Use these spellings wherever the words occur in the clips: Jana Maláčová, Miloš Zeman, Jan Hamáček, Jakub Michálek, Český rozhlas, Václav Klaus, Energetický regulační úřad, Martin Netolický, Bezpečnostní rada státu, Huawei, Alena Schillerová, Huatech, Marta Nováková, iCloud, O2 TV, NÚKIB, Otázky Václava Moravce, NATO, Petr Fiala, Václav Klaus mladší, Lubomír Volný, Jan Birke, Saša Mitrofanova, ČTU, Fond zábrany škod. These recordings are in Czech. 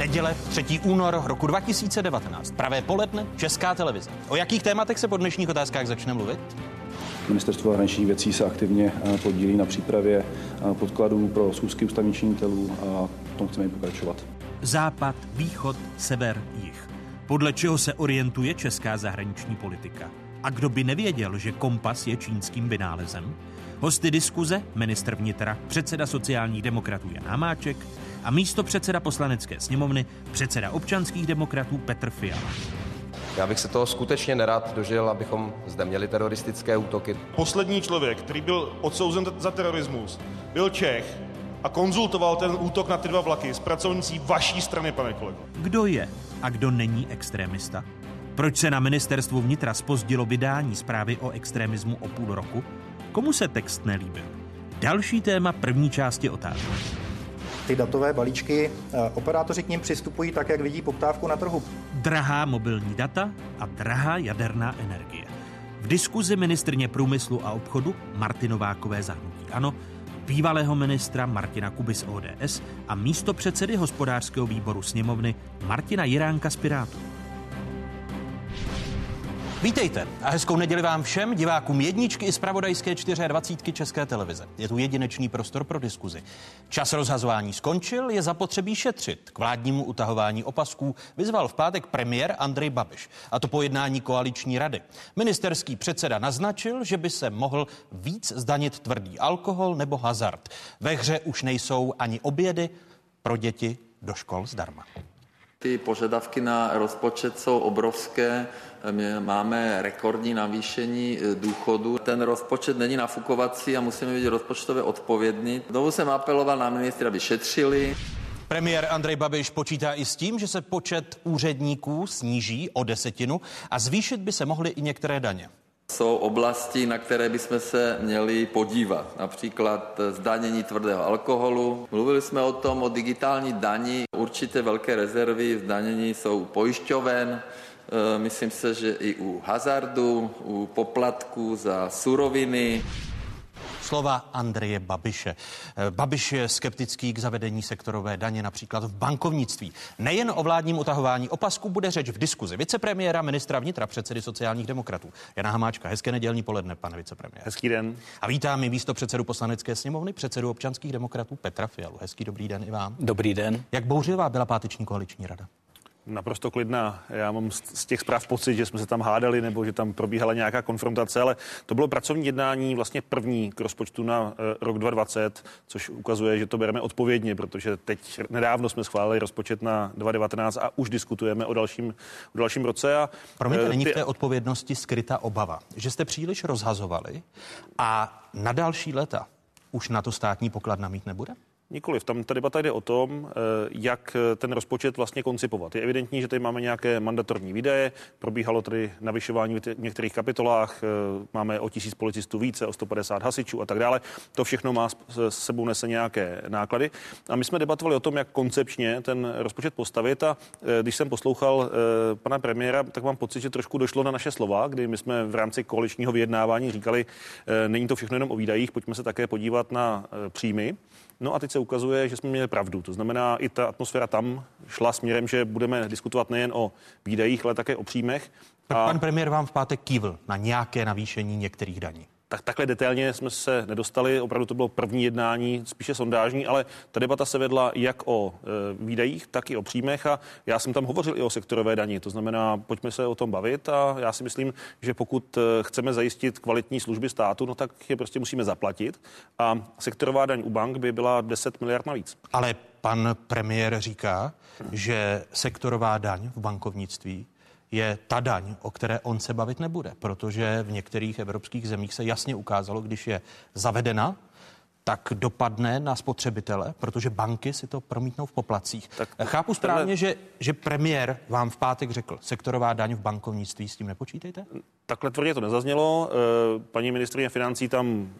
Neděle, 3. únor roku 2019. Pravé poledne, Česká televize. O jakých tématech se po dnešních otázkách začne mluvit? Ministerstvo zahraničních věcí se aktivně podílí na přípravě podkladů pro schůzky ústavních činitelů a v tom chceme i pokračovat. Západ, východ, sever, jih. Podle čeho se orientuje česká zahraniční politika? A kdo by nevěděl, že kompas je čínským vynálezem? Hosty diskuze, ministr vnitra, předseda sociálních demokratů Jan Hamáček a místopředseda poslanecké sněmovny, předseda občanských demokratů Petr Fiala. Já bych se toho skutečně nerad dožil, abychom zde měli teroristické útoky. Poslední člověk, který byl odsouzen za terorismus, byl Čech a konzultoval ten útok na ty dva vlaky s pracovnicí vaší strany, pane kolego. Kdo je a kdo není extremista? Proč se na ministerstvu vnitra zpozdilo vydání zprávy o extremismu o půl roku? Komu se text nelíbil? Další téma první části otázky. Ty datové balíčky, operátoři k nim přistupují tak, jak vidí poptávku na trhu. Drahá mobilní data a drahá jaderná energie. V diskuzi ministryně průmyslu a obchodu Marty Novákové za hnutí ANO, bývalého ministra Martina Kuby z ODS a místopředsedy hospodářského výboru sněmovny Martina Jiránka z Pirátů. Vítejte a hezkou neděli vám všem, divákům jedničky i zpravodajské 24 České televize. Je tu jedinečný prostor pro diskuzi. Čas rozhazování skončil, je zapotřebí šetřit. K vládnímu utahování opasků vyzval v pátek premiér Andrej Babiš, a to po jednání koaliční rady. Ministerský předseda naznačil, že by se mohl víc zdanit tvrdý alkohol nebo hazard. Ve hře už nejsou ani obědy pro děti do škol zdarma. Ty požadavky na rozpočet jsou obrovské, my máme rekordní navýšení důchodu. Ten rozpočet není nafukovací a musíme být rozpočtově odpovědní. Znovu jsem apeloval na ministry, aby šetřili. Premiér Andrej Babiš počítá i s tím, že se počet úředníků sníží o 10% a zvýšit by se mohly i některé daně. Jsou oblasti, na které bychom se měli podívat, například zdanění tvrdého alkoholu. Mluvili jsme o tom, o digitální dani. Určitě velké rezervy zdanění jsou pojišťoven. Myslím se, že i u hazardu, u poplatků za suroviny. Slova Andreje Babiše. Babiš je skeptický k zavedení sektorové daně například v bankovnictví. Nejen o vládním utahování opasku bude řeč v diskuzi vicepremiéra, ministra vnitra, předsedy sociálních demokratů Jana Hamáčka. Hezké nedělní poledne, pane vicepremiére. Hezký den. A vítám i místopředsedu poslanecké sněmovny, předsedu občanských demokratů Petra Fialu. Hezký dobrý den i vám. Dobrý den. Jak bouřlivá byla páteční koaliční rada? Naprosto klidná. Já mám z těch zpráv pocit, že jsme se tam hádali nebo že tam probíhala nějaká konfrontace, ale to bylo pracovní jednání vlastně první k rozpočtu na rok 2020, což ukazuje, že to bereme odpovědně, protože teď nedávno jsme schválili rozpočet na 2019 a už diskutujeme o dalším roce. A promiňte, není v té odpovědnosti skryta obava, že jste příliš rozhazovali a na další léta už na to státní pokladna mít nebude? Nikoliv. Tam ta debata jde o tom, jak ten rozpočet vlastně koncipovat. Je evidentní, že tady máme nějaké mandatorní výdaje, probíhalo tady navyšování v některých kapitolách, máme o 1000 policistů více, o 150 hasičů a tak dále. To všechno má s sebou nese nějaké náklady. A my jsme debatovali o tom, jak koncepčně ten rozpočet postavit a když jsem poslouchal pana premiéra, tak mám pocit, že trošku došlo na naše slova, kdy my jsme v rámci koaličního vyjednávání říkali, není to všechno jenom o výdajích, pojďme se také podívat na příjmy. No a teď se ukazuje, že jsme měli pravdu. To znamená, i ta atmosféra tam šla směrem, že budeme diskutovat nejen o výdajích, ale také o příjmech. A pan premiér vám v pátek kývl na nějaké navýšení některých daní. Takhle detailně jsme se nedostali, opravdu to bylo první jednání, spíše sondážní, ale ta debata se vedla jak o výdajích, tak i o příjmech a já jsem tam hovořil i o sektorové dani, to znamená, pojďme se o tom bavit a já si myslím, že pokud chceme zajistit kvalitní služby státu, no tak je prostě musíme zaplatit a sektorová daň u bank by byla 10 miliard navíc. Ale pan premiér říká, že sektorová daň v bankovnictví je ta daň, o které on se bavit nebude, protože v některých evropských zemích se jasně ukázalo, když je zavedena, tak dopadne na spotřebitele, protože banky si to promítnou v poplacích. Tak chápu správně, že premiér vám v pátek řekl, sektorová daň v bankovnictví, s tím nepočítejte? Takhle tvrdě to nezaznělo. Paní ministryně financí tam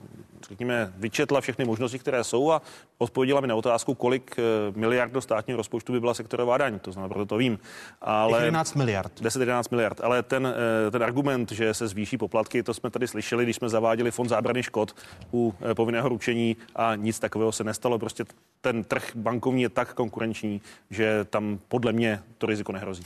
řekněme, vyčetla všechny možnosti, které jsou, a odpověděla mi na otázku, kolik miliard do státního rozpočtu by byla sektorová daň. To znamená, proto to vím. Ale 11 miliard. 10-11 miliard. Ale ten argument, že se zvýší poplatky, to jsme tady slyšeli, když jsme zaváděli Fond zábrany škod u povinného ručení, a nic takového se nestalo. Prostě ten trh bankovní je tak konkurenční, že tam podle mě to riziko nehrozí.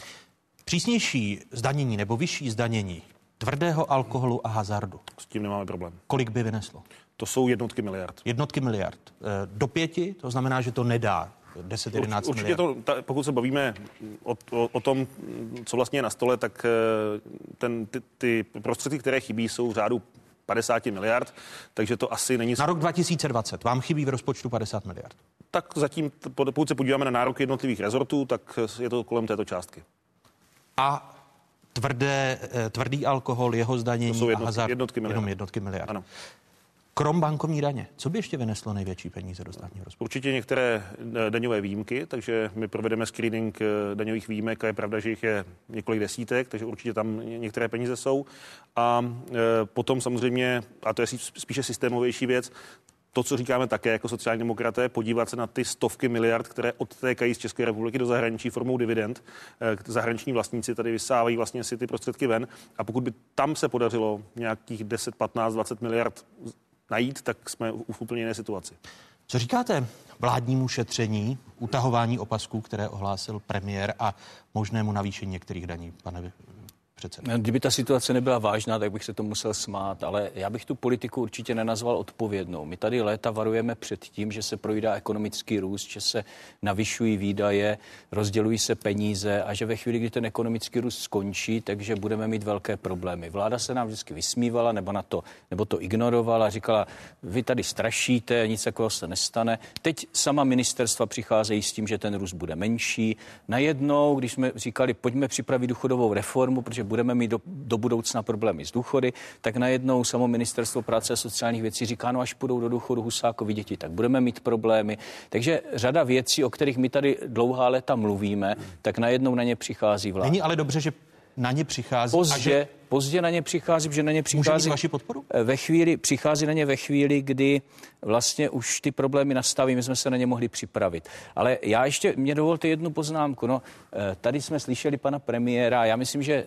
Přísnější zdanění nebo vyšší zdanění tvrdého alkoholu a hazardu. S tím nemáme problém. Kolik by vyneslo? To jsou jednotky miliard. Jednotky miliard. Do 5, to znamená, že to nedá 10-11 miliard. Pokud se bavíme o tom, co vlastně je na stole, tak ty prostředky, které chybí, jsou v řádu 50 miliard, takže to asi není... Na rok 2020 vám chybí v rozpočtu 50 miliard. Tak zatím, pokud se podíváme na nároky jednotlivých rezortů, tak je to kolem této částky. A tvrdý alkohol, jeho zdanění, to jsou a hazard, jenom jednotky miliard. Ano. Krom bankovní daně, co by ještě vyneslo největší peníze do státního rozpočtu? Určitě některé daňové výjimky, takže my provedeme screening daňových výjimek a je pravda, že jich je několik desítek, takže určitě tam některé peníze jsou. A potom samozřejmě, a to je spíše systémovější věc, to, co říkáme také jako sociální demokraté, podívat se na ty stovky miliard, které odtékají z České republiky do zahraničí formou dividend. Zahraniční vlastníci tady vysávají vlastně si ty prostředky ven. A pokud by tam se podařilo nějakých 10, 15, 20 miliard najít, tak jsme v úplně jiné situaci. Co říkáte vládnímu šetření, utahování opasků, které ohlásil premiér, a možnému navýšení některých daní, pane předsedo? Kdyby ta situace nebyla vážná, tak bych se to musel smát, ale já bych tu politiku určitě nenazval odpovědnou. My tady léta varujeme před tím, že se projídá ekonomický růst, že se navyšují výdaje, rozdělují se peníze a že ve chvíli, kdy ten ekonomický růst skončí, takže budeme mít velké problémy. Vláda se nám vždycky vysmívala nebo to ignorovala, říkala, vy tady strašíte, nic takového se nestane. Teď sama ministerstva přicházejí s tím, že ten růst bude menší. Najednou, když jsme říkali, pojďme připravit důchodovou reformu, protože budeme mít do budoucna problémy s důchody, tak najednou samo ministerstvo práce a sociálních věcí říká, no až půjdou do důchodu Husákovi děti, tak budeme mít problémy. Takže řada věcí, o kterých my tady dlouhá léta mluvíme, tak najednou na ně přichází vláda. Není ale dobře, že na ně přichází Pozdě na ně přichází, že na ně přichází vaši podporu? Přichází na ně ve chvíli, kdy vlastně už ty problémy nastaví, my jsme se na ně mohli připravit. Ale já ještě, mě dovolte jednu poznámku. No, tady jsme slyšeli pana premiéra, já myslím, že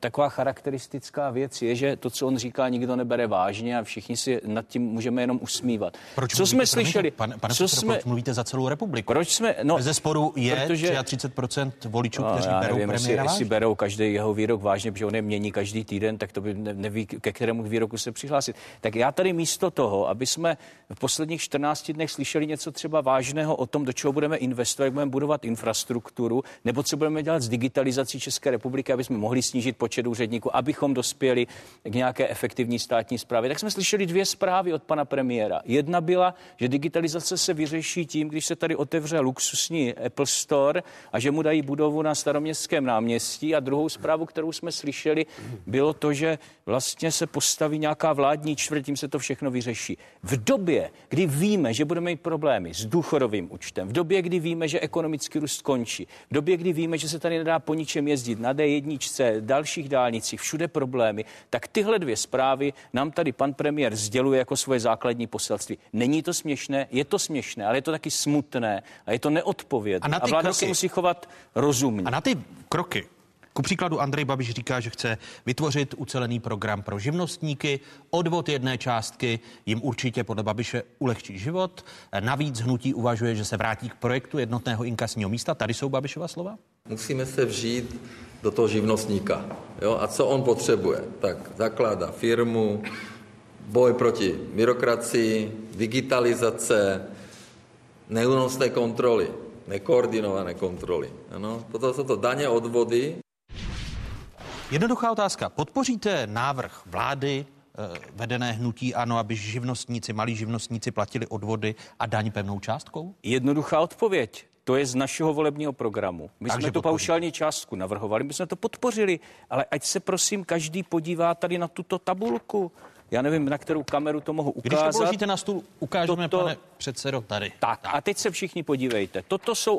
taková charakteristická věc je, že to, co on říká, nikdo nebere vážně a všichni si nad tím můžeme jenom usmívat. Proč co jsme slyšeli? Pane co představ, proč mluvíte za celou republiku? Proč jsme, ze sporu je, protože 33% voličů, kteří berou premiéra vážně. Berou každý jeho výrok vážně, protože on je mění každý týden, tak to by neví, ke kterému výroku se přihlásit. Tak já tady místo toho, aby jsme v posledních 14 dnech slyšeli něco třeba vážného o tom, do čeho budeme investovat, jak budeme budovat infrastrukturu, nebo co budeme dělat s digitalizací České republiky, aby jsme mohli snížit počet úředníků, abychom dospěli k nějaké efektivní státní správě. Tak jsme slyšeli dvě zprávy od pana premiéra. Jedna byla, že digitalizace se vyřeší tím, když se tady otevře luxusní Apple Store a že mu dají budovu na Staroměstském náměstí, a druhou zprávu, kterou jsme slyšeli, bylo to, že vlastně se postaví nějaká vládní čtvrť, tím se to všechno vyřeší. V době, kdy víme, že budeme mít problémy s důchodovým účtem, v době, kdy víme, že ekonomický růst končí, v době, kdy víme, že se tady nedá po ničem jezdit, na D1, dalších dálnicích, všude problémy, tak tyhle dvě zprávy nám tady pan premiér sděluje jako svoje základní poselství. Není to směšné, je to směšné, ale je to taky smutné a je to neodpovědné. A vláda se musí chovat rozumně. A na ty kroky. Ku příkladu Andrej Babiš říká, že chce vytvořit ucelený program pro živnostníky. Odvod jedné částky jim určitě podle Babiše ulehčí život. Navíc hnutí uvažuje, že se vrátí k projektu jednotného inkasního místa. Tady jsou Babišova slova. Musíme se vžít do toho živnostníka. Jo? A co on potřebuje? Tak zakládá firmu, boj proti byrokracii, digitalizace, neúnosné kontroly, nekoordinované kontroly. Ano? Toto jsou to daně, odvody. Jednoduchá otázka. Podpoříte návrh vlády vedené hnutí ANO, aby živnostníci, malí živnostníci platili odvody a daň pevnou částkou? Jednoduchá odpověď. To je z našeho volebního programu. My jsme tu paušální částku navrhovali, my jsme to podpořili, ale ať se prosím každý podívá tady na tuto tabulku. Já nevím, na kterou kameru to mohu ukázat. Když to položíte na stůl, ukážeme, pane předsedo, tady. Tak, a teď se všichni podívejte. Toto jsou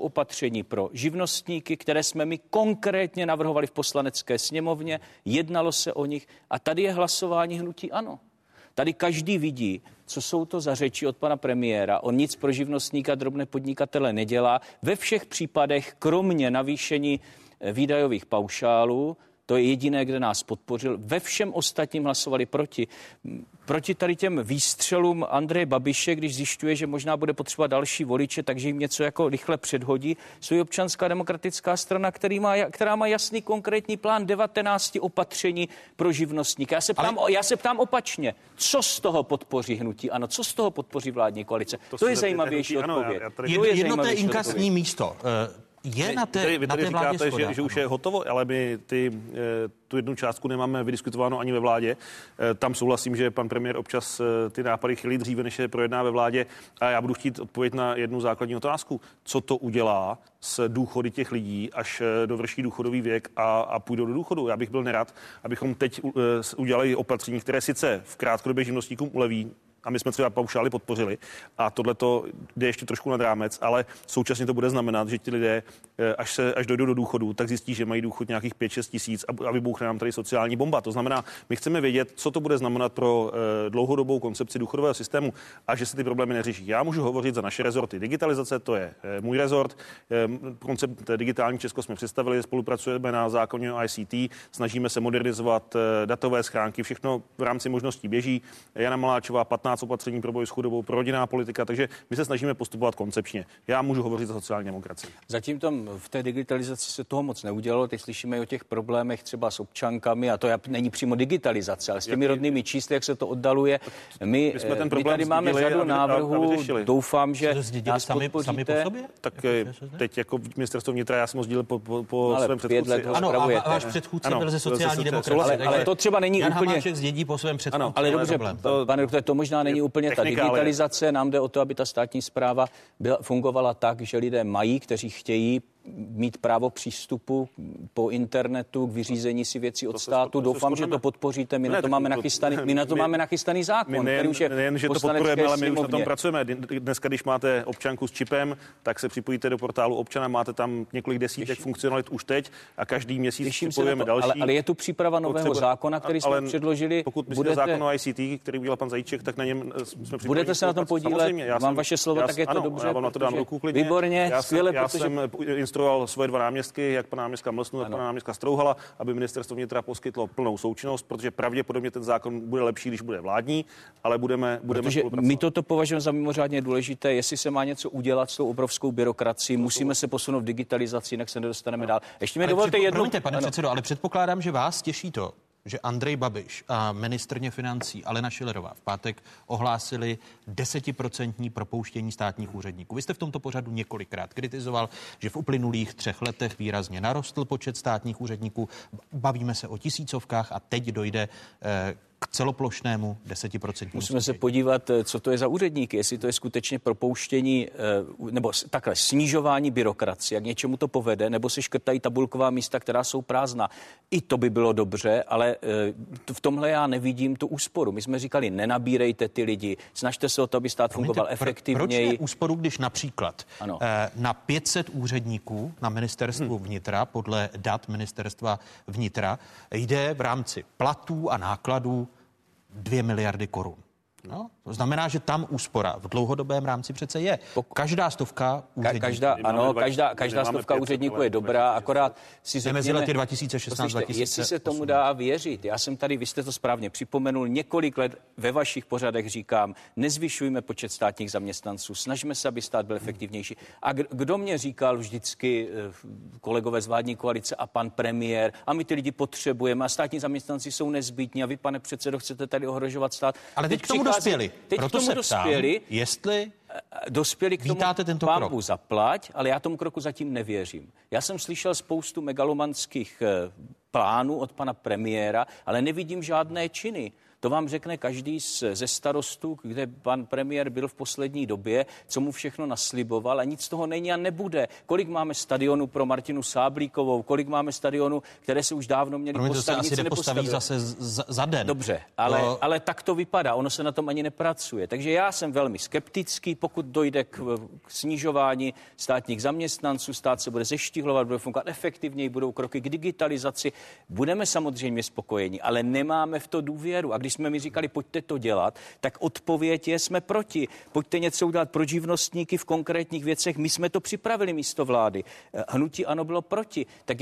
opatření pro živnostníky, které jsme my konkrétně navrhovali v Poslanecké sněmovně, jednalo se o nich a tady je hlasování hnutí ANO. Tady každý vidí, co jsou to za řeči od pana premiéra. On nic pro živnostníka, drobné podnikatele nedělá. Ve všech případech, kromě navýšení výdajových paušálů, to je jediné, kde nás podpořil. Ve všem ostatním hlasovali proti. Proti tady těm výstřelům Andreje Babiše, když zjišťuje, že možná bude potřebovat další voliče, takže jim něco jako rychle předhodí. Svoji Občanská demokratická strana, která má jasný konkrétní plán 19 opatření pro živnostníky. Já se ptám opačně, co z toho podpoří hnutí ANO, co z toho podpoří vládní koalice? To je zajímavější odpověď. Jednotné inkasní místo. Vy tady říkáte, že už je hotovo, ale my tu jednu částku nemáme vydiskutováno ani ve vládě. Tam souhlasím, že pan premiér občas ty nápady chylí dříve, než je projedná ve vládě. A já budu chtít odpovědět na jednu základní otázku. Co to udělá s důchody těch lidí, až dovrší důchodový věk a půjdou do důchodu? Já bych byl nerad, abychom teď udělali opatření, které sice v krátkodobě živnostníkům uleví, a my jsme třeba paušály podpořili a tohle to jde ještě trošku nad rámec, ale současně to bude znamenat, že ti lidé, až dojdou do důchodu, tak zjistí, že mají důchod nějakých 5-6 tisíc a vybouchne nám tady sociální bomba. To znamená, my chceme vědět, co to bude znamenat pro dlouhodobou koncepci důchodového systému a že se ty problémy neřeší. Já můžu hovořit za naše rezorty. Digitalizace, to je můj rezort. Koncept digitální Česko jsme představili, spolupracujeme na zákoně o ICT, snažíme se modernizovat datové schránky, všechno v rámci možností běží. Jana Maláčová 15 opatření pro boj s chudobou, pro rodinná politika, takže my se snažíme postupovat koncepčně. Já můžu hovořit za sociální demokracii. Zatím tam v té digitalizaci se toho moc neudělalo. Teď slyšíme o těch problémech třeba s občankami a to není přímo digitalizace, ale s těmi rodnými čísly, jak se to oddaluje. My tady máme řadu návrhů. Doufám, že nás podpoříte. Tak teď jako ministerstvo vnitra já jsem ho sdílel po svém předchůdci. Ano, a váš předchůdce byl ze sociální demokracie. Ale to třeba není úplně. Jan Hamáček zdědí po svém předchůdci. Ale dobře, pane doktore, to možná není úplně ta digitalizace. Nám jde o to, aby ta státní správa fungovala tak, že lidé mají, kteří chtějí mít právo přístupu po internetu k vyřízení si věcí od státu. Doufám, že to podpoříte. My na to máme nachystaný zákon. Nejen, že to podporujeme, ale my už na tom pracujeme. Dneska, když máte občanku s čipem, tak se připojíte do portálu občana, máte tam několik desítek funkcionalit už teď a každý měsíc připojujeme další. Ale je tu příprava nového zákona, který jsme předložili. Pokud myslíte zákon o ICT, který udělal pan Zajíček, tak na něm jsme připraveni. Budete se na tom podílet? Mám vaše slovo, tak je to dobře. Výborně, skvěle, svoje dva náměstky, jak pana náměstka Mlsnu, tak pana náměstka Strouhala, aby ministerstvo vnitra poskytlo plnou součinnost, protože pravděpodobně ten zákon bude lepší, když bude vládní, ale budeme spolupracovat. My toto považujeme za mimořádně důležité, jestli se má něco udělat s tou obrovskou byrokracií, musíme se posunout v digitalizaci, jinak se nedostaneme dál. Ještě mi dovolte jednu. Promiňte, pane předsedo, ale předpokládám, že vás těší to, že Andrej Babiš a ministryně financí Alena Schillerová v pátek ohlásili 10% propouštění státních úředníků. Vy jste v tomto pořadu několikrát kritizoval, že v uplynulých 3 letech výrazně narostl počet státních úředníků. Bavíme se o tisícovkách a teď dojde k celoplošnému 10%. Musíme se podívat, co to je za úředníky, jestli to je skutečně propouštění nebo takhle snižování byrokracie, jak něčemu to povede, nebo se škrtají tabulková místa, která jsou prázdná. I to by bylo dobře, ale v tomhle já nevidím tu úsporu. My jsme říkali, nenabírejte ty lidi, snažte se o to, aby stát fungoval efektivněji. Proč úsporu, když například na 500 úředníků na ministerstvu vnitra, podle dat ministerstva vnitra, jde v rámci platů a nákladů 2 miliardy korun. No, to znamená, že tam úspora v dlouhodobém rámci přece je. Každá stovka úředníků. Každá stovka úředníků je dobrá, akorát si řekněme, 2016, jestli se tomu dá věřit. Já jsem tady, vy jste to správně připomenul, několik let ve vašich pořadech říkám, nezvyšujme počet státních zaměstnanců, snažme se, aby stát byl efektivnější. A kdo mě říkal vždycky kolegové z vládní koalice a pan premiér, a my ty lidi potřebujeme a státní zaměstnanci jsou nezbytní a vy, pane předsedo, chcete tady ohrožovat stát. Ale teď Proto se ptám, jestli dospěli k tomu, tento krok. Zaplať, ale já tomu kroku zatím nevěřím. Já jsem slyšel spoustu megalomanských plánů od pana premiéra, ale nevidím žádné činy. To vám řekne každý ze starostů, kde pan premiér byl v poslední době, co mu všechno nasliboval a nic z toho není a nebude. Kolik máme stadionů pro Martinu Sáblíkovou, kolik máme stadionů, které se už dávno měly postavit, nic se nepostaví zase za den. Dobře, ale tak to vypadá, ono se na tom ani nepracuje. Takže já jsem velmi skeptický, pokud dojde k snižování státních zaměstnanců, stát se bude zeštihlovat, bude fungovat efektivněji, budou kroky k digitalizaci. Budeme samozřejmě spokojeni, ale nemáme v to důvěru. A když jsme mi říkali, pojďte to dělat, tak odpověď je, jsme proti. Pojďte něco udělat pro živnostníky v konkrétních věcech, my jsme to připravili místo vlády. Hnutí ANO bylo proti. Tak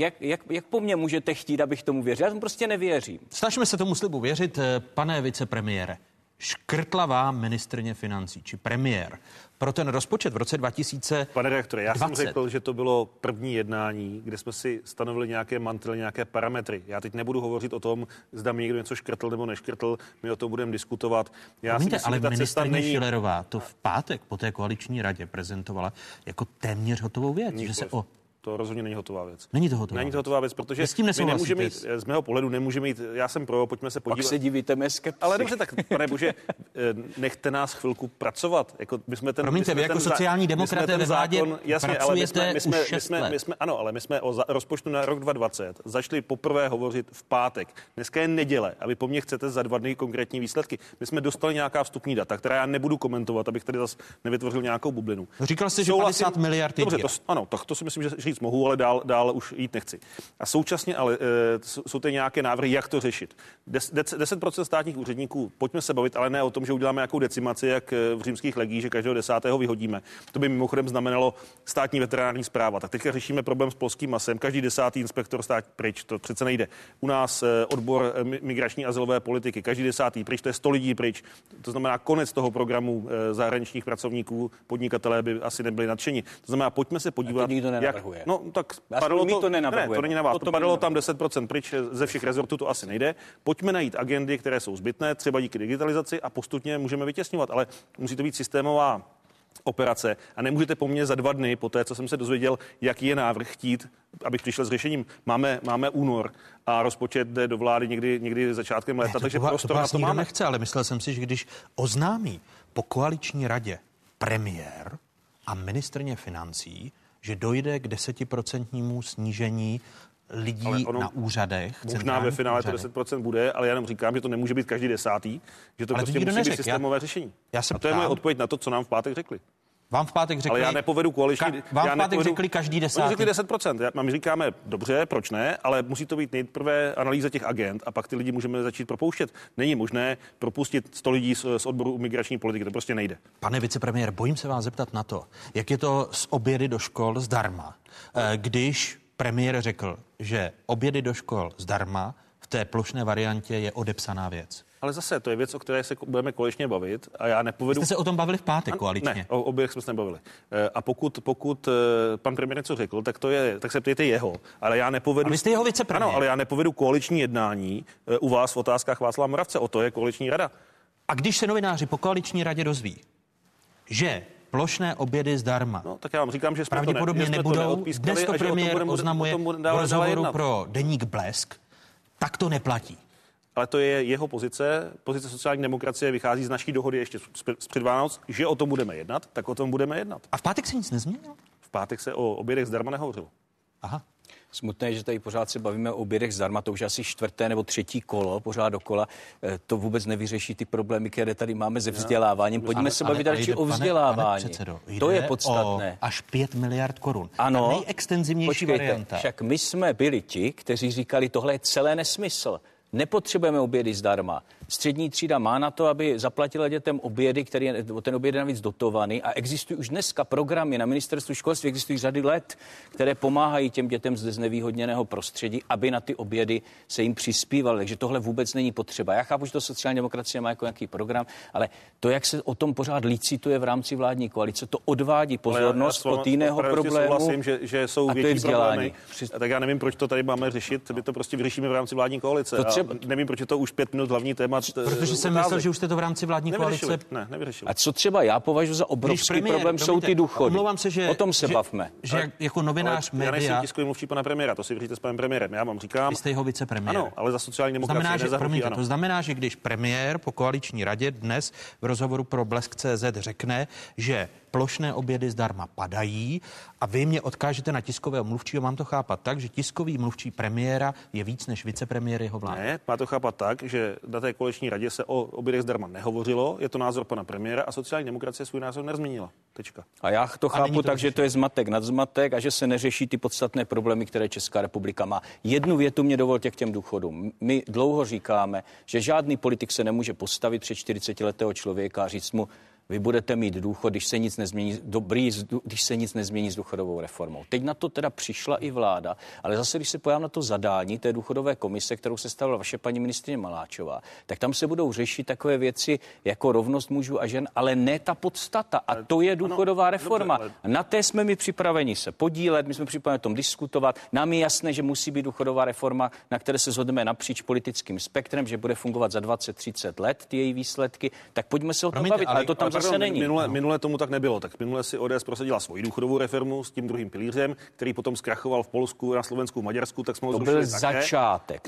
jak po mně můžete chtít, abych tomu věřil? Já tomu prostě nevěřím. Snažíme se tomu slibu věřit, pane vicepremiére. Škrtlavá ministryně financí, či premiér, pro ten rozpočet v roce 2020. Pane redaktore, já jsem řekl, že to bylo první jednání, kde jsme si stanovili nějaké mantely, nějaké parametry. Já teď nebudu hovořit o tom, zda mi někdo něco škrtl nebo neškrtl, my o tom budeme diskutovat. Promiňte, ale ministryně Schillerová to v pátek po té koaliční radě prezentovala jako téměř hotovou věc, nikoliv. Že se o... To rozhodně není hotová věc. Není to hotová věc, protože my nemůžeme mít, z mého pohledu nemůžeme mít, já jsem pro, pojďme se podívat. Pak se divíte mé skeptici. Ale dobře, tak pane bože, nechte nás chvilku pracovat. Jako my jsme ten, promiňte, my jsme vy jako sociální demokraté ve vládě pracujete už 6 let. Ano, ale my jsme o rozpočtu na rok 2020 začali poprvé hovořit v pátek. Dneska je neděle a vy po mně chcete za 2 dny konkrétní výsledky. My jsme dostali nějaká vstupní data, která já nebudu komentovat, abych tady zase nevytvořil nějakou bublinu. Říkal jste, že 50 miliard. Dobře, ano, tak to si myslím, že mohu, ale dál už jít nechci. A současně ale jsou tady nějaké návrhy, jak to řešit. 10% státních úředníků, pojďme se bavit, ale ne o tom, že uděláme nějakou decimaci, jak v římských legích, že každého 10. vyhodíme. To by mimochodem znamenalo Státní veterinární správa. Tak teďka řešíme problém s polským masem. Každý 10. inspektor stát pryč, to přece nejde. U nás odbor migrační azylové politiky, každý 10. pryč, to je 100 lidí pryč. To znamená konec toho programu zahraničních pracovníků, podnikatelé by asi nebyli nadšeni. To znamená, pojďme se podívat, jak. No tak padlo to, to není na vás. To padlo tam 10% pryč ze všech rezortů, to asi nejde. Pojďme najít agendy, které jsou zbytné, třeba díky digitalizaci a postupně můžeme vytěsňovat, ale musí to být systémová operace a nemůžete po mně za 2 dny, po té, co jsem se dozvěděl, jaký je návrh chtít, abych přišel s řešením. Máme únor a rozpočet jde do vlády někdy začátkem léta, takže prostor na to máme. Nechce, ale myslel jsem si, že když oznámí po koaliční radě premiér a ministryně financí, že dojde k 10% snížení lidí na úřadech. Možná ve finále to 10% bude, ale já jenom říkám, že to nemůže být každý 10., že to ale prostě musí být systémové řešení. A to je moje odpověď na to, co nám v pátek řekli. Vám v pátek řekli... Ale já nepovedu koaliční... vám v pátek řekli každý 10%. Řekli 10%. My říkáme, dobře, proč ne, ale musí to být nejprve analýza těch agent a pak ty lidi můžeme začít propouštět. Není možné propustit 100 lidí z odboru migrační politiky, to prostě nejde. Pane vicepremiér, bojím se vás zeptat na to, jak je to s obědy do škol zdarma, když premiér řekl, že obědy do škol zdarma v té plošné variantě je odepsaná věc. Ale zase to je věc, o které se budeme kolečně bavit a já nepovedu... Jste se o tom bavili v pátek koaličně. Ne, o oběch jsme se nebavili. A pokud pan premiér něco řekl, tak to je, tak se ptejte jeho, ale já nepovedu... A vy jste jeho vicepremiér. Ano, ale já nepovedu koaliční jednání u vás v otázkách Václava Moravce, o to je koaliční rada. A když se novináři po koaliční radě dozví, že plošné obědy zdarma. No, tak já vám říkám, že jsme pravděpodobně nebudou. Dnes to premiér oznamuje v rozhovoru pro deník Blesk, tak to neplatí. Ale to je jeho pozice. Pozice sociální demokracie vychází z naší dohody ještě z před Vánoc, že o tom budeme jednat, tak o tom budeme jednat. A v pátek se nic nezměnilo? V pátek se o obědech zdarma nehovořilo. Aha. Smutné, že tady pořád se bavíme o obědech zdarma, to už asi 4. nebo 3. kolo, pořád dokola. To vůbec nevyřeší ty problémy, které tady máme se vzděláváním. Pojďme se bavit radši o vzdělávání. Pane předsedo, to je podstatné. Až 5 miliard korun. Ano, nejextenzivnější varianta. Však my jsme byli ti, kteří říkali, tohle je celé nesmysl. Nepotřebujeme obědy zdarma. Střední třída má na to, aby zaplatila dětem obědy, který je, ten oběd je navíc dotovaný a existují už dneska programy na ministerstvu školství, existují řady let, které pomáhají těm dětem z znevýhodněného prostředí, aby na ty obědy se jim přispívaly. Takže tohle vůbec není potřeba. Já chápu, že to sociální demokracie má jako nějaký program, ale to, jak se o tom pořád licituje v rámci vládní koalice, to odvádí pozornost od jiného problému. Souhlasím, že jsou větší problémy. Tak já nevím, proč to tady máme řešit, my to prostě vyřešíme v rámci vládní koalice. Nevím, proč je to už 5 minut hlavní téma. Protože jsem myslel, že už jste to v rámci vládní koalice. Ne, nevyřešili. A co třeba já považuji za obrovský problém, jsou ty důchody. Se, že, o tom se bavme. Že jako novinář média... Já nejsem tiskový mluvčí pana premiéra, to si vyříte s panem premiérem. Já vám říkám... Vy jste jeho vicepremiér. Ano, ale za sociální demokracii nezahrnutí. To znamená, že když premiér po koaliční radě dnes v rozhovoru pro Blesk.cz řekne, že plošné obědy zdarma padají a vy mě odkážete na tiskového mluvčího, mám to chápat tak, že tiskový mluvčí premiéra je víc než vicepremiér jeho vlády. Ne, má to chápat tak, že na té koaliční radě se o obědech zdarma nehovořilo. Je to názor pana premiéra a sociální demokracie svůj názor nezměnila. Tečka. A já to chápu tak, že to je zmatek nad zmatek a že se neřeší ty podstatné problémy, které Česká republika má. Jednu větu mě dovolte k těm důchodům. My dlouho říkáme, že žádný politik se nemůže postavit před 40letého člověka a říct mu: vy budete mít důchod, když se nic nezmění, když se nic nezmění s důchodovou reformou. Teď na to teda přišla i vláda, ale zase, když se podívám na to zadání té důchodové komise, kterou sestavila vaše paní ministryně Maláčová, tak tam se budou řešit takové věci jako rovnost mužů a žen, ale ne ta podstata. A to je důchodová reforma. Na té jsme my připraveni se podílet, my jsme připraveni o tom diskutovat. Nám je jasné, že musí být důchodová reforma, na které se shodneme napříč politickým spektrem, že bude fungovat za 20-30 let ty její výsledky, tak pojďme se o tom bavit. Ale to tam Minule tomu tak nebylo. Tak minule si ODS prosadila svoji důchodovou reformu s tím druhým pilířem, který potom zkrachoval v Polsku, na Slovensku, v Maďarsku, tak jsme ho zrušili.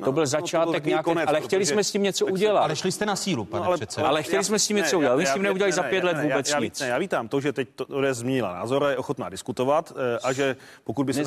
To byl začátek, ale chtěli jsme s tím něco udělat. Ale šli jste na sílu, pane předsedo. Ale chtěli jsme s tím něco udělat. My s tím neudělali za 5 let vůbec nic. Já vítám to, že teď ODS změnila názor a je ochotná diskutovat a že pokud by se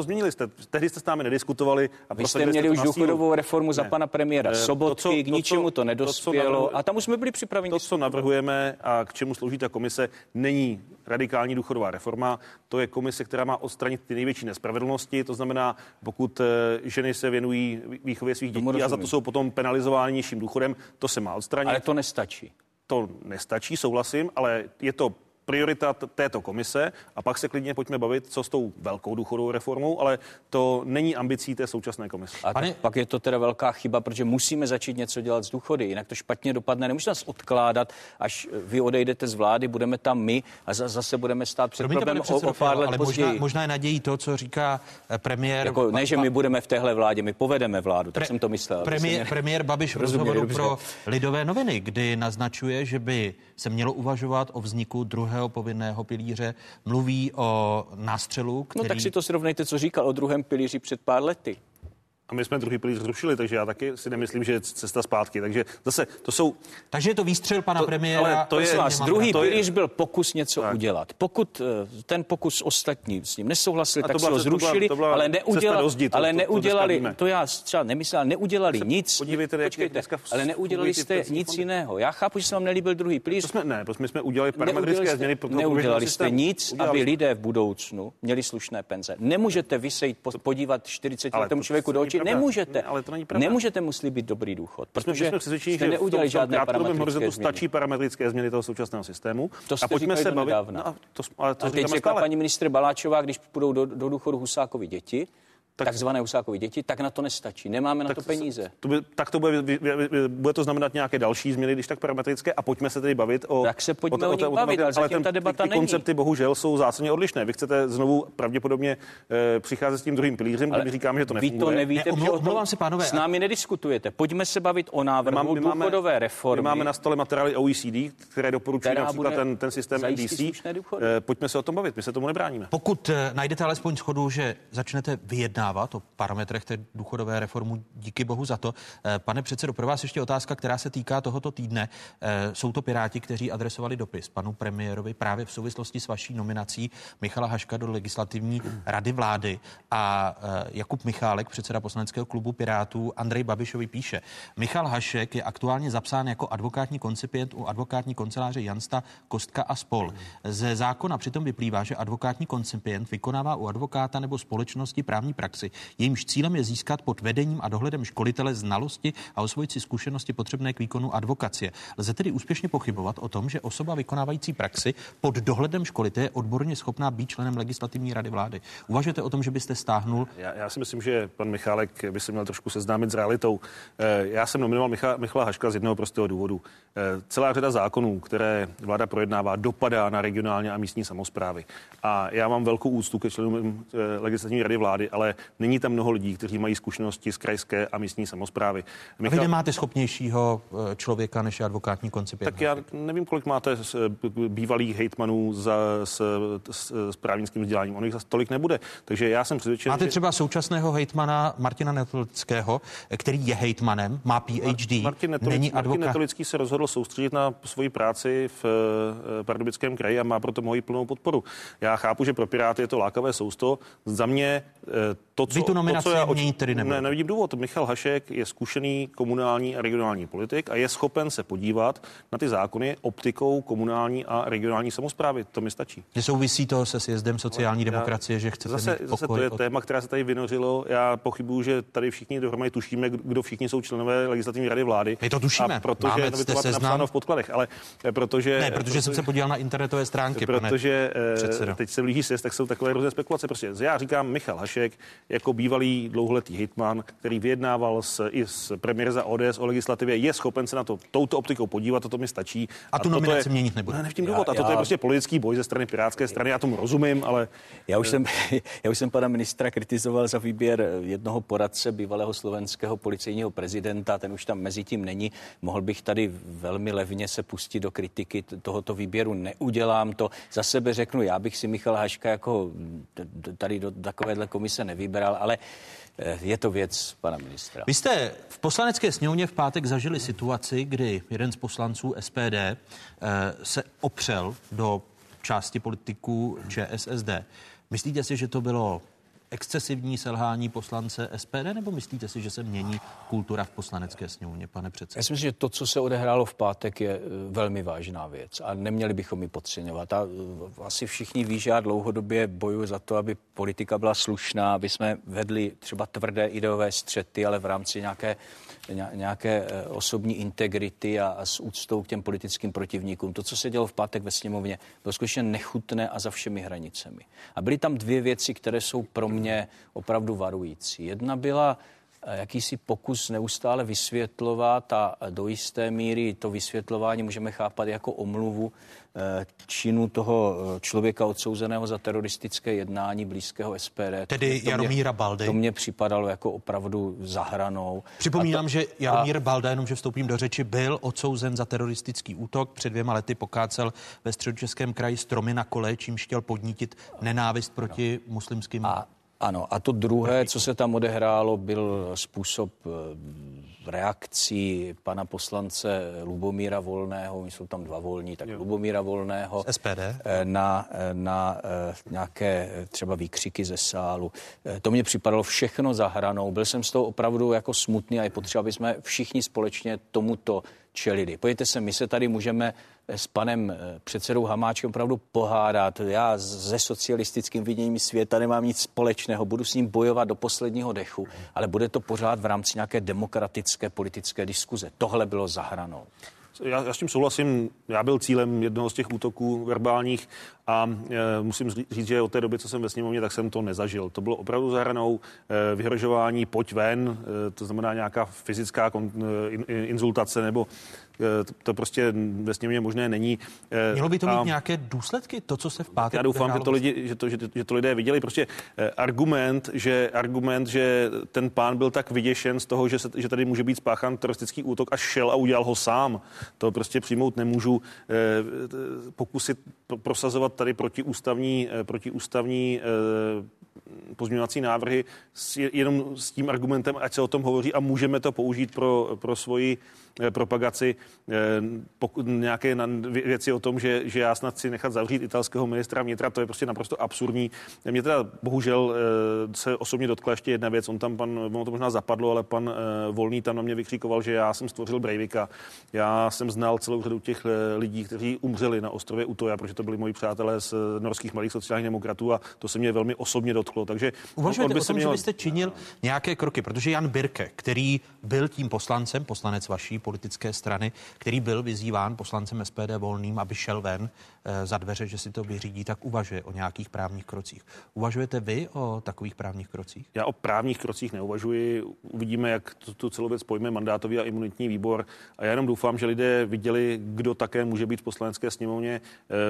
změnili jste, tehdy jste s námi nediskutovali a prosadili jste. Vy jste měli už důchodovou reformu za pana premiéra Sobotky, k ničemu to nedospělo a tam už jsme byli připraveni. To, co navrhujeme a k čemu slouží ta komise, není radikální důchodová reforma. To je komise, která má odstranit ty největší nespravedlnosti. To znamená, pokud ženy se věnují výchově svých dětí a za to jsou potom penalizovány nižším důchodem, to se má odstranit. Ale to nestačí. To nestačí, souhlasím, ale je to priorita této komise a pak se klidně pojďme bavit, co s tou velkou důchodovou reformou, ale to není ambicí té současné komise. A pak je to teda velká chyba, protože musíme začít něco dělat s důchody, jinak to špatně dopadne. Nemůžeme nás odkládat, až vy odejdete z vlády, budeme tam my a zase budeme stát před problémem o pár let později. Možná je nadějí to, co říká premiér. Jako, ne, že my budeme v téhle vládě, my povedeme vládu, tak jsem to myslel. Premiér Babiš v rozhovoru pro Lidové noviny, kdy naznačuje, že by se mělo uvažovat o vzniku povinného pilíře, mluví o nástřelu, který... No tak si to srovnejte, co říkal o druhém pilíři před pár lety. A my jsme druhý pilíř zrušili, takže já taky si nemyslím, že je cesta zpátky. Takže zase to jsou... Takže je to výstřel pana premiéra. Ale to je vás. Druhý pilíř byl pokus něco udělat. Pokud ten pokus ostatní s ním nesouhlasil, tak se ho zrušili, ale neudělali, to já třeba nemyslel, neudělali nic. Podívejte, počkejte, ale neudělali jste nic jiného. Já chápu, že se vám nelíbil druhý pilíř. My jsme udělali parametrické změny. Neudělali jste nic, aby lidé v budoucnu měli slušné penze. Nemůžete vy se jít podívat 40letému člověku do očí. Nemůžete. Ne, ale to není pravda. Nemůžete musí být dobrý důchod, protože jsme přesvědčeni, že neudělali žádné parametrické změny. Stačí parametrické změny toho současného systému. To a pojďme se bavit. No, a teď řekla paní ministr Baláčová, když půjdou do důchodu Husákovi děti, takzvané Husákovi děti, tak na to nestačí. Nemáme na to peníze. To bude to znamenat nějaké další změny, když tak parametrické, a pojďme se tedy bavit o... Tak se pojďme o nich bavit, ale zatím ta debata není. Koncepty bohužel jsou zásadně odlišné. Vy chcete znovu pravděpodobně přicházet s tím druhým pilířem, ale když říkáme, že to nefunguje. Vy to nevíte, pánové. S námi nediskutujete. Pojďme se bavit o návrhu důchodové reformy. My máme na stole materiály OECD, které doporučují například ten systém EDC. Pojďme se o tom bavit, my se tomu nebráníme. Pokud najdete alespoň shodu, že začnete vyjednávat o parametrech té důchodové reformy, díky bohu za to. Pane předsedo, pro vás ještě otázka, která se týká tohoto týdne. Jsou to Piráti, kteří adresovali dopis panu premiérovi právě v souvislosti s vaší nominací Michala Haška do Legislativní rady vlády, a Jakub Michálek, předseda poslaneckého klubu Pirátů, Andrej Babišovi píše: Michal Hašek je aktuálně zapsán jako advokátní koncipient u advokátní kanceláře Jansta, Kostka a spol. Ze zákona přitom vyplývá, že advokátní koncipient vykonává u advokáta nebo společnosti právní praxi. Jejímž cílem je získat pod vedením a dohledem školitele znalosti a osvojit si zkušenosti potřebné k výkonu advokacie. Lze tedy úspěšně pochybovat o tom, že osoba vykonávající praxi pod dohledem školitele je odborně schopná být členem Legislativní rady vlády. Uvažujete o tom, že byste stáhnul? Já si myslím, že pan Michálek by se měl trošku seznámit s realitou. Já jsem nominoval Michala Haška z jednoho prostého důvodu. Celá řada zákonů, které vláda projednává, dopadá na regionální a místní samosprávy. A já mám velkou úctu ke členům Legislativní rady vlády, ale není tam mnoho lidí, kteří mají zkušenosti z krajské a místní samosprávy. A vy nemáte schopnějšího člověka než advokátní koncipient? Tak já nevím, kolik máte bývalých hejtmanů s právnickým vzděláním. On jich zase tolik nebude. Takže já jsem přesvědčen. Máte třeba současného hejtmana Martina Netolického, který je hejtmanem, má PhD. Martin Netolický se rozhodl soustředit na svoji práci v Pardubickém kraji a má proto moji plnou podporu. Já chápu, že pro Piráty je to lákavé sousto. Za mě Nevidím důvod. Michal Hašek je zkušený komunální a regionální politik a je schopen se podívat na ty zákony optikou komunální a regionální samosprávy. To mi stačí. Nesouvisí to se sjezdem sociální demokracie, že chcete mít pokoj. Zase to je téma, která se tady vynořilo. Já pochybuju, že tady všichni dohromady tušíme, kdo všichni jsou členové legislativní rady vlády. My to tušíme. A protože to bylo napsáno v podkladech, ale protože jsem se podíval na internetové stránky, protože teď se blíží sjezd, tak jsou takové různé spekulace. Prostě já říkám, Michal Hašek jako bývalý dlouholetý hitman, který vyjednával i s premiér za ODS o legislativě, je schopen se na to touto optikou podívat, to mi stačí. A tu nominaci měnit nebude. Ne, v tím důvod. To je prostě politický boj ze strany Pirátské strany, já tomu rozumím, ale... Já už jsem pana ministra kritizoval za výběr jednoho poradce bývalého slovenského policejního prezidenta, ten už tam mezi tím není. Mohl bych tady velmi levně se pustit do kritiky tohoto výběru, neudělám to. Za sebe řeknu, já bych si Michala Haška jako tady do takovéhle komise nevybral, ale je to věc pana ministra. Vy jste v Poslanecké sněmovně v pátek zažili situaci, kdy jeden z poslanců SPD se opřel do části politiků ČSSD. Myslíte si, že to bylo excesivní selhání poslance SPD, nebo myslíte si, že se mění kultura v Poslanecké sněmovně, pane předsedo? Já si myslím, že to, co se odehrálo v pátek, je velmi vážná věc a neměli bychom ji podceňovat. A asi všichni ví, že já dlouhodobě bojuji za to, aby politika byla slušná, aby jsme vedli třeba tvrdé ideové střety, ale v rámci nějaké osobní integrity a s úctou k těm politickým protivníkům. To, co se dělo v pátek ve sněmovně, bylo skutečně nechutné a za všemi hranicemi. A byly tam dvě věci, které jsou pro mě opravdu varující. Jedna byla jakýsi pokus neustále vysvětlovat a do jisté míry to vysvětlování můžeme chápat jako omluvu činu toho člověka odsouzeného za teroristické jednání blízkého SPD. Tedy Jaromíra Baldy. To mě připadalo jako opravdu za hranou. Připomínám, že Jaromír Balda, jenomže vstoupím do řeči, byl odsouzen za teroristický útok. Před 2 lety pokácel ve Středočeském kraji stromy na kole, čím chtěl podnítit nenávist proti muslimským. A to druhé, co se tam odehrálo, byl způsob reakcí pana poslance Lubomíra Volného, my jsou tam 2 volní, tak Lubomíra Volného SPD. Na nějaké třeba výkřiky ze sálu. To mě připadalo všechno za hranou. Byl jsem z toho opravdu jako smutný a je potřeba, aby jsme všichni společně tomuto čelili. Pojďte se, my se tady můžeme s panem předsedou Hamáčkem opravdu pohádat. Já se socialistickým viděním světa nemám nic společného, budu s ním bojovat do posledního dechu, ale bude to pořád v rámci nějaké demokratické politické diskuze. Tohle bylo za hranou. Já s tím souhlasím, já byl cílem jednoho z těch útoků verbálních a musím říct, že od té doby, co jsem ve sněmovně, tak jsem to nezažil. To bylo opravdu za hranou vyhrožování, pojď ven, to znamená nějaká fyzická insultace nebo... To prostě ve sněmě možné není. Mělo by to mít nějaké důsledky, to, co se v pátek... Já doufám, že to lidé viděli. Prostě argument, že ten pán byl tak vyděšen z toho, že tady může být spáchán teroristický útok a šel a udělal ho sám. To prostě přijmout nemůžu. Pokusit prosazovat tady protiústavní pozměňovací návrhy jenom s tím argumentem, ať se o tom hovoří a můžeme to použít pro svoji propagaci, nějaké věci o tom, že já snad si nechat zavřít italského ministra vnitra, to je prostě naprosto absurdní. Mě teda bohužel se osobně dotkla ještě jedna věc, ono to možná zapadlo, ale pan Volný tam na mě vykříkoval, že já jsem stvořil Breivika. Já jsem znal celou řadu těch lidí, kteří umřeli na ostrově Utoja, protože to byli moji přátelé z norských malých sociálních demokratů a to se mě velmi osobně dotklo. Takže uvažujete o tom, že byste činil nějaké kroky, protože Jan Birke, který byl tím poslancem, poslanec vaší politické strany, který byl vyzýván poslancem SPD Volným, aby šel ven za dveře, že si to vyřídí, tak uvažuje o nějakých právních krocích. Uvažujete vy o takových právních krocích? Já o právních krocích neuvažuji. Uvidíme, jak tu celou věc pojme mandátový a imunitní výbor. A já jenom doufám, že lidé viděli, kdo také může být v Poslanecké sněmovně.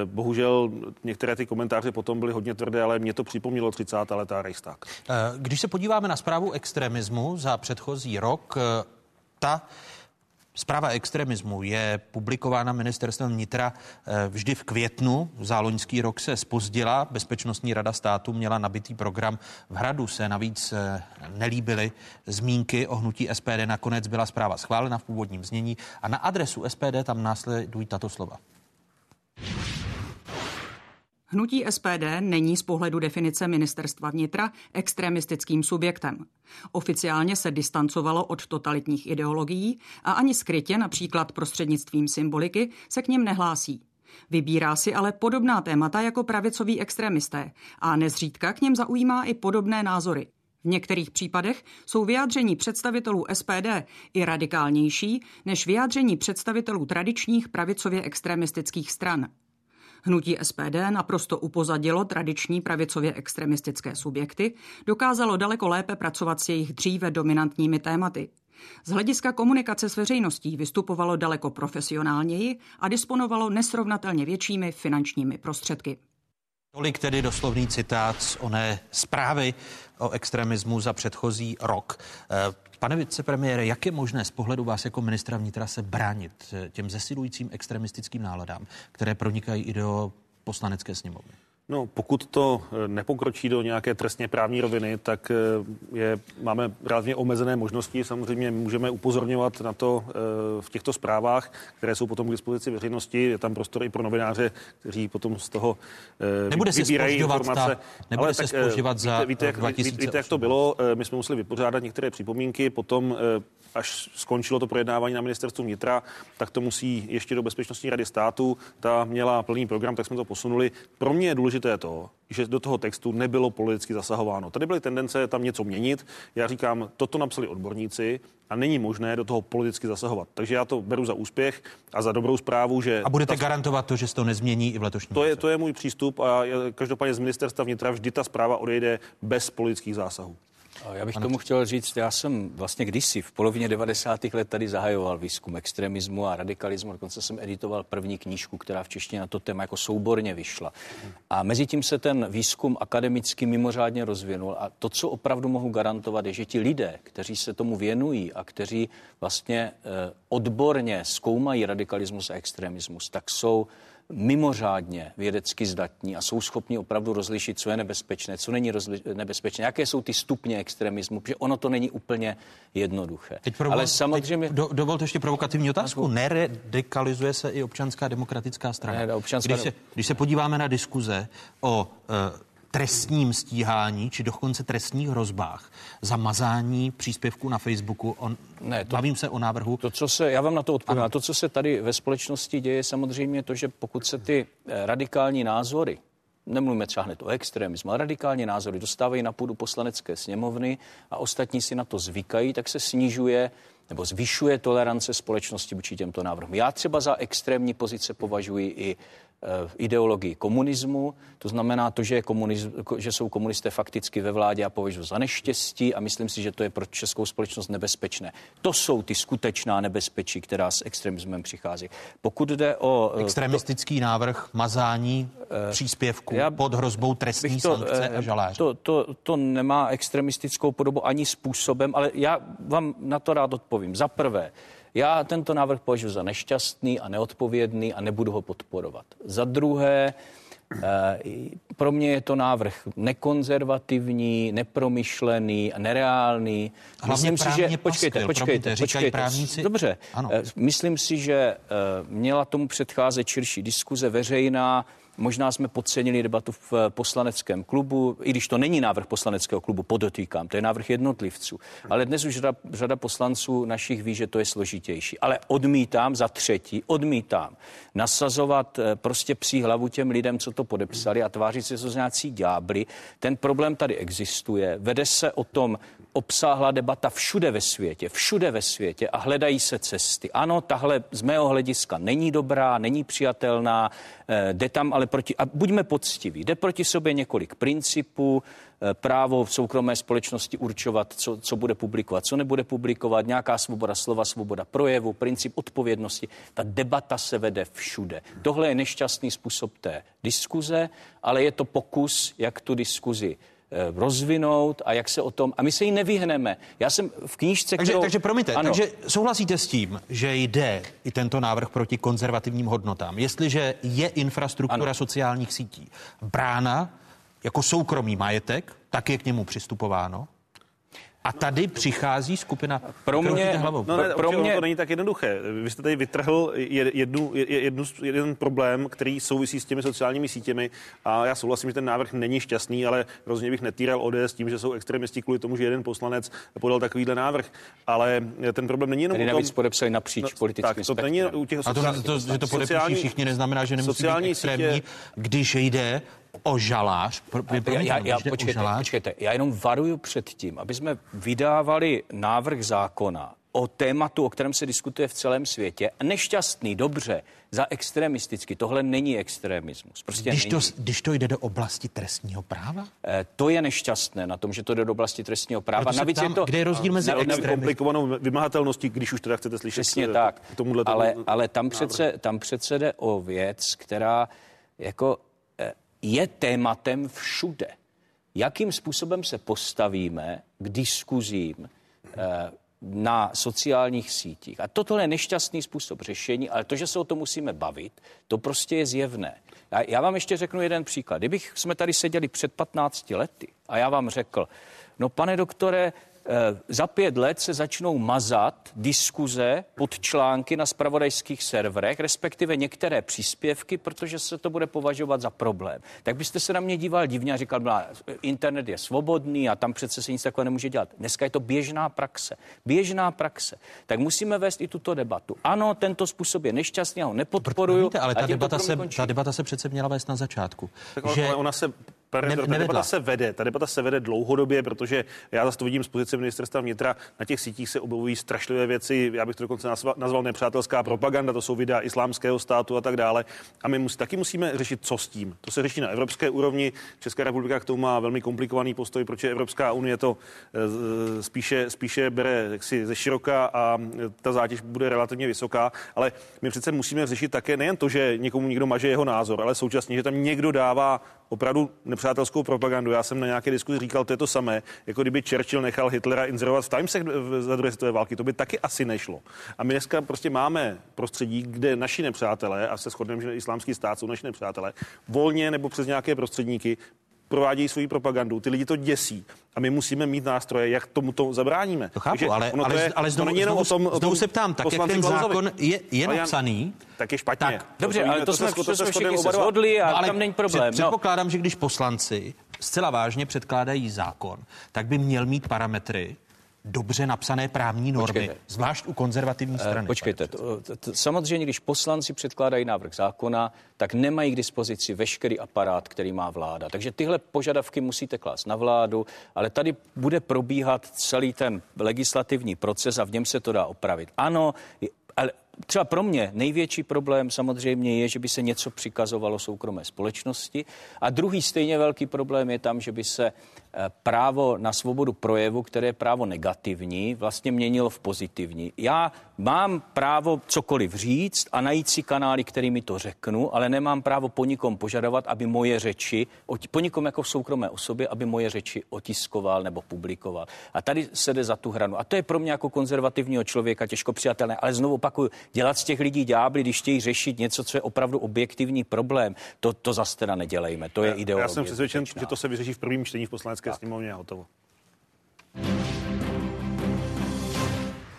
Bohužel některé ty komentáře potom byly hodně tvrdé, ale mě to připomnělo 30. letá Reichstag. Když se podíváme na zprávu extremismu za předchozí rok, zpráva extremismu je publikována ministerstvem vnitra vždy v květnu. Za loňský rok se zpozdila. Bezpečnostní rada státu měla nabitý program. V Hradu se navíc nelíbily zmínky o hnutí SPD. Nakonec byla zpráva schválena v původním znění a na adresu SPD tam následují tato slova. Hnutí SPD není z pohledu definice ministerstva vnitra extremistickým subjektem. Oficiálně se distancovalo od totalitních ideologií a ani skrytě, například prostřednictvím symboliky, se k nim nehlásí. Vybírá si ale podobná témata jako pravicoví extremisté a nezřídka k něm zaujímá i podobné názory. V některých případech jsou vyjádření představitelů SPD i radikálnější než vyjádření představitelů tradičních pravicově extremistických stran. Hnutí SPD naprosto upozadilo tradiční pravicově extremistické subjekty, dokázalo daleko lépe pracovat s jejich dříve dominantními tématy. Z hlediska komunikace s veřejností vystupovalo daleko profesionálněji a disponovalo nesrovnatelně většími finančními prostředky. Tolik tedy doslovný citát z oné zprávy o extremismu za předchozí rok. Pane vicepremiére, jak je možné z pohledu vás jako ministra vnitra se bránit těm zesilujícím extremistickým náladám, které pronikají i do Poslanecké sněmovny? No, pokud to nepokročí do nějaké trestně právní roviny, tak máme rázně omezené možnosti. Samozřejmě můžeme upozorňovat na to v těchto zprávách, které jsou potom k dispozici veřejnosti. Je tam prostor i pro novináře, kteří potom z toho vybírají informace. Nebude se spožďovat za 2008. Víte, jak to bylo? My jsme museli vypořádat některé připomínky, potom až skončilo to projednávání na ministerstvu vnitra, tak to musí ještě do Bezpečnostní rady státu. Ta měla plný program, tak jsme to posunuli. Pro mě je důležité to, že do toho textu nebylo politicky zasahováno. Tady byly tendence tam něco měnit. Já říkám, toto napsali odborníci a není možné do toho politicky zasahovat. Takže já to beru za úspěch a za dobrou zprávu, že... A budete garantovat to, že se to nezmění i v letošním roce? To je můj přístup a každopádně z ministerstva vnitra vždy ta zpráva odejde bez politických zásahů. Já bych tomu chtěl říct, já jsem vlastně kdysi v polovině 90. let tady zahajoval výzkum extremismu a radikalismu, dokonce jsem editoval první knížku, která v češtině na to téma jako souborně vyšla. A mezi tím se ten výzkum akademicky mimořádně rozvinul a to, co opravdu mohu garantovat, je, že ti lidé, kteří se tomu věnují a kteří vlastně odborně zkoumají radikalismus a extremismus, tak jsou mimořádně vědecky zdatní a jsou schopni opravdu rozlišit, co je nebezpečné, co není nebezpečné, jaké jsou ty stupně extremismu, protože ono to není úplně jednoduché. Ale samozřejmě... Dovolte ještě provokativní otázku. Neradikalizuje se i Občanská demokratická strana? Když se podíváme na diskuze o trestním stíhání, či dokonce trestních hrozbách za mazání příspěvku na Facebooku. Bavím se o návrhu. Já vám na to odpovím. A to, co se tady ve společnosti děje, samozřejmě to, že pokud se ty radikální názory, nemluvíme třeba hned o extremismu, ale radikální názory dostávají na půdu Poslanecké sněmovny a ostatní si na to zvykají, tak se snižuje nebo zvyšuje tolerance společnosti vůči těmto návrhům. Já třeba za extrémní pozice považuji i ideologii komunismu, to znamená to, že, že jsou komunisté fakticky ve vládě a považuji za neštěstí a myslím si, že to je pro českou společnost nebezpečné. To jsou ty skutečná nebezpečí, která s extremismem přichází. Pokud jde o... Extremistický návrh, mazání příspěvku pod hrozbou trestní sankce a žaláře. To nemá extremistickou podobu ani způsobem, ale já vám na to rád odpovím. Za prvé, já tento návrh považuji za nešťastný a neodpovědný a nebudu ho podporovat. Za druhé, pro mě je to návrh nekonzervativní, nepromyšlený, nereálný. Hlavně myslím si, že počkejte. Právníci... Dobře. Ano. Myslím si, že měla tomu předcházet širší diskuze veřejná. Možná jsme podcenili debatu v poslaneckém klubu, i když to není návrh poslaneckého klubu, podotýkám, to je návrh jednotlivců. Ale dnes už řada poslanců našich ví, že to je složitější. Ale odmítám, za třetí, nasazovat prostě psí hlavu těm lidem, co to podepsali a tvářit se to z nějací ďábli. Ten problém tady existuje, vede se o tom obsáhla debata všude ve světě a hledají se cesty. Ano, tahle z mého hlediska není dobrá, není přijatelná, jde tam ale a buďme poctiví, jde proti sobě několik principů, právo v soukromé společnosti určovat, co bude publikovat, co nebude publikovat, nějaká svoboda slova, svoboda projevu, princip odpovědnosti. Ta debata se vede všude. Tohle je nešťastný způsob té diskuze, ale je to pokus, jak tu diskuzi rozvinout a jak se o tom... A my se jí nevyhneme. Já jsem v knížce... Takže promiňte, takže souhlasíte s tím, že jde i tento návrh proti konzervativním hodnotám. Jestliže je infrastruktura sociálních sítí brána jako soukromý majetek, tak je k němu přistupováno. A tady přichází skupina. Pro mě to není tak jednoduché. Vy jste tady vytrhl jeden problém, který souvisí s těmi sociálními sítěmi. A já souhlasím, že ten návrh není šťastný, ale rozhodně bych netýral ODS tím, že jsou extremisti kvůli tomu, že jeden poslanec podal takovýhle návrh. Ale ten problém není jenom. Tady navíc podepsali napříč politickým spektrem. A to, že to podepíší všichni, neznamená, že nemusí být extrémní, když jde o žalář. Počkejte, já jenom varuju před tím, aby jsme vydávali návrh zákona o tématu, o kterém se diskutuje v celém světě. Nešťastný, dobře, za extremisticky. Tohle není extremismus. Prostě když to jde do oblasti trestního práva? To je nešťastné na tom, že to jde do oblasti trestního práva. Navíc tam, je to, kde je rozdíl mezi komplikovanou vymahatelností, když už teda chcete slyšet. Přesně tak. Ale tam přece jde o věc, která jako je tématem všude. Jakým způsobem se postavíme k diskuzím na sociálních sítích. A toto je nešťastný způsob řešení, ale to, že se o tom musíme bavit, to prostě je zjevné. Já vám ještě řeknu jeden příklad. Kdybych jsme tady seděli před 15 lety a já vám řekl, no pane doktore, za 5 let se začnou mazat diskuze pod články na zpravodajských serverech, respektive některé příspěvky, protože se to bude považovat za problém. Tak byste se na mě díval divně a říkal, internet je svobodný a tam přece se nic takového nemůže dělat. Dneska je to běžná praxe. Běžná praxe. Tak musíme vést i tuto debatu. Ano, tento způsob je nešťastný, já ho nepodporuju. Ale ta debata se přece měla vést na začátku. Ta debata se vede dlouhodobě, protože já zase to vidím z pozice ministerstva vnitra, na těch sítích se objevují strašlivé věci, já bych to dokonce nazval nepřátelská propaganda, to jsou videa Islámského státu a tak dále. A my taky musíme řešit, co s tím. To se řeší na evropské úrovni, Česká republika k tomu má velmi komplikovaný postoj, protože Evropská unie to spíše bere jaksi ze široka a ta zátěž bude relativně vysoká, ale my přece musíme řešit také nejen to, že někomu někdo maže jeho názor, ale současně, že tam někdo dává opravdu nepřátelskou propagandu. Já jsem na nějaké diskuzi říkal, to je to samé, jako kdyby Churchill nechal Hitlera inzerovat v Timesech za druhé světové války. To by taky asi nešlo. A my dneska prostě máme prostředí, kde naši nepřátelé, a se shodneme, že Islámský stát jsou naši nepřátelé, volně nebo přes nějaké prostředníky provádějí svoji propagandu. Ty lidi to děsí. A my musíme mít nástroje, jak tomu zabráníme. To chápu, ale znovu se ptám, tak jak ten zákon je napsaný, tak je špatně. Tak, dobře, ale to jsme všichni se shodli a tam není problém. Předpokládám, že když poslanci zcela vážně předkládají zákon, tak by měl mít parametry, dobře napsané právní normy, zvlášť u konzervativní strany. Počkejte, samozřejmě, když poslanci předkládají návrh zákona, tak nemají k dispozici veškerý aparát, který má vláda. Takže tyhle požadavky musíte klást na vládu, ale tady bude probíhat celý ten legislativní proces a v něm se to dá opravit. Ano, ale třeba pro mě největší problém samozřejmě je, že by se něco přikazovalo soukromé společnosti a druhý stejně velký problém je tam, že by se právo na svobodu projevu, které je právo negativní, vlastně měnilo v pozitivní. Já mám právo cokoliv říct a najít si kanály, kterými to řeknu, ale nemám právo po nikom požadovat, aby moje řeči, po nikom jako v soukromé osobě, aby moje řeči otiskoval nebo publikoval. A tady se jde za tu hranu. A to je pro mě jako konzervativního člověka těžko přijatelné, ale znovu opakuju, dělat z těch lidí ďábly, když chtějí řešit něco, co je opravdu objektivní problém, to zase teda nedělejme, to je ideologie. Já jsem přesvědčen, že to se vyřeší v prvním čtení v Poslanecké sněmovně a hotovo.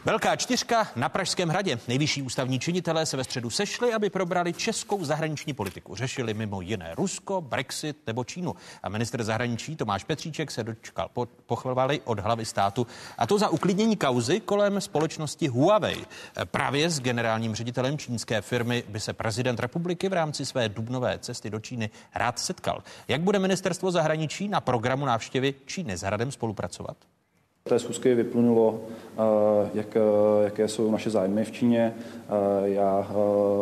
Velká čtyřka na Pražském hradě. Nejvyšší ústavní činitelé se ve středu sešli, aby probrali českou zahraniční politiku. Řešili mimo jiné Rusko, Brexit nebo Čínu. A ministr zahraničí Tomáš Petříček se dočkal pochvaly od hlavy státu. A to za uklidnění kauzy kolem společnosti Huawei. Právě s generálním ředitelem čínské firmy by se prezident republiky v rámci své dubnové cesty do Číny rád setkal. Jak bude ministerstvo zahraničí na programu návštěvy Číny s hradem spolupracovat? Té schůzky vyplynulo, jaké jsou naše zájmy v Číně. Já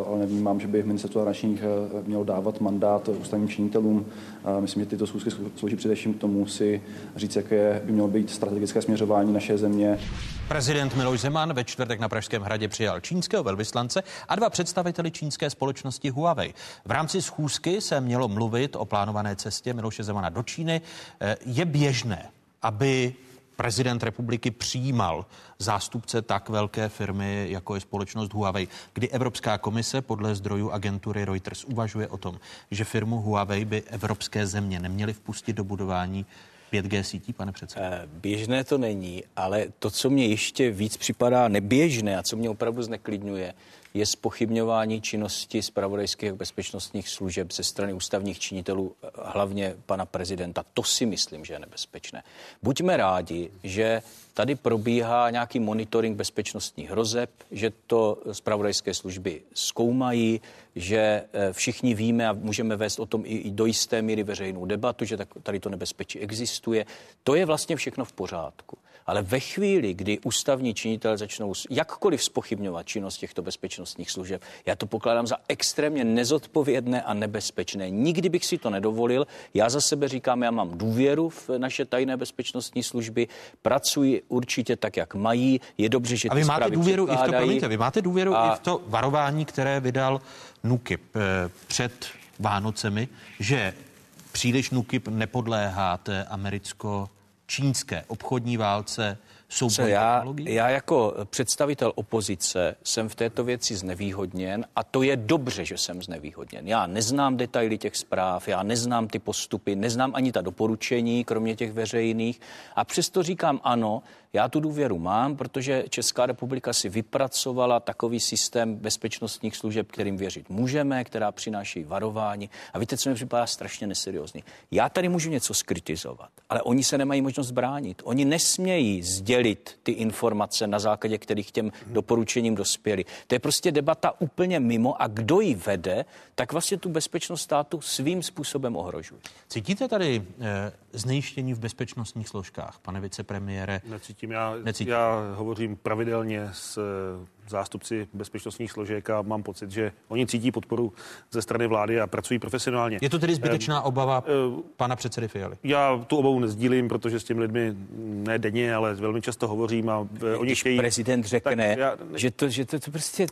ale nevnímám, že by ministerstvo zahraničních mělo dávat mandát ústavním činitelům. Myslím, že tyto schůzky slouží především k tomu si říct, jaké by mělo být strategické směřování naše země. Prezident Miloš Zeman ve čtvrtek na Pražském hradě přijal čínského velvyslance a 2 představiteli čínské společnosti Huawei. V rámci schůzky se mělo mluvit o plánované cestě Miloše Zemana do Číny. Je běžné, aby prezident republiky přijímal zástupce tak velké firmy, jako je společnost Huawei, kdy Evropská komise podle zdrojů agentury Reuters uvažuje o tom, že firmu Huawei by evropské země neměly vpustit do budování 5G sítí, pane předsedo? Běžné to není, ale to, co mě ještě víc připadá neběžné a co mě opravdu zneklidňuje, je zpochybňování činnosti zpravodajských a bezpečnostních služeb ze strany ústavních činitelů, hlavně pana prezidenta. To si myslím, že je nebezpečné. Buďme rádi, že tady probíhá nějaký monitoring bezpečnostních hrozeb, že to zpravodajské služby zkoumají, že všichni víme a můžeme vést o tom i do jisté míry veřejnou debatu, že tady to nebezpečí existuje. To je vlastně všechno v pořádku. Ale ve chvíli, kdy ústavní činitelé začnou jakkoliv zpochybňovat činnost těchto bezpečnostních služeb, já to pokládám za extrémně nezodpovědné a nebezpečné. Nikdy bych si to nedovolil. Já za sebe říkám, já mám důvěru v naše tajné bezpečnostní služby, pracuji určitě tak, jak mají. Je dobře, že ty zprávy předkládají. Vy máte důvěru i v to varování, které vydal NÚKIB před Vánocemi, že příliš NÚKIB nepodléhá té americko čínské obchodní válce, souboj technologií? Já jako představitel opozice jsem v této věci znevýhodněn a to je dobře, že jsem znevýhodněn. Já neznám detaily těch zpráv, já neznám ty postupy, neznám ani ta doporučení, kromě těch veřejných. A přesto říkám ano, já tu důvěru mám, protože Česká republika si vypracovala takový systém bezpečnostních služeb, kterým věřit můžeme, která přináší varování. A víte, co mi připadá strašně neseriózní. Já tady můžu něco skritizovat, ale oni se nemají možnost bránit. Oni nesmějí sdělit ty informace, na základě kterých těm doporučením dospěli. To je prostě debata úplně mimo a kdo ji vede, tak vlastně tu bezpečnost státu svým způsobem ohrožuje. Cítíte tady znejštění v bezpečnostních složkách, pane vicepremiére? Já hovořím pravidelně s zástupci bezpečnostních složek a mám pocit, že oni cítí podporu ze strany vlády a pracují profesionálně. Je to tedy zbytečná obava pana předsedy Fialy? Já tu obavu nesdílím, protože s těmi lidmi ne denně, ale velmi často hovořím a oni chtějí... Když prezident řekne, že to prostě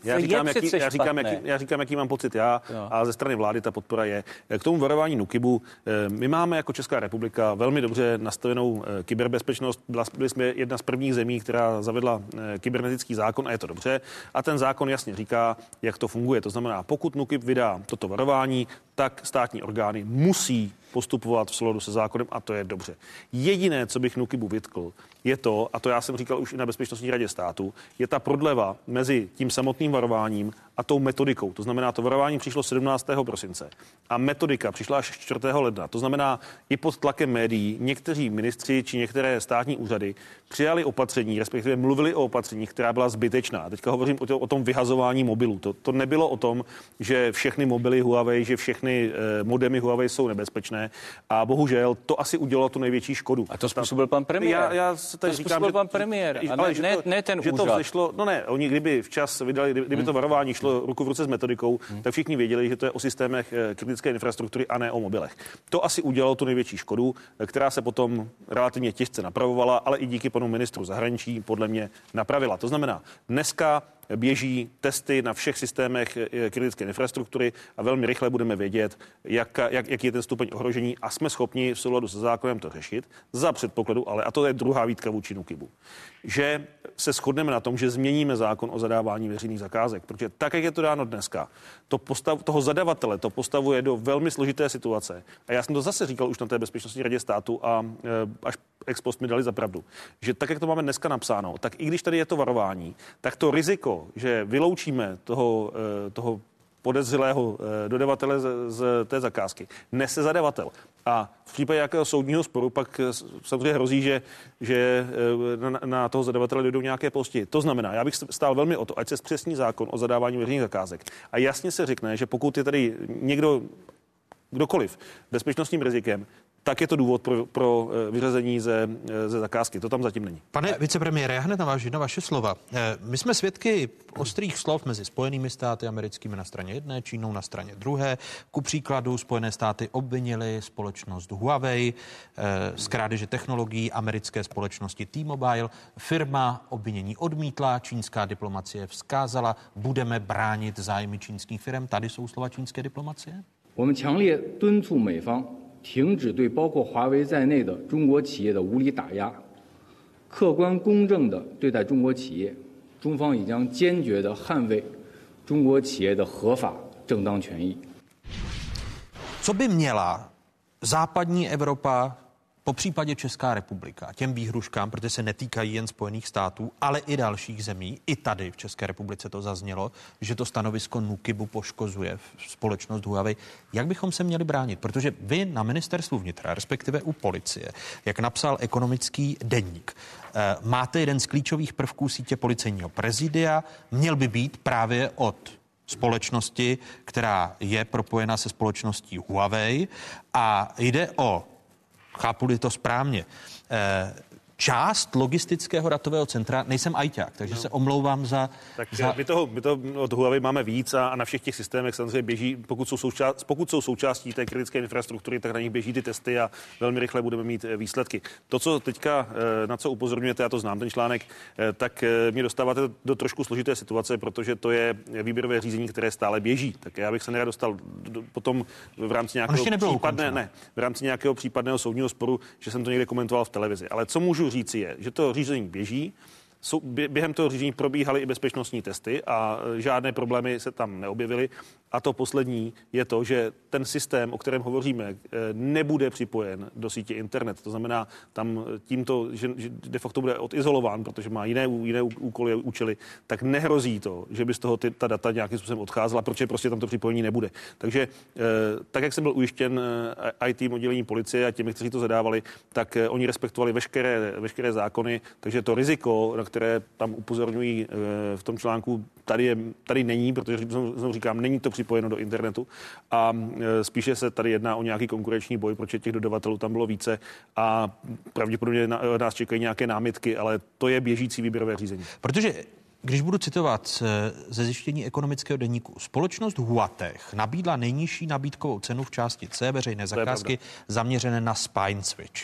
já říkám, jaký mám pocit já a ze strany vlády ta podpora je. K tomu varování NÚKIBu, my máme jako Česká republika velmi dobře nastavenou kyberbezpečnost. Byli jsme jedna z prvních zemí, která zavedla kybernetický zákon a je to dobře. A ten zákon jasně říká, jak to funguje. To znamená, pokud NÚKIB vydá toto varování, tak státní orgány musí postupovat v souladu se zákonem a to je dobře. Jediné, co bych NÚKIBu vytkl, je to, a to já jsem říkal už i na Bezpečnostní radě státu, je ta prodleva mezi tím samotným varováním a tou metodikou. To znamená, to varování přišlo 17. prosince a metodika přišla až 4. ledna. To znamená, i pod tlakem médií někteří ministři či některé státní úřady přijali opatření, respektive mluvili o opatření, která byla zbytečná. Teďka hovořím o tom vyhazování mobilů. To nebylo o tom, že všechny mobily Huawei, že všechny modemy Huawei jsou nebezpečné. A bohužel to asi udělalo tu největší škodu. A to způsobil pan premiér. Já tady to říkám, že pan premiér, ale ne ten úřad. Že to vzešlo, oni kdyby včas vydali, kdyby to varování šlo ruku v ruce s metodikou, tak všichni věděli, že to je o systémech kritické infrastruktury a ne o mobilech. To asi udělalo tu největší škodu, která se potom relativně těžce napravovala, ale i díky panu ministru zahraničí podle mě napravila. To znamená, dneska běží testy na všech systémech kritické infrastruktury a velmi rychle budeme vědět, jaký je ten stupeň ohrožení a jsme schopni v souladu se zákonem to řešit za předpokladu, ale a to je druhá výtka vůči NÚKIBu, že se shodneme na tom, že změníme zákon o zadávání veřejných zakázek, protože tak, jak je to dáno dneska, toho zadavatele to postavuje do velmi složité situace. A já jsem to zase říkal už na té Bezpečnostní radě státu a až ex post mi dali za pravdu, že tak, jak to máme dneska napsáno, tak i když tady je to varování, tak to riziko, že vyloučíme toho podezřelého dodavatele z té zakázky, nese zadavatel. A v případě nějakého soudního sporu pak samozřejmě hrozí, že na toho zadavatele dojdou nějaké postihy. To znamená, já bych stál velmi o to, ať se zpřesní zákon o zadávání veřejných zakázek. A jasně se řekne, že pokud je tady někdo, kdokoliv, bezpečnostním rizikem, tak je to důvod pro vyřazení ze zakázky. To tam zatím není. Pane vicepremiére, já hned navážu na vaše slova. My jsme svědky ostrých slov mezi Spojenými státy americkými na straně jedné, Čínou na straně druhé. Ku příkladu Spojené státy obvinily společnost Huawei z krádeže technologií americké společnosti T-Mobile. Firma obvinění odmítla, čínská diplomacie vzkázala, budeme bránit zájmy čínských firm. Tady jsou slova čínské diplomacie. Co by měla západní Evropa popřípadě Česká republika těm výhruškám, protože se netýkají jen Spojených států, ale i dalších zemí, i tady v České republice to zaznělo, že to stanovisko NÚKIBu poškozuje společnost Huawei. Jak bychom se měli bránit? Protože vy na ministerstvu vnitra, respektive u policie, jak napsal Ekonomický deník, máte jeden z klíčových prvků sítě policejního prezidia, měl by být právě od společnosti, která je propojena se společností Huawei, a jde o, chápu-li to správně, část logistického datového centra, nejsem ajťák, takže se omlouvám za... My toho od Huawei máme víc a na všech těch systémech samozřejmě běží, pokud jsou součástí té kritické infrastruktury, tak na nich běží ty testy a velmi rychle budeme mít výsledky. To, co teďka, na co upozorňujete, já to znám, ten článek, tak mě dostáváte do trošku složité situace, protože to je výběrové řízení, které stále běží. Tak já bych se nerad dostal potom v rámci nějakého případného soudního sporu, že jsem to někde komentoval v televizi. Ale co můžu říci je, že to řízení běží, během toho řízení probíhaly i bezpečnostní testy a žádné problémy se tam neobjevily. A to poslední je to, že ten systém, o kterém hovoříme, nebude připojen do sítě internet. To znamená, tam tímto, že de facto bude odizolován, protože má jiné úkoly a účely, tak nehrozí to, že by z toho ta data nějakým způsobem odcházela, protože prostě tam to připojení nebude. Takže tak, jak jsem byl ujištěn IT oddělení policie a těmi, kteří to zadávali, tak oni respektovali veškeré zákony, takže to riziko, které tam upozorňují v tom článku, tady není, protože znovu říkám, není to připojeno do internetu a spíše se tady jedná o nějaký konkurenční boj, protože těch dodavatelů tam bylo více a pravděpodobně nás čekají nějaké námitky, ale to je běžící výběrové řízení. Protože když budu citovat ze zjištění Ekonomického deníku, společnost Huatech nabídla nejnižší nabídkovou cenu v části C veřejné zakázky zaměřené na spine switch.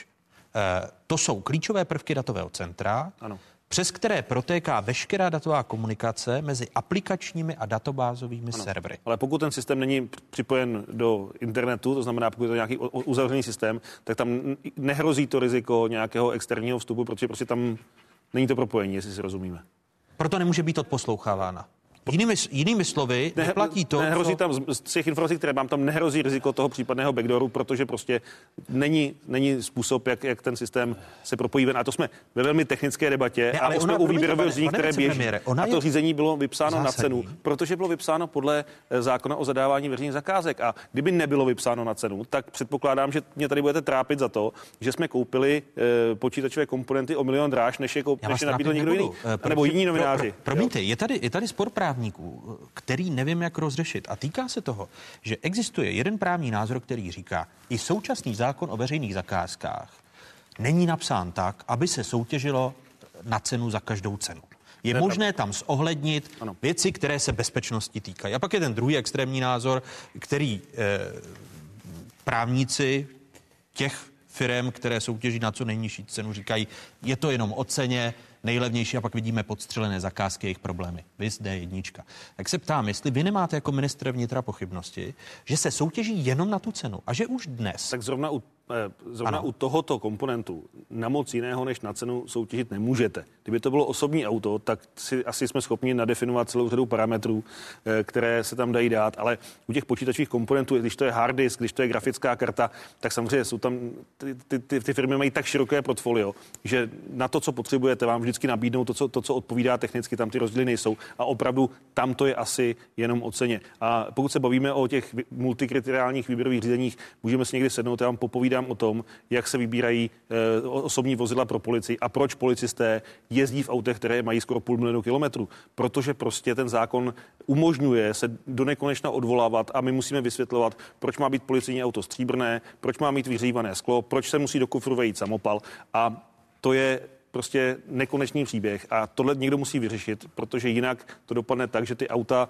To jsou klíčové prvky datového centra, ano, přes které protéká veškerá datová komunikace mezi aplikačními a databázovými servery. Ale pokud ten systém není připojen do internetu, to znamená, pokud je to nějaký uzavřený systém, tak tam nehrozí to riziko nějakého externího vstupu, protože prostě tam není to propojení, jestli si rozumíme. Proto nemůže být odposlouchávána. Jinými slovy, neplatí to... Nehrozí tam, z těch informací, které mám, tam nehrozí riziko toho případného backdooru, protože prostě není způsob, jak ten systém se propojí ven. A to jsme ve velmi technické debatě a už jsme u výběrového řízení, které běží. A to řízení bylo vypsáno na cenu, protože bylo vypsáno podle zákona o zadávání veřejných zakázek. A kdyby nebylo vypsáno na cenu, tak předpokládám, že mě tady budete trápit za to, že jsme koupili počítačové komponenty o milion dráž, než je nabídl někdo jiný. Nebo jiní novináři. Promiňte, je tady spor právníků, který nevím, jak rozřešit. A týká se toho, že existuje jeden právní názor, který říká, i současný zákon o veřejných zakázkách není napsán tak, aby se soutěžilo na cenu za každou cenu. Je možné tam zohlednit věci, které se bezpečnosti týkají. A pak je ten druhý extrémní názor, který právníci těch firem, které soutěží na co nejnižší cenu, říkají, je to jenom o ceně, nejlevnější, a pak vidíme podstřelené zakázky, jejich problémy. Viz D1. Tak se ptám, jestli vy nemáte jako ministr vnitra pochybnosti, že se soutěží jenom na tu cenu a že už dnes... Tak zrovna u tohoto komponentu na moc jiného než na cenu soutěžit nemůžete. Kdyby to bylo osobní auto, tak si asi jsme schopni nadefinovat celou řadu parametrů, které se tam dají dát, ale u těch počítačových komponentů, když to je hard disk, když to je grafická karta, tak samozřejmě jsou tam ty firmy mají tak široké portfolio, že na to, co potřebujete, vám vždycky nabídnou to, co odpovídá technicky, tam ty rozdíly nejsou a opravdu tam to je asi jenom o ceně. A pokud se bavíme o těch multikriteriálních výběrových řízeních, můžeme si někdy sednout, já vám popovídám o tom, jak se vybírají osobní vozidla pro policii a proč policisté jezdí v autech, které mají skoro 500 000 kilometrů, protože prostě ten zákon umožňuje se do nekonečna odvolávat a my musíme vysvětlovat, proč má být policejní auto stříbrné, proč má mít vyhřívané sklo, proč se musí do kufru vejít samopal, a to je prostě nekonečný příběh a tohle někdo musí vyřešit, protože jinak to dopadne tak, že ty auta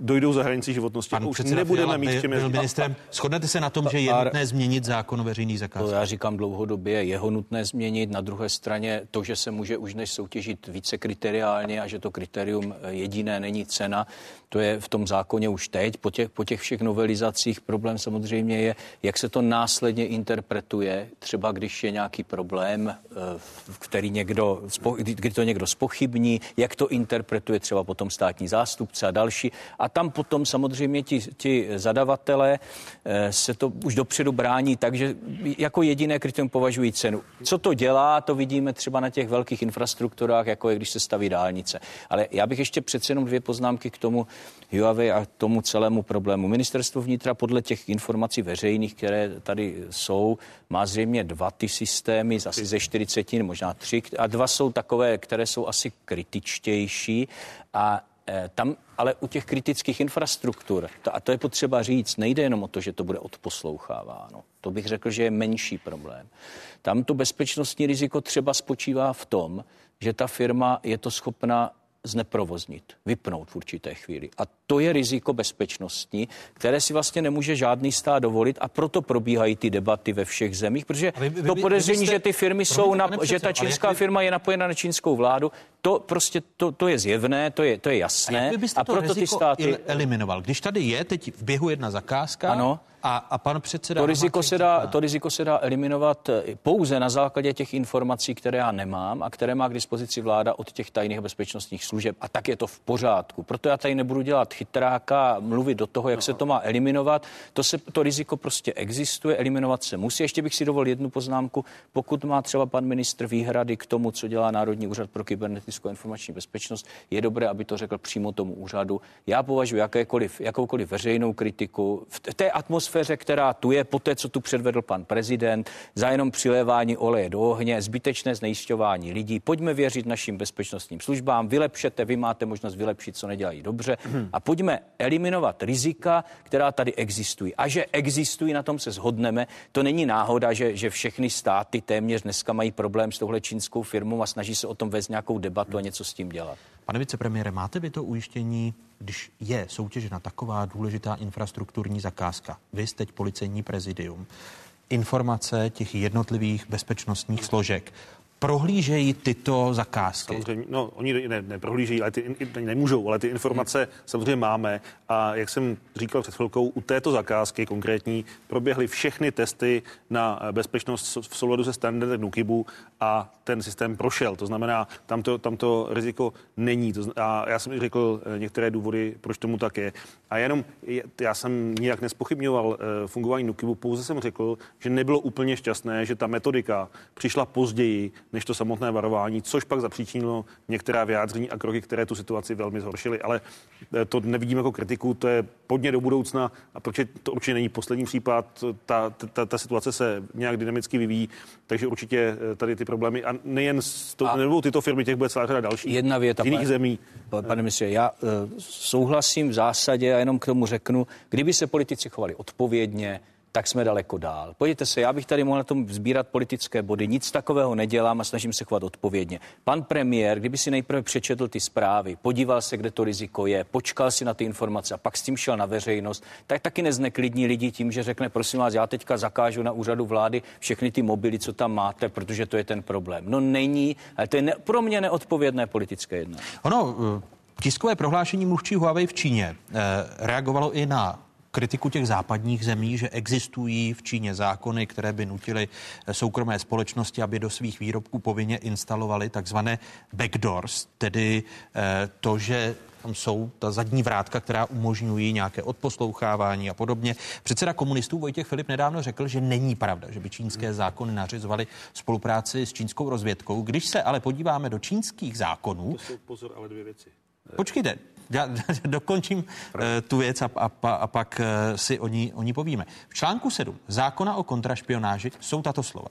dojdou za hranici životnosti. Už nebudeme mít čem jezdit. Ministrem, shodnete se na tom, že je nutné změnit zákon o veřejných zakázkách? To já říkám dlouhodobě, je ho nutné změnit. Na druhé straně to, že se může už než soutěžit více kriteriálně a že to kritérium jediné není cena, to je v tom zákoně už teď. Po těch všech novelizacích problém samozřejmě je, jak se to následně interpretuje, třeba když je nějaký problém, který kdy to někdo zpochybní, jak to interpretuje třeba potom státní zástupce a další. a tam potom samozřejmě ti zadavatelé se to už dopředu brání, takže jako jediné kritérium považují cenu. Co to dělá, to vidíme třeba na těch velkých infrastrukturách, jako je, když se staví dálnice. Ale já bych ještě přece jenom dvě poznámky k tomu Huawei a tomu celému problému. Ministerstvo vnitra podle těch informací veřejných, které tady jsou, má zřejmě dva ty systémy, asi ze 40, možná 3, a dva jsou takové, které jsou asi kritičtější a tam ale u těch kritických infrastruktur, a to je potřeba říct, nejde jenom o to, že to bude odposloucháváno. To bych řekl, že je menší problém. Tam to bezpečnostní riziko třeba spočívá v tom, že ta firma je to schopna zneprovoznit, vypnout v určité chvíli. A to je riziko bezpečnostní, které si vlastně nemůže žádný stát dovolit a proto probíhají ty debaty ve všech zemích, protože to podezření, že ty firmy jsou, že ta čínská firma je napojena na čínskou vládu, to prostě to je zjevné, to je jasné a proto ty státy eliminoval. Když tady je teď v běhu jedna zakázka, ano, a pan předseda to riziko se dá eliminovat pouze na základě těch informací, které já nemám a které má k dispozici vláda od těch tajných bezpečnostních služeb, a tak je to v pořádku. Proto já tady nebudu dělat chytráka, mluvit do toho, jak se to má eliminovat. To riziko prostě existuje, eliminovat se musí. Ještě bych si dovolil jednu poznámku, pokud má třeba pan ministr výhrady k tomu, co dělá Národní úřad pro kybernetickou informační bezpečnost, je dobré, aby to řekl přímo tomu úřadu. Já považuji jakoukoliv veřejnou kritiku v té atmosféře, která tu je, po té, co tu předvedl pan prezident, za jenom přilévání oleje do ohně, zbytečné znejisťování lidí. Pojďme věřit našim bezpečnostním službám, vylepšete, vy máte možnost vylepšit, co nedělají dobře. A pojďme eliminovat rizika, která tady existují. A že existují, na tom se shodneme. To není náhoda, že všechny státy téměř dneska mají problém s touhle čínskou firmou a snaží se o tom vést nějakou debatu a něco s tím dělat. Pane vicepremiére, máte vy to ujištění, když je soutěžena taková důležitá infrastrukturní zakázka, vy teď policejní prezidium, informace těch jednotlivých bezpečnostních složek, prohlížejí tyto zakázky? Samozřejmě, no, oni neprohlížejí, ale nemůžou, ale ty informace samozřejmě máme. A jak jsem říkal před chvilkou, u této zakázky konkrétní proběhly všechny testy na bezpečnost v souladu se standardem NÚKIBu a ten systém prošel. To znamená, tam to riziko není. A já jsem řekl některé důvody, proč tomu tak je. A jenom, já jsem nijak nezpochybňoval fungování NÚKIBu, pouze jsem řekl, že nebylo úplně šťastné, že ta metodika přišla později než to samotné varování, což pak zapříčinilo některá vyjádření a kroky, které tu situaci velmi zhoršily. Ale to nevidím jako kritiku, to je podnět do budoucna, a protože to určitě není poslední případ, ta situace se nějak dynamicky vyvíjí, takže určitě tady ty problémy, a nejen nebudou tyto firmy, těch bude celá řada dalších. Jedna věta, z jiných zemí. Pane ministře, já souhlasím v zásadě a jenom k tomu řeknu, kdyby se politici chovali odpovědně, tak jsme daleko dál. Pojďte se, já bych tady mohl na tom sbírat politické body, nic takového nedělám a snažím se chovat odpovědně. Pan premiér, kdyby si nejprve přečetl ty zprávy, podíval se, kde to riziko je, počkal si na ty informace a pak s tím šel na veřejnost, tak taky nezneklidní lidi tím, že řekne, prosím vás, já teďka zakážu na úřadu vlády všechny ty mobily, co tam máte, protože to je ten problém. No není, ale to je pro mě neodpovědné politické jednání. Ono, tiskové prohlášení mluvčí Huawei v Číně reagovalo i na kritiku těch západních zemí, že existují v Číně zákony, které by nutily soukromé společnosti, aby do svých výrobků povinně instalovaly takzvané backdoors, tedy to, že tam jsou ta zadní vrátka, která umožňují nějaké odposlouchávání a podobně. Předseda komunistů Vojtěch Filip nedávno řekl, že není pravda, že by čínské zákony nařizovaly spolupráci s čínskou rozvědkou. Když se ale podíváme do čínských zákonů... To jsou pozor, ale dvě věci. Počkejte, já dokončím tu věc a pak si o ní povíme. V článku 7 zákona o kontrašpionáži jsou tato slova.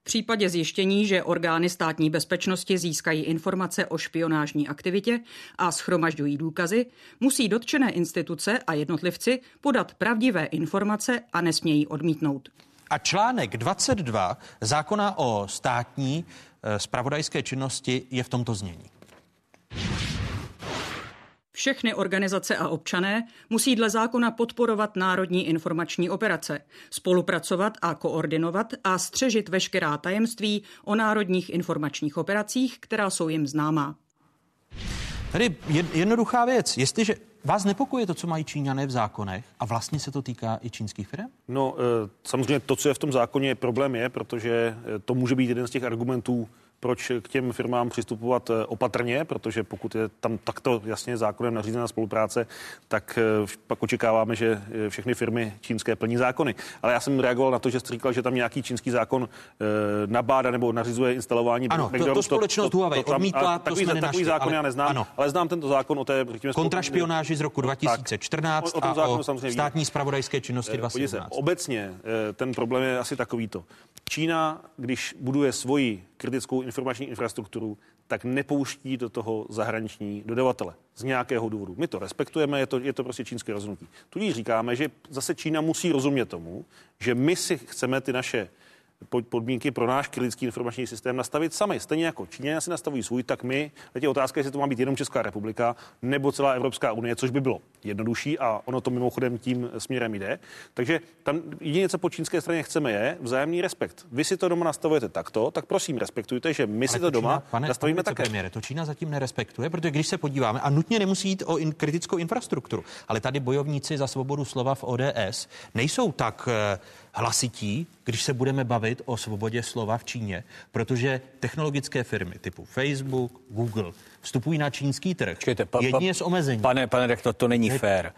V případě zjištění, že orgány státní bezpečnosti získají informace o špionážní aktivitě a shromažďují důkazy, musí dotčené instituce a jednotlivci podat pravdivé informace a nesmějí odmítnout. A článek 22 zákona o státní zpravodajské činnosti je v tomto znění. Všechny organizace a občané musí dle zákona podporovat národní informační operace, spolupracovat a koordinovat a střežit veškerá tajemství o národních informačních operacích, která jsou jim známá. Tady jednoduchá věc, jestliže vás nepokojí to, co mají Číňané v zákonech, a vlastně se to týká i čínských firm? No samozřejmě to, co je v tom zákoně, problém je, protože to může být jeden z těch argumentů, proč k těm firmám přistupovat opatrně, protože pokud je tam takto jasně zákonem nařízená spolupráce, tak pak očekáváme, že všechny firmy čínské plní zákony. Ale já jsem reagoval na to, že jste říkal, že tam nějaký čínský zákon nabádá nebo nařizuje instalování. Ano, to společnost Huawei odmítla, to jsme nenašli. Zákon já neznám, ale znám tento zákon o té kontrašpionáži z roku 2014 tak, a o státní zpravodajské činnosti 2017. Obecně ten problém je asi takovýto. Čína, když buduje svoji kritickou informační infrastrukturu, tak nepouští do toho zahraniční dodavatele z nějakého důvodu. My to respektujeme, je to prostě čínské rozhodnutí. Tudíž říkáme, že zase Čína musí rozumět tomu, že my si chceme ty naše podmínky pro náš kritický informační systém nastavit sami. Stejně jako Číňané si nastavují svůj, tak my, teď je otázka, jestli to má být jenom Česká republika nebo celá Evropská unie, což by bylo jednodušší a ono to mimochodem tím směrem jde. Takže tam jedině, co po čínské straně chceme, je vzájemný respekt. Vy si to doma nastavujete takto, tak prosím respektujte, že my si to doma nastavíme také. Premiére, to Čína zatím nerespektuje, protože když se podíváme, a nutně nemusí jít o kritickou infrastrukturu, ale tady bojovníci za svobodu slova v ODS nejsou tak hlasití, když se budeme bavit o svobodě slova v Číně, protože technologické firmy typu Facebook, Google vstupují na čínský trh. Jedině s omezením. Pane rektor, to není fér.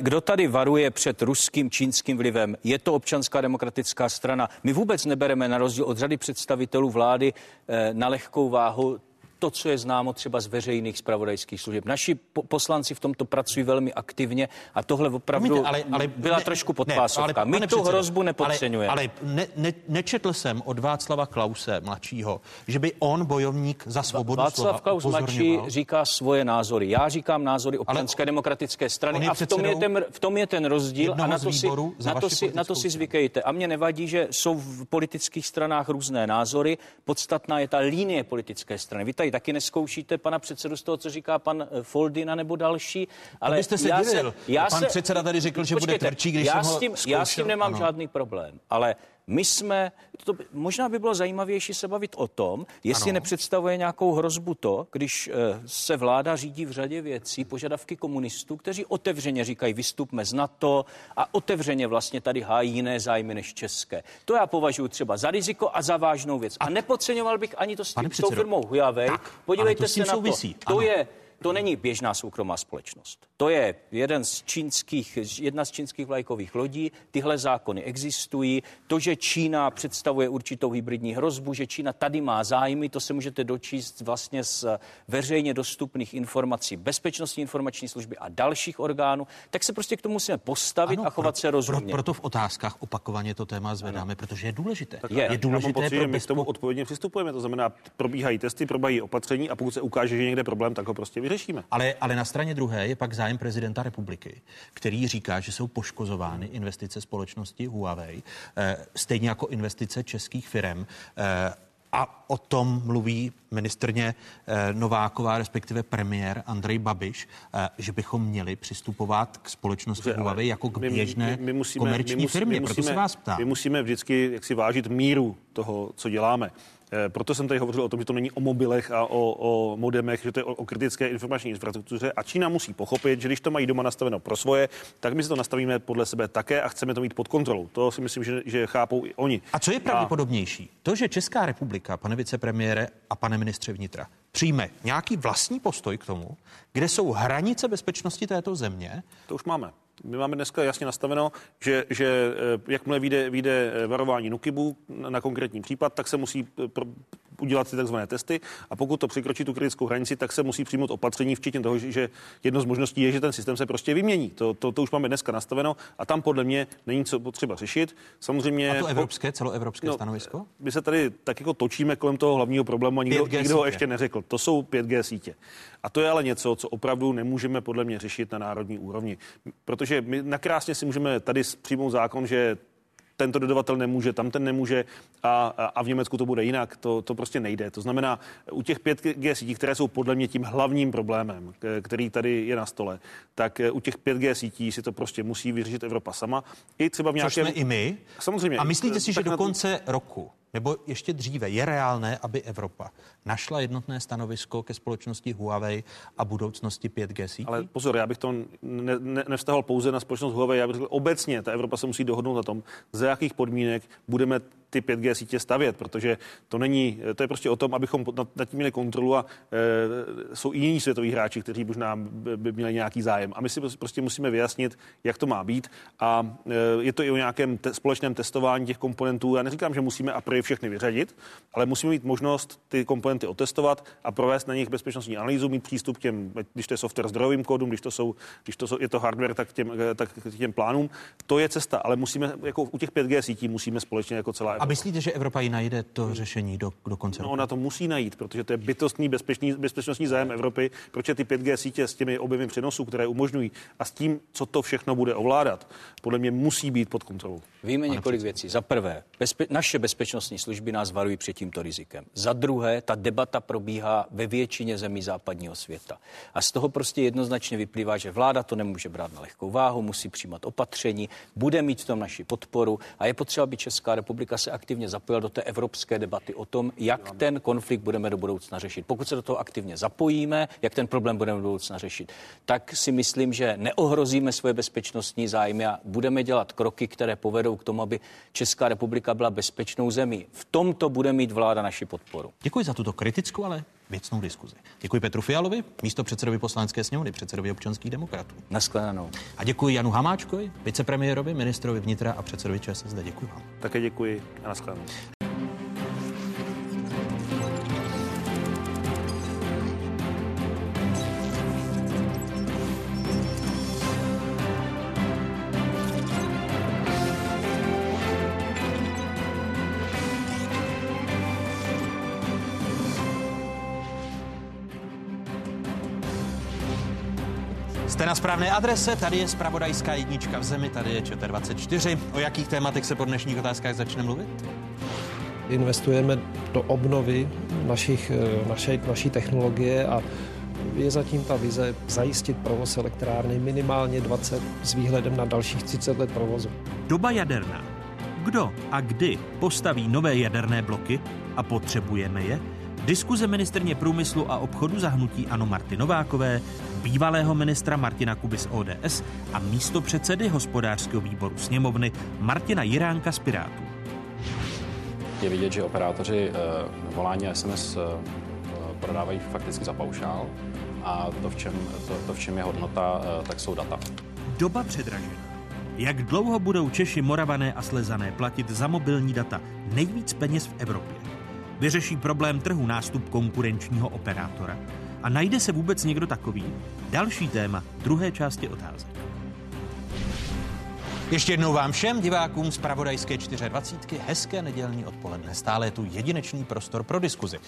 Kdo tady varuje před ruským čínským vlivem? Je to Občanská demokratická strana. My vůbec nebereme, na rozdíl od řady představitelů vlády, na lehkou váhu to, co je známo třeba z veřejných zpravodajských služeb. Naši poslanci v tomto pracují velmi aktivně a tohle opravdu byla trošku podpásovka. My tu hrozbu nepodceňujeme. Nečetl jsem od Václava Klause mladšího, že by on, bojovník za svobodu slova, Václav Klaus mladší říká svoje názory. Já říkám názory Občanské demokratické strany a v tom je ten rozdíl a na to si zvykejte. A mě nevadí, že jsou v politických stranách různé názory. Podstatná je ta linie politické strany. Vy tady taky neskoušíte pana předsedu z toho, co říká pan Foldina nebo další, ale byste se divil. Pan předseda tady řekl, že bude tvrdší, když jsem ho zkoušel. Já s tím nemám žádný problém, ale my jsme, možná by bylo zajímavější se bavit o tom, jestli nepředstavuje nějakou hrozbu to, když se vláda řídí v řadě věcí požadavky komunistů, kteří otevřeně říkají, vystupme z NATO a otevřeně vlastně tady hájí jiné zájmy než české. To já považuji třeba za riziko a za vážnou věc. A nepodceňoval bych ani to s tou firmou Huawei. Podívejte se na to. To není běžná soukromá společnost. To je jedna z čínských vlajkových lodí. Tyhle zákony existují. To, že Čína představuje určitou hybridní hrozbu, že Čína tady má zájmy, to se můžete dočíst vlastně z veřejně dostupných informací Bezpečnostní informační služby a dalších orgánů, tak se prostě k tomu musíme postavit a chovat se rozumně. Proto v otázkách opakovaně to téma zvedáme, protože je důležité. Je důležité, protože my k tomu odpovědně přistupujeme. To znamená, probíhají testy, probíhají opatření a pokud se ukáže, že někde problém, tak ho prostě vyřešíme. Ale na straně druhé je pak zájem prezidenta republiky, který říká, že jsou poškozovány investice společnosti Huawei, stejně jako investice českých firem. A o tom mluví ministrně Nováková, respektive premiér Andrej Babiš, že bychom měli přistupovat k společnosti Huawei jako k běžné komerční firmě. Proto se vás ptám. My musíme vždycky jaksi vážit míru toho, co děláme. Proto jsem tady hovořil o tom, že to není o mobilech a o modemech, že to je o kritické informační infrastruktuře a Čína musí pochopit, že když to mají doma nastaveno pro svoje, tak my si to nastavíme podle sebe také a chceme to mít pod kontrolou. To si myslím, že chápou i oni. A co je pravděpodobnější? To, že Česká republika, pane vicepremiére a pane ministře vnitra, přijme nějaký vlastní postoj k tomu, kde jsou hranice bezpečnosti této země? To už máme. My máme dneska jasně nastaveno, že jakmile vyjde varování NÚKIBu na konkrétní případ, tak se musí udělat ty takzvané testy a pokud to překročí tu kritickou hranici, tak se musí přijmout opatření, včetně toho, že jedno z možností je, že ten systém se prostě vymění. To už máme dneska nastaveno a tam podle mě není co potřeba řešit. Samozřejmě. A to celoevropské stanovisko? My se tady tak jako točíme kolem toho hlavního problému a nikdo ho ještě neřekl. To jsou 5G sítě. A to je ale něco, co opravdu nemůžeme podle mě řešit na národní úrovni, protože my nakrásně si můžeme tady přijmout zákon, že tento dodavatel nemůže, tam ten nemůže a v Německu to bude jinak. To prostě nejde. To znamená, u těch 5G sítí, které jsou podle mě tím hlavním problémem, který tady je na stole, tak u těch 5G sítí si to prostě musí vyřešit Evropa sama. I třeba v nějakém... Což jsme i my. Samozřejmě. A myslíte si, že do konce roku nebo ještě dříve je reálné, aby Evropa našla jednotné stanovisko ke společnosti Huawei a budoucnosti 5G sítí? Ale pozor, já bych to nevztahoval pouze na společnost Huawei, já bych řekl, obecně ta Evropa se musí dohodnout na tom, za jakých podmínek budeme ty 5G sítě stavět, protože to není, to je prostě o tom, abychom nad tím měli kontrolu a jsou i jiní světoví hráči, kteří možná by měli nějaký zájem. A my si prostě musíme vyjasnit, jak to má být a je to i o nějakém společném testování těch komponentů. Já neříkám, že musíme a priori všechny vyřadit, ale musíme mít možnost ty komponenty otestovat a provést na nich bezpečnostní analýzu, mít přístup k těm, když to je software, zdrojovým kódům, je to hardware, tak k těm plánům. To je cesta, ale musíme jako u těch 5G sítí musíme společně jako celá Evropa. A myslíte, že Evropa ji najde to řešení do konce? No, ona to musí najít, protože to je bytostný bezpečnostní zájem Evropy, protože ty 5G sítě s těmi objemy přenosů, které umožňují a s tím, co to všechno bude ovládat, podle mě musí být pod kontrolou. Víme několik věcí. Za prvé, naše bezpečnostní služby nás varují před tímto rizikem. Za druhé, ta debata probíhá ve většině zemí západního světa. A z toho prostě jednoznačně vyplývá, že vláda to nemůže brát na lehkou váhu, musí přijímat opatření, bude mít v tom naši podporu a je potřeba, aby Česká republika se aktivně zapojila do té evropské debaty o tom, jak ten konflikt budeme do budoucna řešit. Pokud se do toho aktivně zapojíme, jak ten problém budeme do budoucna řešit, tak si myslím, že neohrozíme svoje bezpečnostní zájmy a budeme dělat kroky, které povedou k tomu, aby Česká republika byla bezpečnou zemí. V tomto bude mít vláda naši podporu. Děkuji za tuto kritickou, ale věcnou diskuzi. Děkuji Petru Fialovi, místopředsedovi Poslanecké sněmovny, předsedovi občanských demokratů. Nashledanou. A děkuji Janu Hamáčkovi, vicepremiérovi, ministrovi vnitra a předsedovi ČSSD. Děkuji vám. Také děkuji a nashledanou. Jste na správné adrese, tady je zpravodajská jednička v zemi, tady je ČT24. O jakých tématech se po dnešních otázkách začne mluvit? Investujeme do obnovy naší technologie a je zatím ta vize zajistit provoz elektrárny minimálně 20 s výhledem na dalších 30 let provozu. Doba jaderná. Kdo a kdy postaví nové jaderné bloky a potřebujeme je? Diskuze ministryně průmyslu a obchodu za hnutí ANO Marty Novákové, bývalého ministra Martina Kuby z ODS a místopředsedy hospodářského výboru sněmovny Martina Jiránka z Pirátů. Je vidět, že operátoři volání a SMS prodávají fakticky za paušál a to, v čem je hodnota, tak jsou data. Doba předražená. Jak dlouho budou Češi, Moravané a Slezané platit za mobilní data nejvíc peněz v Evropě? Vyřeší problém trhu nástup konkurenčního operátora? A najde se vůbec někdo takový? Další téma druhé části otázek. Ještě jednou vám všem divákům z Pravodajské 24 hezké nedělní odpoledne. Stále je tu jedinečný prostor pro diskuzi.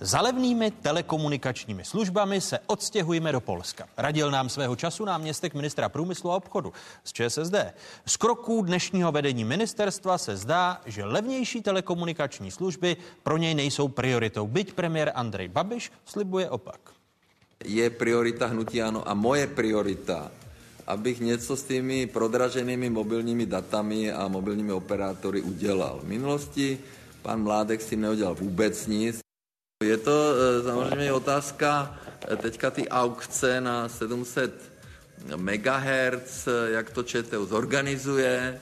Za levnými telekomunikačními službami se odstěhujeme do Polska. Radil nám svého času náměstek ministra průmyslu a obchodu z ČSSD. Z kroků dnešního vedení ministerstva se zdá, že levnější telekomunikační služby pro něj nejsou prioritou. Byť premiér Andrej Babiš slibuje opak. Je priorita hnutí ANO a moje priorita, abych něco s těmi prodraženými mobilními datami a mobilními operátory udělal. V minulosti pan Mládek s tím neudělal vůbec nic. Je to samozřejmě otázka teďka ty aukce na 700 MHz, jak to ČTU zorganizuje,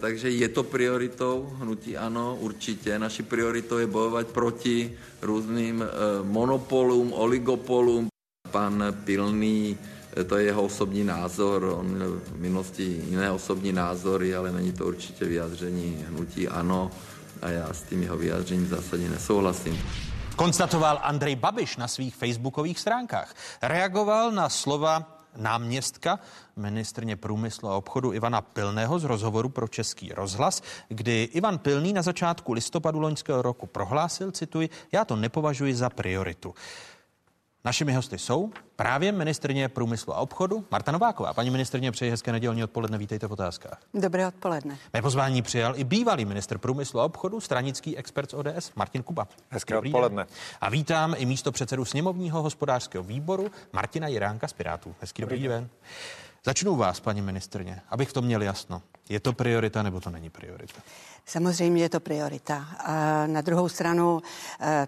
takže je to prioritou hnutí ANO určitě. Naší prioritou je bojovat proti různým monopolům, oligopolům. Pan Pilný, to je jeho osobní názor, on měl v minulosti jiné osobní názory, ale není to určitě vyjádření hnutí ANO a já s tím jeho vyjádřením zásadně nesouhlasím. Konstatoval Andrej Babiš na svých facebookových stránkách. Reagoval na slova náměstka ministrně průmyslu a obchodu Ivana Pilného z rozhovoru pro Český rozhlas, kdy Ivan Pilný na začátku listopadu loňského roku prohlásil, cituji, já to nepovažuji za prioritu. Našimi hosty jsou právě ministryně průmyslu a obchodu Marta Nováková. Paní ministryně, přeji hezké nedělní odpoledne, vítejte v Otázkách. Dobré odpoledne. Mé pozvání přijal i bývalý ministr průmyslu a obchodu, stranický expert z ODS Martin Kuba. Hezké Dobrý odpoledne. Den. A vítám i místopředsedu sněmovního hospodářského výboru Martina Jiránka z Pirátů. Hezký dobrý den. Začnu vás, paní ministryně, abych v tom měl jasno. Je to priorita, nebo to není priorita? Samozřejmě je to priorita. A na druhou stranu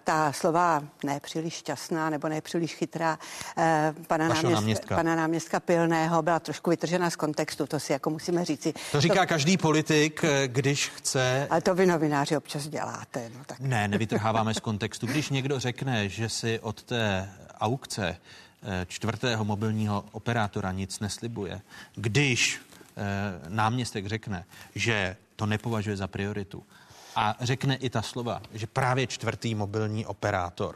ta slova nepříliš šťastná nebo nepříliš chytrá pana náměstka Pilného byla trošku vytržena z kontextu, to si jako musíme říci. To říká každý politik, když chce... Ale to vy novináři občas děláte. No tak. Ne, nevytrháváme z kontextu. Když někdo řekne, že si od té aukce čtvrtého mobilního operátora nic neslibuje, když náměstek řekne, že to nepovažuje za prioritu a řekne i ta slova, že právě čtvrtý mobilní operátor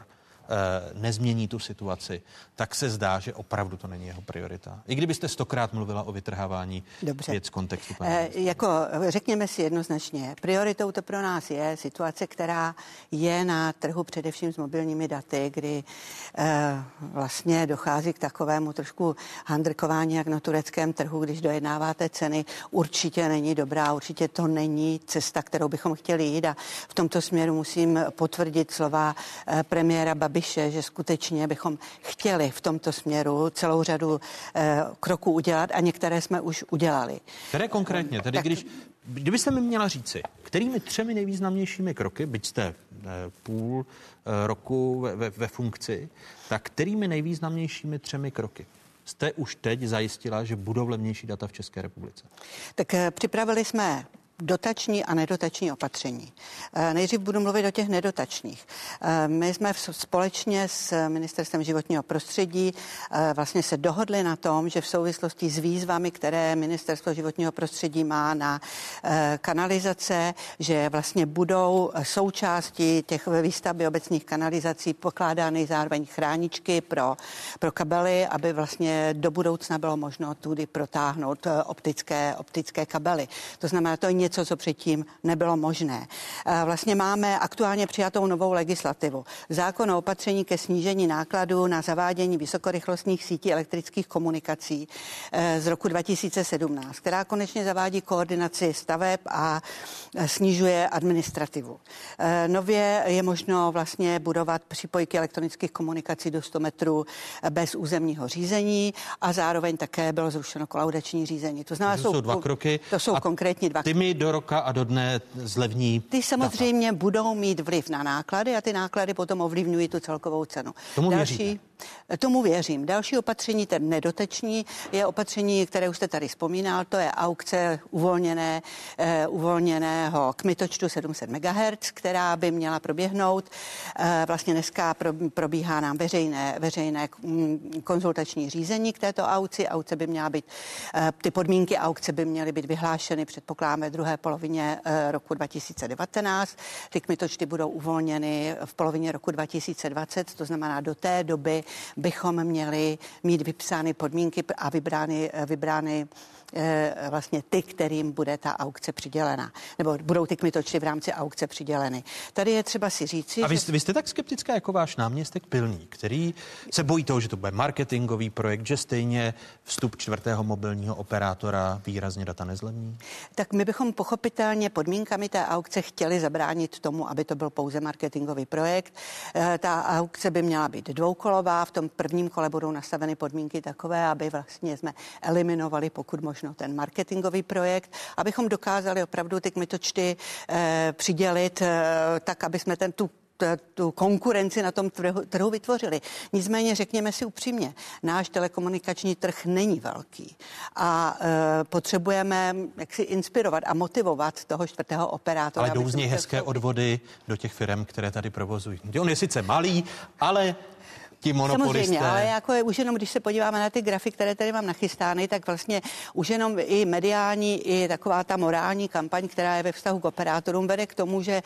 nezmění tu situaci, tak se zdá, že opravdu to není jeho priorita. I kdybyste 100krát mluvila o vytrhávání věc z kontextu. Jako řekněme si jednoznačně, prioritou to pro nás je situace, která je na trhu především s mobilními daty, kdy vlastně dochází k takovému trošku handrkování jak na tureckém trhu, když dojednáváte ceny. Určitě není dobrá, určitě to není cesta, kterou bychom chtěli jít, a v tomto směru musím potvrdit slova premiéra Babiše, že skutečně bychom chtěli v tomto směru celou řadu kroků udělat a některé jsme už udělali. Které konkrétně? Tedy tak... Kdybyste mi měla říci, kterými 3 nejvýznamnějšími kroky, byť jste půl roku ve funkci, tak kterými nejvýznamnějšími 3 kroky jste už teď zajistila, že budou levnější data v České republice? Tak připravili jsme dotační a nedotační opatření. Nejdřív budu mluvit o těch nedotačních. My jsme společně s Ministerstvem životního prostředí vlastně se dohodli na tom, že v souvislosti s výzvami, které Ministerstvo životního prostředí má na kanalizace, že vlastně budou součástí těch výstavby obecních kanalizací pokládány zároveň chráničky pro kabely, aby vlastně do budoucna bylo možno tudy protáhnout optické kabely. To znamená, to je něco, co předtím nebylo možné. Vlastně máme aktuálně přijatou novou legislativu. Zákon o opatření ke snížení nákladů na zavádění vysokorychlostních sítí elektrických komunikací z roku 2017, která konečně zavádí koordinaci staveb a snižuje administrativu. Nově je možno vlastně budovat přípojky elektronických komunikací do 100 metrů bez územního řízení a zároveň také bylo zrušeno kolaudační řízení. To znamená, jsou 2 kroky. To jsou konkrétně 2 kroky. Do roka a do dne zlevní. Ty samozřejmě data budou mít vliv na náklady a ty náklady potom ovlivňují tu celkovou cenu. Tomu věřím. Další opatření, ten nedotační, je opatření, které už jste tady vzpomínal, to je aukce uvolněného kmitočtu 700 MHz, která by měla proběhnout. Vlastně dneska probíhá nám veřejné konzultační řízení k této aukci. Aukce by měla být, ty podmínky aukce by měly být vyhlášeny, předpokládáme, druhé polovině roku 2019. Ty kmitočty budou uvolněny v polovině roku 2020, to znamená do té doby bychom měli mít vypsány podmínky a vybrány vlastně ty, kterým bude ta aukce přidělena. Nebo budou ty kmitočty v rámci aukce přiděleny. Tady je třeba si říci... A vy jste tak skeptická jako váš náměstek Pilný, který se bojí toho, že to bude marketingový projekt, že stejně vstup čtvrtého mobilního operátora výrazně data nezlevní? Tak my bychom pochopitelně podmínkami té aukce chtěli zabránit tomu, aby to byl pouze marketingový projekt. Ta aukce by měla být dvoukolová. V tom prvním kole budou nastaveny podmínky takové, aby vlastně jsme eliminovali pokud možno ten marketingový projekt, abychom dokázali opravdu ty kmitočty přidělit tak, aby jsme tu konkurenci na tom trhu vytvořili. Nicméně řekněme si upřímně, náš telekomunikační trh není velký a potřebujeme jaksi inspirovat a motivovat toho čtvrtého operátora. Ale jdou z něj hezké odvody do těch firm, které tady provozují. On je sice malý, ale... Samozřejmě, ale jako je, už jenom, když se podíváme na ty grafy, které tady mám nachystány, tak vlastně už jenom i mediální, i taková ta morální kampaň, která je ve vztahu k operátorům, vede k tomu, že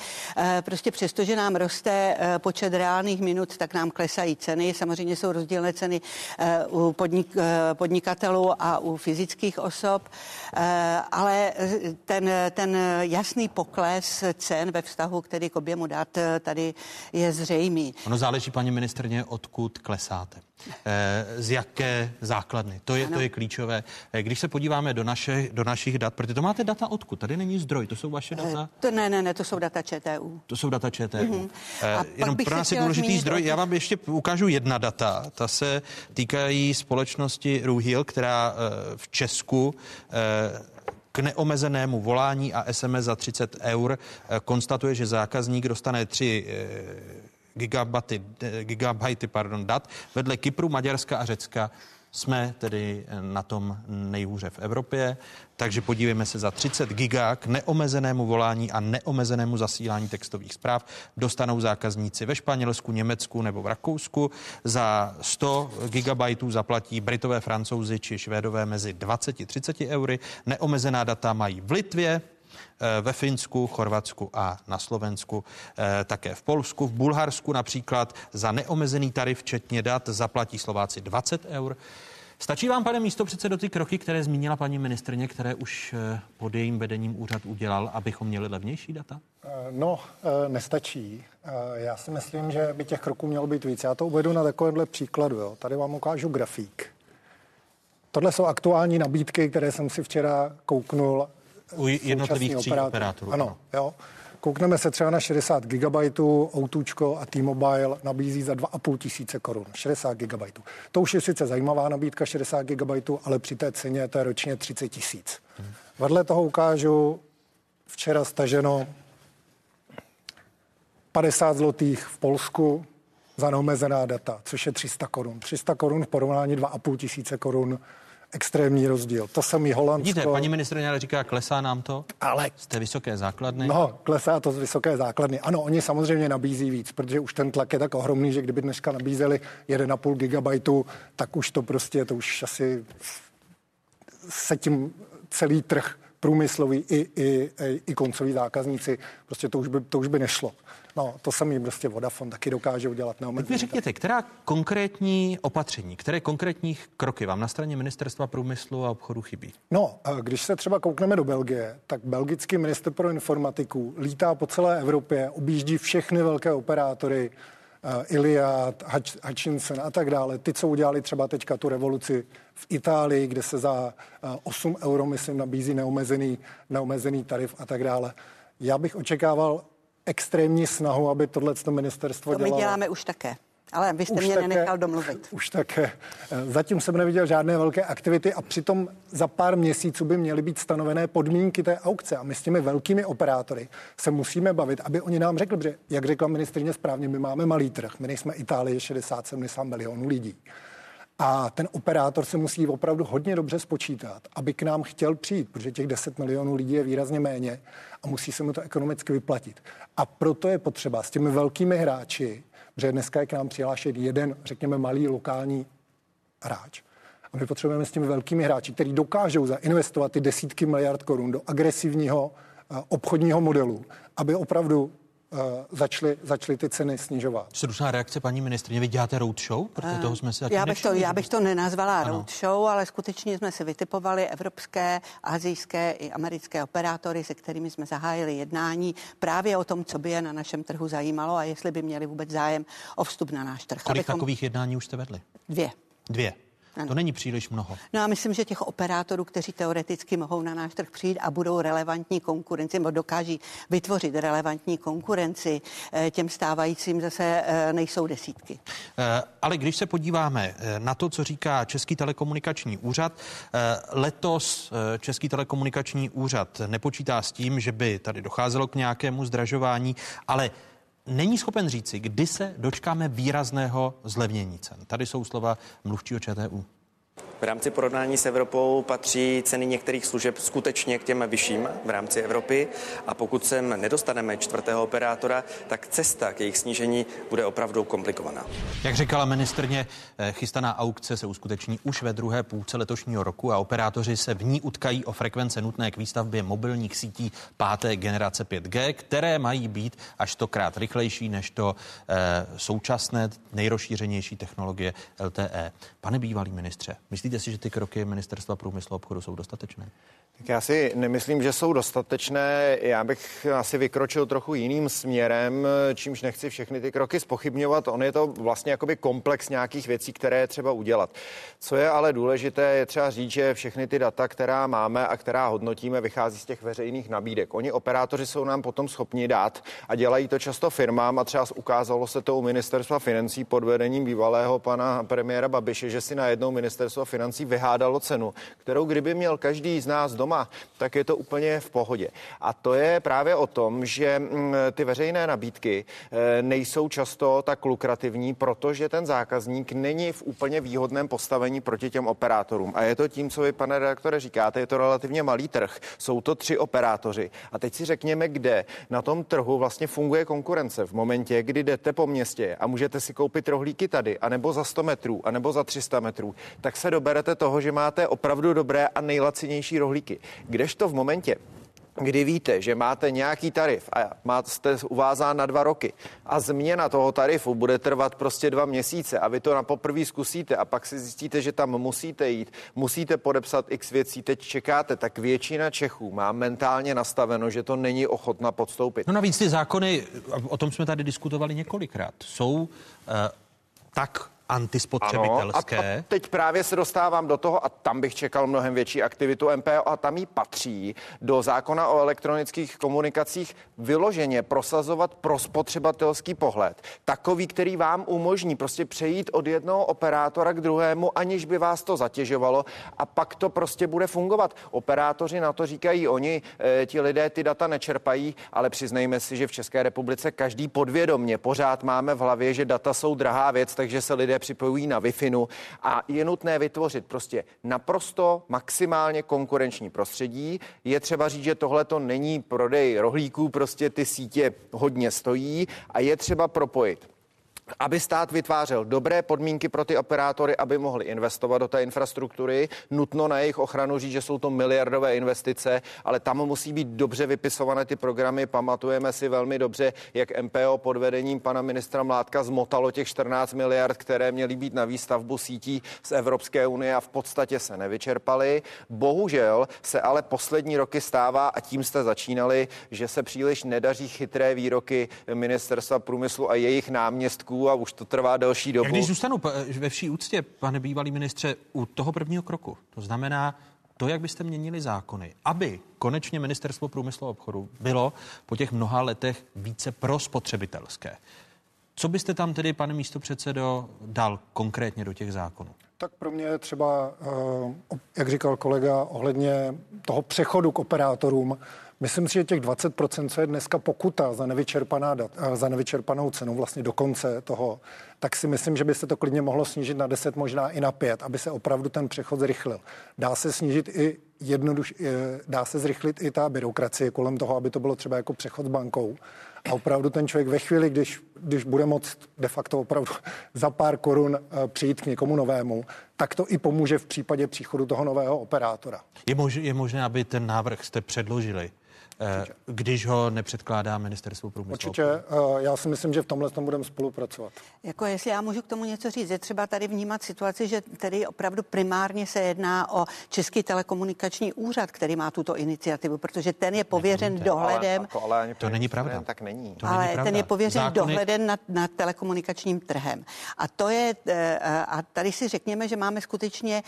prostě přesto, že nám roste počet reálných minut, tak nám klesají ceny. Samozřejmě jsou rozdílné ceny u podnikatelů a u fyzických osob, ale ten jasný pokles cen ve vztahu k objemu dat tady je zřejmý. Ono záleží, paní ministryně, odkud odkud klesáte. Z jaké základny. To je klíčové. Když se podíváme do našich dat, protože to máte data odkud? Tady není zdroj, to jsou vaše data? Ne, to jsou data ČTU. To jsou data ČTU. Mm-hmm. Jenom pro nás je důležitý zdroj. Já vám ještě ukážu jedna data. Ta se týkají společnosti Ruhil, která v Česku k neomezenému volání a SMS za 30 eur konstatuje, že zákazník dostane 3 gigabajty dat. Vedle Kypru, Maďarska a Řecka jsme tedy na tom nejhůře v Evropě. Takže podívejme se, za 30 giga k neomezenému volání a neomezenému zasílání textových zpráv dostanou zákazníci ve Španělsku, Německu nebo v Rakousku. Za 100 gigabajtů zaplatí Britové, Francouzi či Švédové mezi 20-30 eury. Neomezená data mají v Litvě, ve Finsku, Chorvatsku a na Slovensku, také v Polsku. V Bulharsku například za neomezený tarif včetně dat zaplatí Slováci 20 eur. Stačí vám, pane místopředsedo, ty kroky, které zmínila paní ministryně, které už pod jejím vedením úřad udělal, abychom měli levnější data? No, nestačí. Já si myslím, že by těch kroků mělo být víc. Já to uvedu na takovémhle příkladu. Jo. Tady vám ukážu grafík. Tohle jsou aktuální nabídky, které jsem si včera kouknul u jednotlivých tří operátorů. Ano, jo. Koukneme se třeba na 60 gigabajtů, Outučko a T-Mobile nabízí za 2 500 korun. 60 gigabajtů. To už je sice zajímavá nabídka 60 gigabajtů, ale při té ceně to je ročně 30 000. Vedle toho ukážu včera staženo 50 zlotých v Polsku za neomezená data, což je 300 korun. 300 korun v porovnání 2 500 korun. Extrémní rozdíl. To samý Holandsko. Vidíte, paní ministryně ale říká, klesá nám to, ale z té vysoké základny. No, klesá to z vysoké základny. Ano, oni samozřejmě nabízí víc, protože už ten tlak je tak ohromný, že kdyby dneska nabízeli 1,5 gigabajtu, tak už to prostě, to už asi se tím celý trh průmyslový i koncoví zákazníci, prostě to už by nešlo. No, to samý prostě Vodafone taky dokáže udělat neomezený. Tak mi řekněte, která konkrétní opatření, které konkrétních kroky vám na straně Ministerstva průmyslu a obchodu chybí? No, když se třeba koukneme do Belgie, tak belgický minister pro informatiku lítá po celé Evropě, objíždí všechny velké operátory, Iliad, Hutchinson a tak dále. Ty, co udělali třeba teďka tu revoluci v Itálii, kde se za 8 euro, myslím, nabízí neomezený tarif a tak dále. Já bych očekával extrémní snahu, aby tohleto ministerstvo dělalo. To my děláme už také, ale byste už mě nenechal domluvit. Už také. Zatím jsem neviděl žádné velké aktivity a přitom za pár měsíců by měly být stanovené podmínky té aukce a my s těmi velkými operátory se musíme bavit, aby oni nám řekli, že jak řekla ministryně správně, my máme malý trh, my nejsme Itálie 60-70 milionů lidí. A ten operátor se musí opravdu hodně dobře spočítat, aby k nám chtěl přijít, protože těch 10 milionů lidí je výrazně méně a musí se mu to ekonomicky vyplatit. A proto je potřeba s těmi velkými hráči, protože dneska je k nám přihlášen jeden, řekněme, malý lokální hráč. A my potřebujeme s těmi velkými hráči, kteří dokážou zainvestovat ty desítky miliard korun do agresivního obchodního modelu, aby opravdu začaly ty ceny snižovat. Stručná reakce paní ministryně, vy děláte roadshow? Protože toho jsme si já bych to nenazvala roadshow, ale skutečně jsme si vytipovali evropské, asijské i americké operátory, se kterými jsme zahájili jednání právě o tom, co by je na našem trhu zajímalo a jestli by měli vůbec zájem o vstup na náš trh. Kolik takových jednání už jste vedli? 2. 2. Ano. To není příliš mnoho. No a myslím, že těch operátorů, kteří teoreticky mohou na náš trh přijít a budou relevantní konkurenci, nebo dokáží vytvořit relevantní konkurenci, těm stávajícím zase nejsou desítky. Ale když se podíváme na to, co říká Český telekomunikační úřad, letos Český telekomunikační úřad nepočítá s tím, že by tady docházelo k nějakému zdražování, ale není schopen říci, kdy se dočkáme výrazného zlevnění cen. Tady jsou slova mluvčího ČTU. V rámci porovnání s Evropou patří ceny některých služeb skutečně k těm vyšším v rámci Evropy a pokud sem nedostaneme čtvrtého operátora, tak cesta k jejich snížení bude opravdu komplikovaná. Jak říkala ministrně, chystaná aukce se uskuteční už ve druhé půlce letošního roku a operátoři se v ní utkají o frekvence nutné k výstavbě mobilních sítí páté generace 5G, které mají být až 100krát rychlejší než to současné nejrozšířenější technologie LTE. Pane bývalý ministře, myslíte, Myslíte si, že ty kroky Ministerstva průmyslu a obchodu jsou dostatečné? Tak já si nemyslím, že jsou dostatečné. Já bych asi vykročil trochu jiným směrem, čímž nechci všechny ty kroky zpochybňovat. On je to vlastně jakoby komplex nějakých věcí, které je třeba udělat. Co je ale důležité, je třeba říct, že všechny ty data, která máme a která hodnotíme, vychází z těch veřejných nabídek. Oni operátoři jsou nám potom schopni dát a dělají to často firmám a třeba ukázalo se to u Ministerstva financí pod vedením bývalého pana premiéra Babiše, že si najednou Ministerstvo financí vyhádalo cenu, kterou kdyby měl každý z nás doma, tak je to úplně v pohodě. A to je právě o tom, že ty veřejné nabídky nejsou často tak lukrativní, protože ten zákazník není v úplně výhodném postavení proti těm operátorům. A je to tím, co vy, pane redaktore, říkáte, je to relativně malý trh. Jsou to 3 operátoři. A teď si řekněme, kde na tom trhu vlastně funguje konkurence v momentě, kdy jdete po městě a můžete si koupit rohlíky tady, anebo za 100 metrů, anebo za 300 metrů, tak se doberete toho, že máte opravdu dobré a nejlacinější rohlíky. Kdežto v momentě, kdy víte, že máte nějaký tarif a jste uvázán na 2 roky a změna toho tarifu bude trvat prostě 2 měsíce a vy to na poprvé zkusíte a pak si zjistíte, že tam musíte jít, musíte podepsat x věcí, teď čekáte, tak většina Čechů má mentálně nastaveno, že to není ochotna podstoupit. No navíc ty zákony, o tom jsme tady diskutovali několikrát, jsou tak antispotřebitelské. Ano, a teď právě se dostávám do toho a tam bych čekal mnohem větší aktivitu MPO a tam jí patří do zákona o elektronických komunikacích vyloženě prosazovat prospotřebatelský pohled. Takový, který vám umožní prostě přejít od jednoho operátora k druhému, aniž by vás to zatěžovalo a pak to prostě bude fungovat. Operátoři na to říkají oni, ti lidé ty data nečerpají, ale přiznejme si, že v České republice každý podvědomně pořád máme v hlavě, že data jsou drahá věc, takže se lidé připojují na Wi-Fi a je nutné vytvořit prostě naprosto maximálně konkurenční prostředí. Je třeba říct, že tohle to není prodej rohlíků, prostě ty sítě hodně stojí a je třeba propojit, aby stát vytvářel dobré podmínky pro ty operátory, aby mohli investovat do té infrastruktury. Nutno na jejich ochranu říct, že jsou to miliardové investice, ale tam musí být dobře vypisované ty programy. Pamatujeme si velmi dobře, jak MPO pod vedením pana ministra Mládka zmotalo těch 14 miliard, které měly být na výstavbu sítí z Evropské unie a v podstatě se nevyčerpaly. Bohužel se ale poslední roky stává, a tím jste začínali, že se příliš nedaří chytré výroky Ministerstva průmyslu a jejich náměstků a už to trvá delší dobu. Když zůstanu ve vší úctě, pane bývalý ministře, u toho prvního kroku, to znamená to, jak byste měnili zákony, aby konečně Ministerstvo průmyslu a obchodu bylo po těch mnoha letech více prospotřebitelské. Co byste tam tedy, pane místopředsedo, dal konkrétně do těch zákonů? Tak pro mě třeba, jak říkal kolega, ohledně toho přechodu k operátorům, myslím si, že těch 20%, co je dneska pokuta za nevyčerpanou cenu vlastně do konce toho, tak si myslím, že by se to klidně mohlo snížit na 10, možná i na 5, aby se opravdu ten přechod zrychlil. Dá se snížit i dá se zrychlit i ta byrokracie kolem toho, aby to bylo třeba jako přechod s bankou. A opravdu ten člověk ve chvíli, když bude moct de facto opravdu za pár korun přijít k někomu novému, tak to i pomůže v případě příchodu toho nového operátora. Je možné, aby ten návrh jste předložili, když ho nepředkládá Ministerstvo průmyslu. Určitě, já si myslím, že v tomhle tom budeme spolupracovat. Jako jestli já můžu k tomu něco říct, je třeba tady vnímat situaci, že tady opravdu primárně se jedná o Český telekomunikační úřad, který má tuto iniciativu, protože ten je pověřen dohledem. Ale to není pravda. Tak není. Ale ten je pověřen dohledem nad telekomunikačním trhem. A to je, a tady si řekněme, že máme skutečně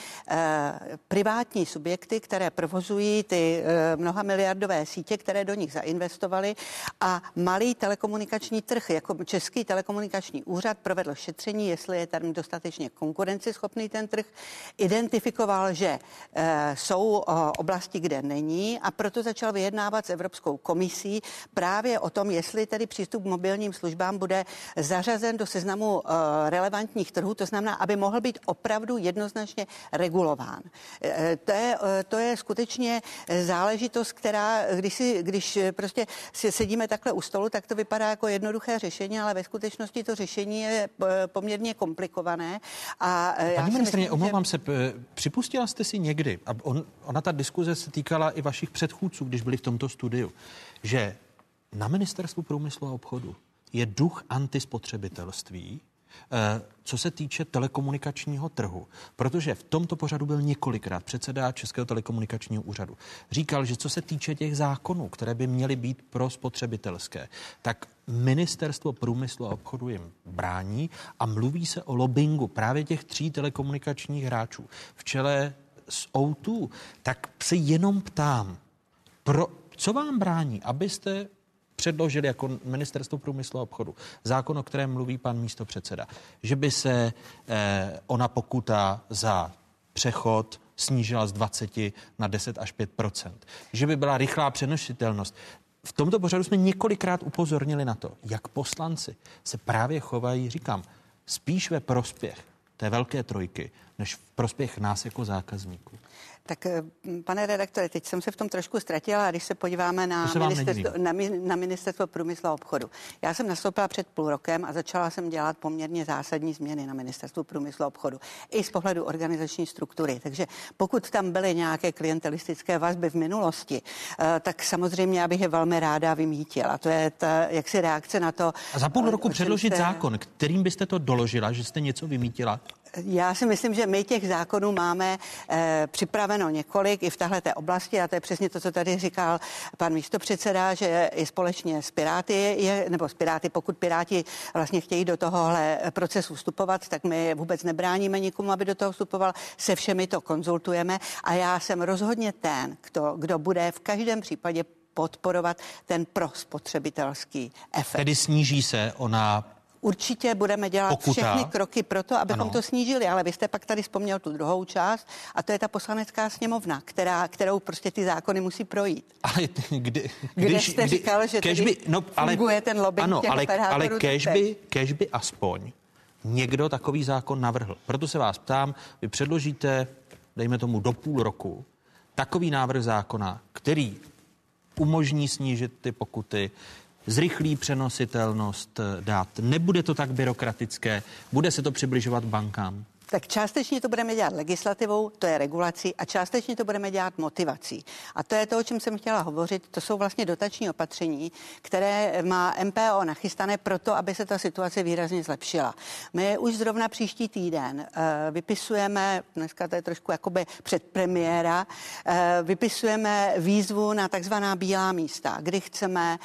privátní subjekty, které provozují ty mnohamiliardové sítě, které do nich zainvestovaly, a malý telekomunikační trh, jako Český telekomunikační úřad, provedl šetření, jestli je tam dostatečně konkurenceschopný ten trh, identifikoval, že jsou oblasti, kde není, a proto začal vyjednávat s Evropskou komisí právě o tom, jestli tedy přístup k mobilním službám bude zařazen do seznamu relevantních trhů, to znamená, aby mohl být opravdu jednoznačně regulován. To je skutečně záležitost, která, když prostě sedíme takhle u stolu, tak to vypadá jako jednoduché řešení, ale ve skutečnosti to řešení je poměrně komplikované. A paní ministryně, omlouvám se, připustila jste si někdy, a ona ta diskuze se týkala i vašich předchůdců, když byli v tomto studiu, že na Ministerstvu průmyslu a obchodu je duch antispotřebitelství, co se týče telekomunikačního trhu, protože v tomto pořadu byl několikrát předseda Českého telekomunikačního úřadu. Říkal, že co se týče těch zákonů, které by měly být pro spotřebitelské, tak Ministerstvo průmyslu a obchodu jim brání a mluví se o lobbingu právě těch tří telekomunikačních hráčů v čele s O2. Tak se jenom ptám, co vám brání, abyste předložili jako Ministerstvo průmyslu a obchodu zákon, o kterém mluví pan místopředseda, že by se ona pokuta za přechod snížila z 20 na 10 až 5%, že by byla rychlá přenositelnost. V tomto pořadu jsme několikrát upozornili na to, jak poslanci se právě chovají, říkám, spíš ve prospěch té velké trojky, než v prospěch nás jako zákazníků. Tak, pane redaktore, teď jsem se v tom trošku ztratila, a když se podíváme na Ministerstvo průmyslu a obchodu. Já jsem nastoupila před půl rokem a začala jsem dělat poměrně zásadní změny na Ministerstvu průmyslu a obchodu. I z pohledu organizační struktury. Takže pokud tam byly nějaké klientelistické vazby v minulosti, tak samozřejmě já bych je velmi ráda vymítila. To je ta jaksi reakce na to. A za půl roku předložit zákon, kterým byste to doložila, že jste něco vymítila? Já si myslím, že my těch zákonů máme připraveno několik i v tahleté oblasti, a to je přesně to, co tady říkal pan místopředseda, že i společně s Piráty, pokud Piráti vlastně chtějí do tohohle procesu vstupovat, tak my vůbec nebráníme nikomu, aby do toho vstupoval, se všemi to konzultujeme a já jsem rozhodně ten, kdo bude v každém případě podporovat ten prospotřebitelský efekt. Tedy sníží se ona... Určitě budeme dělat všechny kroky pro to, abychom to snížili, ale vy jste pak tady vzpomněl tu druhou část a to je ta poslanecká sněmovna, kterou prostě ty zákony musí projít. Ale jste říkal, že tady funguje ten lobbying těch operátorů. Ale kéž by aspoň někdo takový zákon navrhl. Proto se vás ptám, vy předložíte, dejme tomu do půl roku, takový návrh zákona, který umožní snížit ty pokuty, zrychlí přenositelnost dat. Nebude to tak byrokratické, bude se to přibližovat bankám. Tak částečně to budeme dělat legislativou, to je regulací, a částečně to budeme dělat motivací. A to je to, o čem jsem chtěla hovořit, to jsou vlastně dotační opatření, které má MPO nachystané proto, aby se ta situace výrazně zlepšila. My už zrovna příští týden vypisujeme, dneska to je trošku jakoby předpremiéra, vypisujeme výzvu na takzvaná bílá místa, kdy chceme,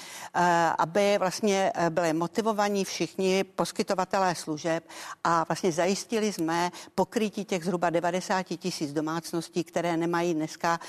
aby vlastně byli motivovaní všichni poskytovatelé služeb a vlastně zajistili jsme pokrytí těch zhruba 90 000 domácností, které nemají dneska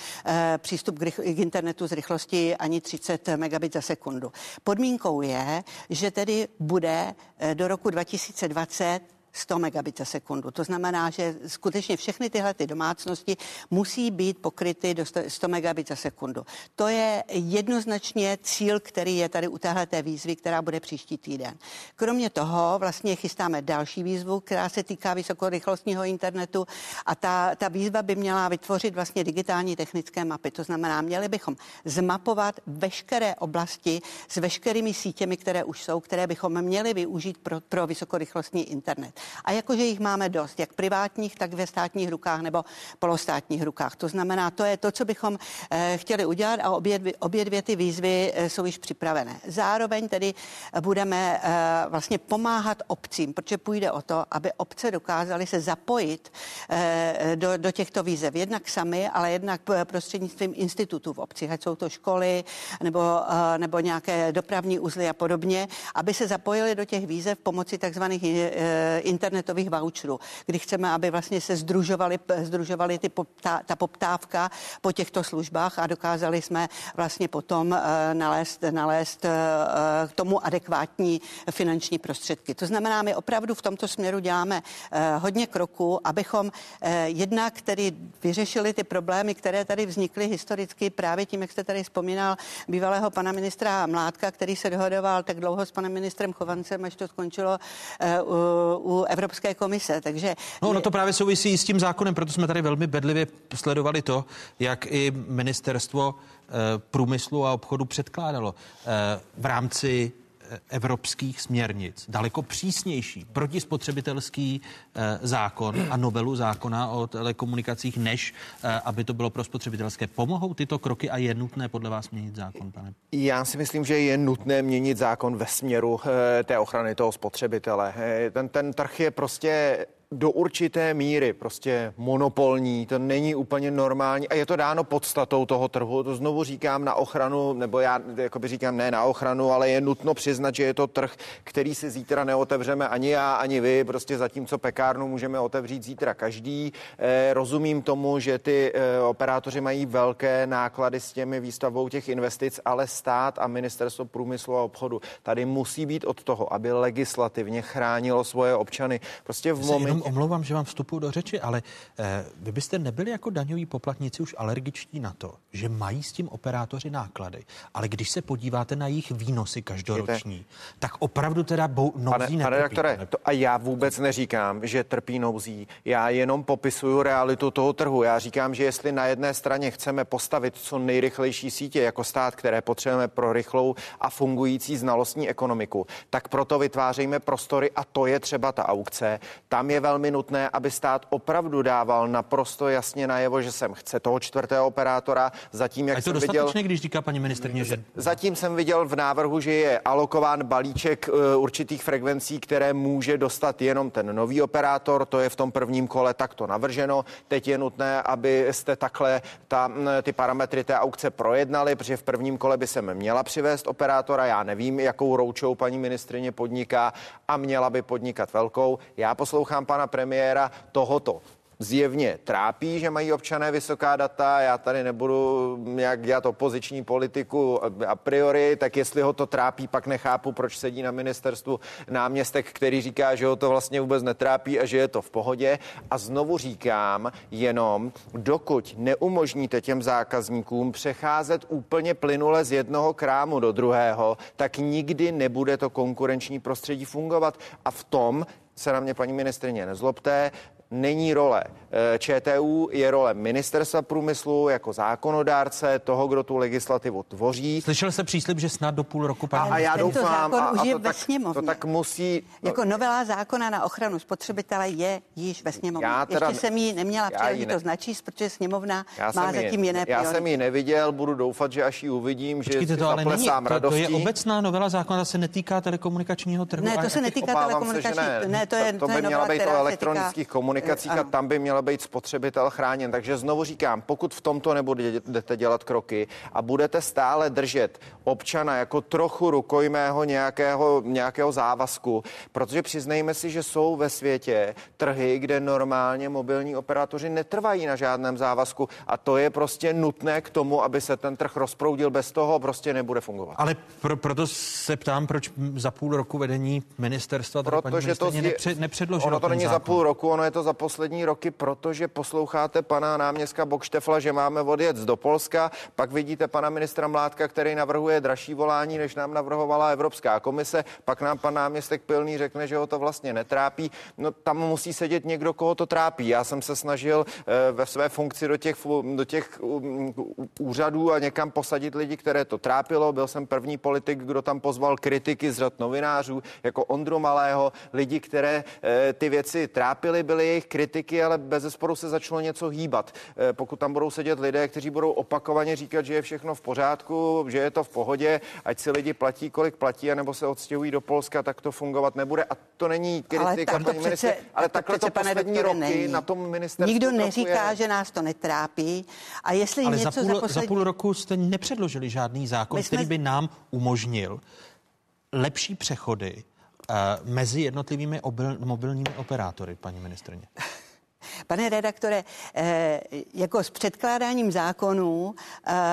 přístup k internetu z rychlosti ani 30 megabit za sekundu. Podmínkou je, že tedy bude do roku 2020 100 megabit za sekundu. To znamená, že skutečně všechny tyhle ty domácnosti musí být pokryty do 100 megabit za sekundu. To je jednoznačně cíl, který je tady u téhleté výzvy, která bude příští týden. Kromě toho vlastně chystáme další výzvu, která se týká vysokorychlostního internetu a ta výzva by měla vytvořit vlastně digitální technické mapy. To znamená, měli bychom zmapovat veškeré oblasti s veškerými sítěmi, které už jsou, které bychom měli využít pro vysokorychlostní internet. A jakože jich máme dost, jak privátních, tak ve státních rukách nebo polostátních rukách. To znamená, to je to, co bychom chtěli udělat a obě dvě ty výzvy jsou již připravené. Zároveň tedy budeme vlastně pomáhat obcím, protože půjde o to, aby obce dokázaly se zapojit do těchto výzev. Jednak sami, ale jednak prostřednictvím institutů v obcích, ať jsou to školy nebo nějaké dopravní uzly a podobně, aby se zapojili do těch výzev pomocí takzvaných internetových voucherů, kdy chceme, aby vlastně se sdružovaly ta poptávka po těchto službách a dokázali jsme vlastně potom nalézt k tomu adekvátní finanční prostředky. To znamená, my opravdu v tomto směru děláme hodně kroků, abychom jednak tedy vyřešili ty problémy, které tady vznikly historicky právě tím, jak jste tady vzpomínal bývalého pana ministra Mládka, který se dohodoval tak dlouho s panem ministrem Chovancem, až to skončilo u Evropské komise, takže... No to právě souvisí s tím zákonem, proto jsme tady velmi bedlivě sledovali to, jak i ministerstvo průmyslu a obchodu předkládalo v rámci evropských směrnic, daleko přísnější protispotřebitelský zákon a novelu zákona o telekomunikacích, než aby to bylo pro spotřebitelské. Pomohou tyto kroky a je nutné podle vás měnit zákon, pane? Já si myslím, že je nutné měnit zákon ve směru té ochrany toho spotřebitele. Ten trh je prostě do určité míry prostě monopolní, to není úplně normální a je to dáno podstatou toho trhu. To znovu říkám na ochranu, nebo já jakoby říkám ne na ochranu, ale je nutno přiznat, že je to trh, který si zítra neotevřeme ani já, ani vy, prostě zatímco pekárnu můžeme otevřít zítra každý. Rozumím tomu, že ty operátoři mají velké náklady s těmi výstavbou těch investic, ale stát a ministerstvo průmyslu a obchodu tady musí být od toho, aby legislativně chránilo svoje občany. Prostě v moment... Omlouvám, že vám vstupuji do řeči, ale vy byste nebyli jako daňoví poplatníci už alergičtí na to, že mají s tím operátoři náklady. Ale když se podíváte na jejich výnosy každoroční, tak opravdu teda nouzí netrpí. Pane redaktore, a já vůbec neříkám, že trpí nouzí. Já jenom popisuju realitu toho trhu. Já říkám, že jestli na jedné straně chceme postavit co nejrychlejší sítě jako stát, které potřebujeme pro rychlou a fungující znalostní ekonomiku, tak proto vytvářejme prostory a to je třeba ta aukce. Tam je velmi nutné, aby stát opravdu dával naprosto jasně najevo, že sem chce toho čtvrtého operátora. Zatím, jak jsem viděl... A je to dostatečné, když říká paní ministryně, že... Zatím jsem viděl v návrhu, že je alokován balíček určitých frekvencí, které může dostat jenom ten nový operátor, to je v tom prvním kole takto navrženo. Teď je nutné, abyste takhle ty parametry té aukce projednali, protože v prvním kole by sem měla přivést operátora, já nevím, jakou roučou paní ministryně podniká a měla by podnikat velkou. Já poslouchám pana premiéra, tohoto zjevně trápí, že mají občané vysoká data, já tady nebudu nějak dělat opoziční politiku a priori, tak jestli ho to trápí, pak nechápu, proč sedí na ministerstvu náměstek, který říká, že ho to vlastně vůbec netrápí a že je to v pohodě. A znovu říkám, jenom dokud neumožníte těm zákazníkům přecházet úplně plynule z jednoho krámu do druhého, tak nikdy nebude to konkurenční prostředí fungovat a v tom se na mě, paní ministryně, nezlobte, není role ČTU, je role ministerstva průmyslu jako zákonodárce, toho, kdo tu legislativu tvoří. Slyšel se příslib, že snad do půl roku, paní ministryně. A já doufám, to tak musí... Jako novela zákona na ochranu spotřebitele je již ve sněmovně. Ještě jsem ji neměla příležitost načíst, protože sněmovna má zatím jiné priority. Já jsem ji neviděl, budu doufat, že až ji uvidím, že si zaplesám radostí. To je obecná novela zákona, se netýká telekomunikačního trhu. Ne, to se netýká telekomunikačního trhu. Ne, to by měla být o elektronických komunikacích a tam by měla být spotřebitel chráněn. Takže znovu říkám, pokud v tomto nebudete dělat kroky a budete stále držet občana jako trochu rukojmého nějakého závazku, protože přiznejme si, že jsou ve světě trhy, kde normálně mobilní operátoři netrvají na žádném závazku a to je prostě nutné k tomu, aby se ten trh rozproudil, bez toho prostě nebude fungovat. Ale proto se ptám, proč za půl roku vedení ministerstva, protože to nepředložilo. Ono to není za půl roku, ono je to za poslední roky, protože posloucháte pana náměstka Bokštefla, že máme odjet do Polska, pak vidíte pana ministra Mládka, který navrhuje dražší volání, než nám navrhovala Evropská komise, pak nám pan náměstek Pilný řekne, že ho to vlastně netrápí. No tam musí sedět někdo, koho to trápí. Já jsem se snažil ve své funkci do těch úřadů a někam posadit lidi, které to trápilo. Byl jsem první politik, kdo tam pozval kritiky z řad novinářů, jako Ondru Malého, lidi, které ty věci trápily, byly jejich kritiky, ale bezesporu se začalo něco hýbat. Pokud tam budou sedět lidé, kteří budou opakovaně říkat, že je všechno v pořádku, že je to v pohodě, ať si lidi platí, kolik platí, anebo se odstěhují do Polska, tak to fungovat nebude. A to není kritika, paní ministryně, ale takhle to poslední roky na tom ministerstvu. Nikdo neříká, že nás to netrápí. A jestli ale něco za půl roku jste nepředložili žádný zákon, který by nám umožnil lepší přechody mezi jednotlivými mobilními operátory, paní ministryně. Pane redaktore, jako s předkládáním zákonů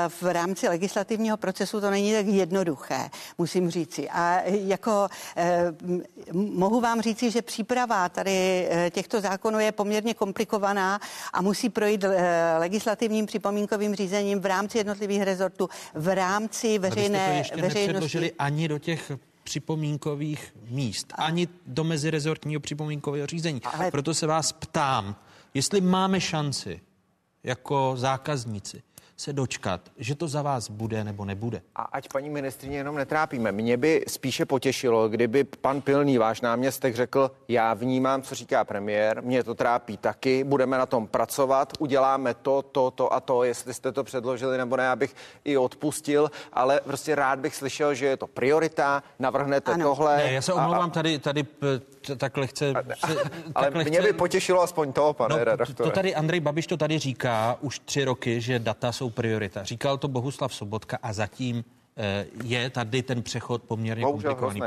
v rámci legislativního procesu to není tak jednoduché, musím říci. A jako mohu vám říci, že příprava tady těchto zákonů je poměrně komplikovaná a musí projít legislativním připomínkovým řízením v rámci jednotlivých rezortů, v rámci veřejnosti. Nepředložili ani do těch připomínkových míst, ani do mezirezortního připomínkového řízení. Ale... Proto se vás ptám, jestli máme šanci jako zákazníci se dočkat, že to za vás bude nebo nebude. A ať paní ministryně jenom netrápíme. Mě by spíše potěšilo, kdyby pan Pilný, váš náměstek, řekl, já vnímám, co říká premiér, mě to trápí taky, budeme na tom pracovat, uděláme to a to, jestli jste to předložili nebo ne, já bych i odpustil, ale prostě rád bych slyšel, že je to priorita, navrhnete ano. Tohle. Ne, já se omlouvám tady tak lehce. Ale mě by potěšilo aspoň to, pane redaktore. To tady Andrej Babiš to tady říká už 3 roky, že data jsou priorita. Říkal to Bohuslav Sobotka a zatím je tady ten přechod poměrně komplikovaný.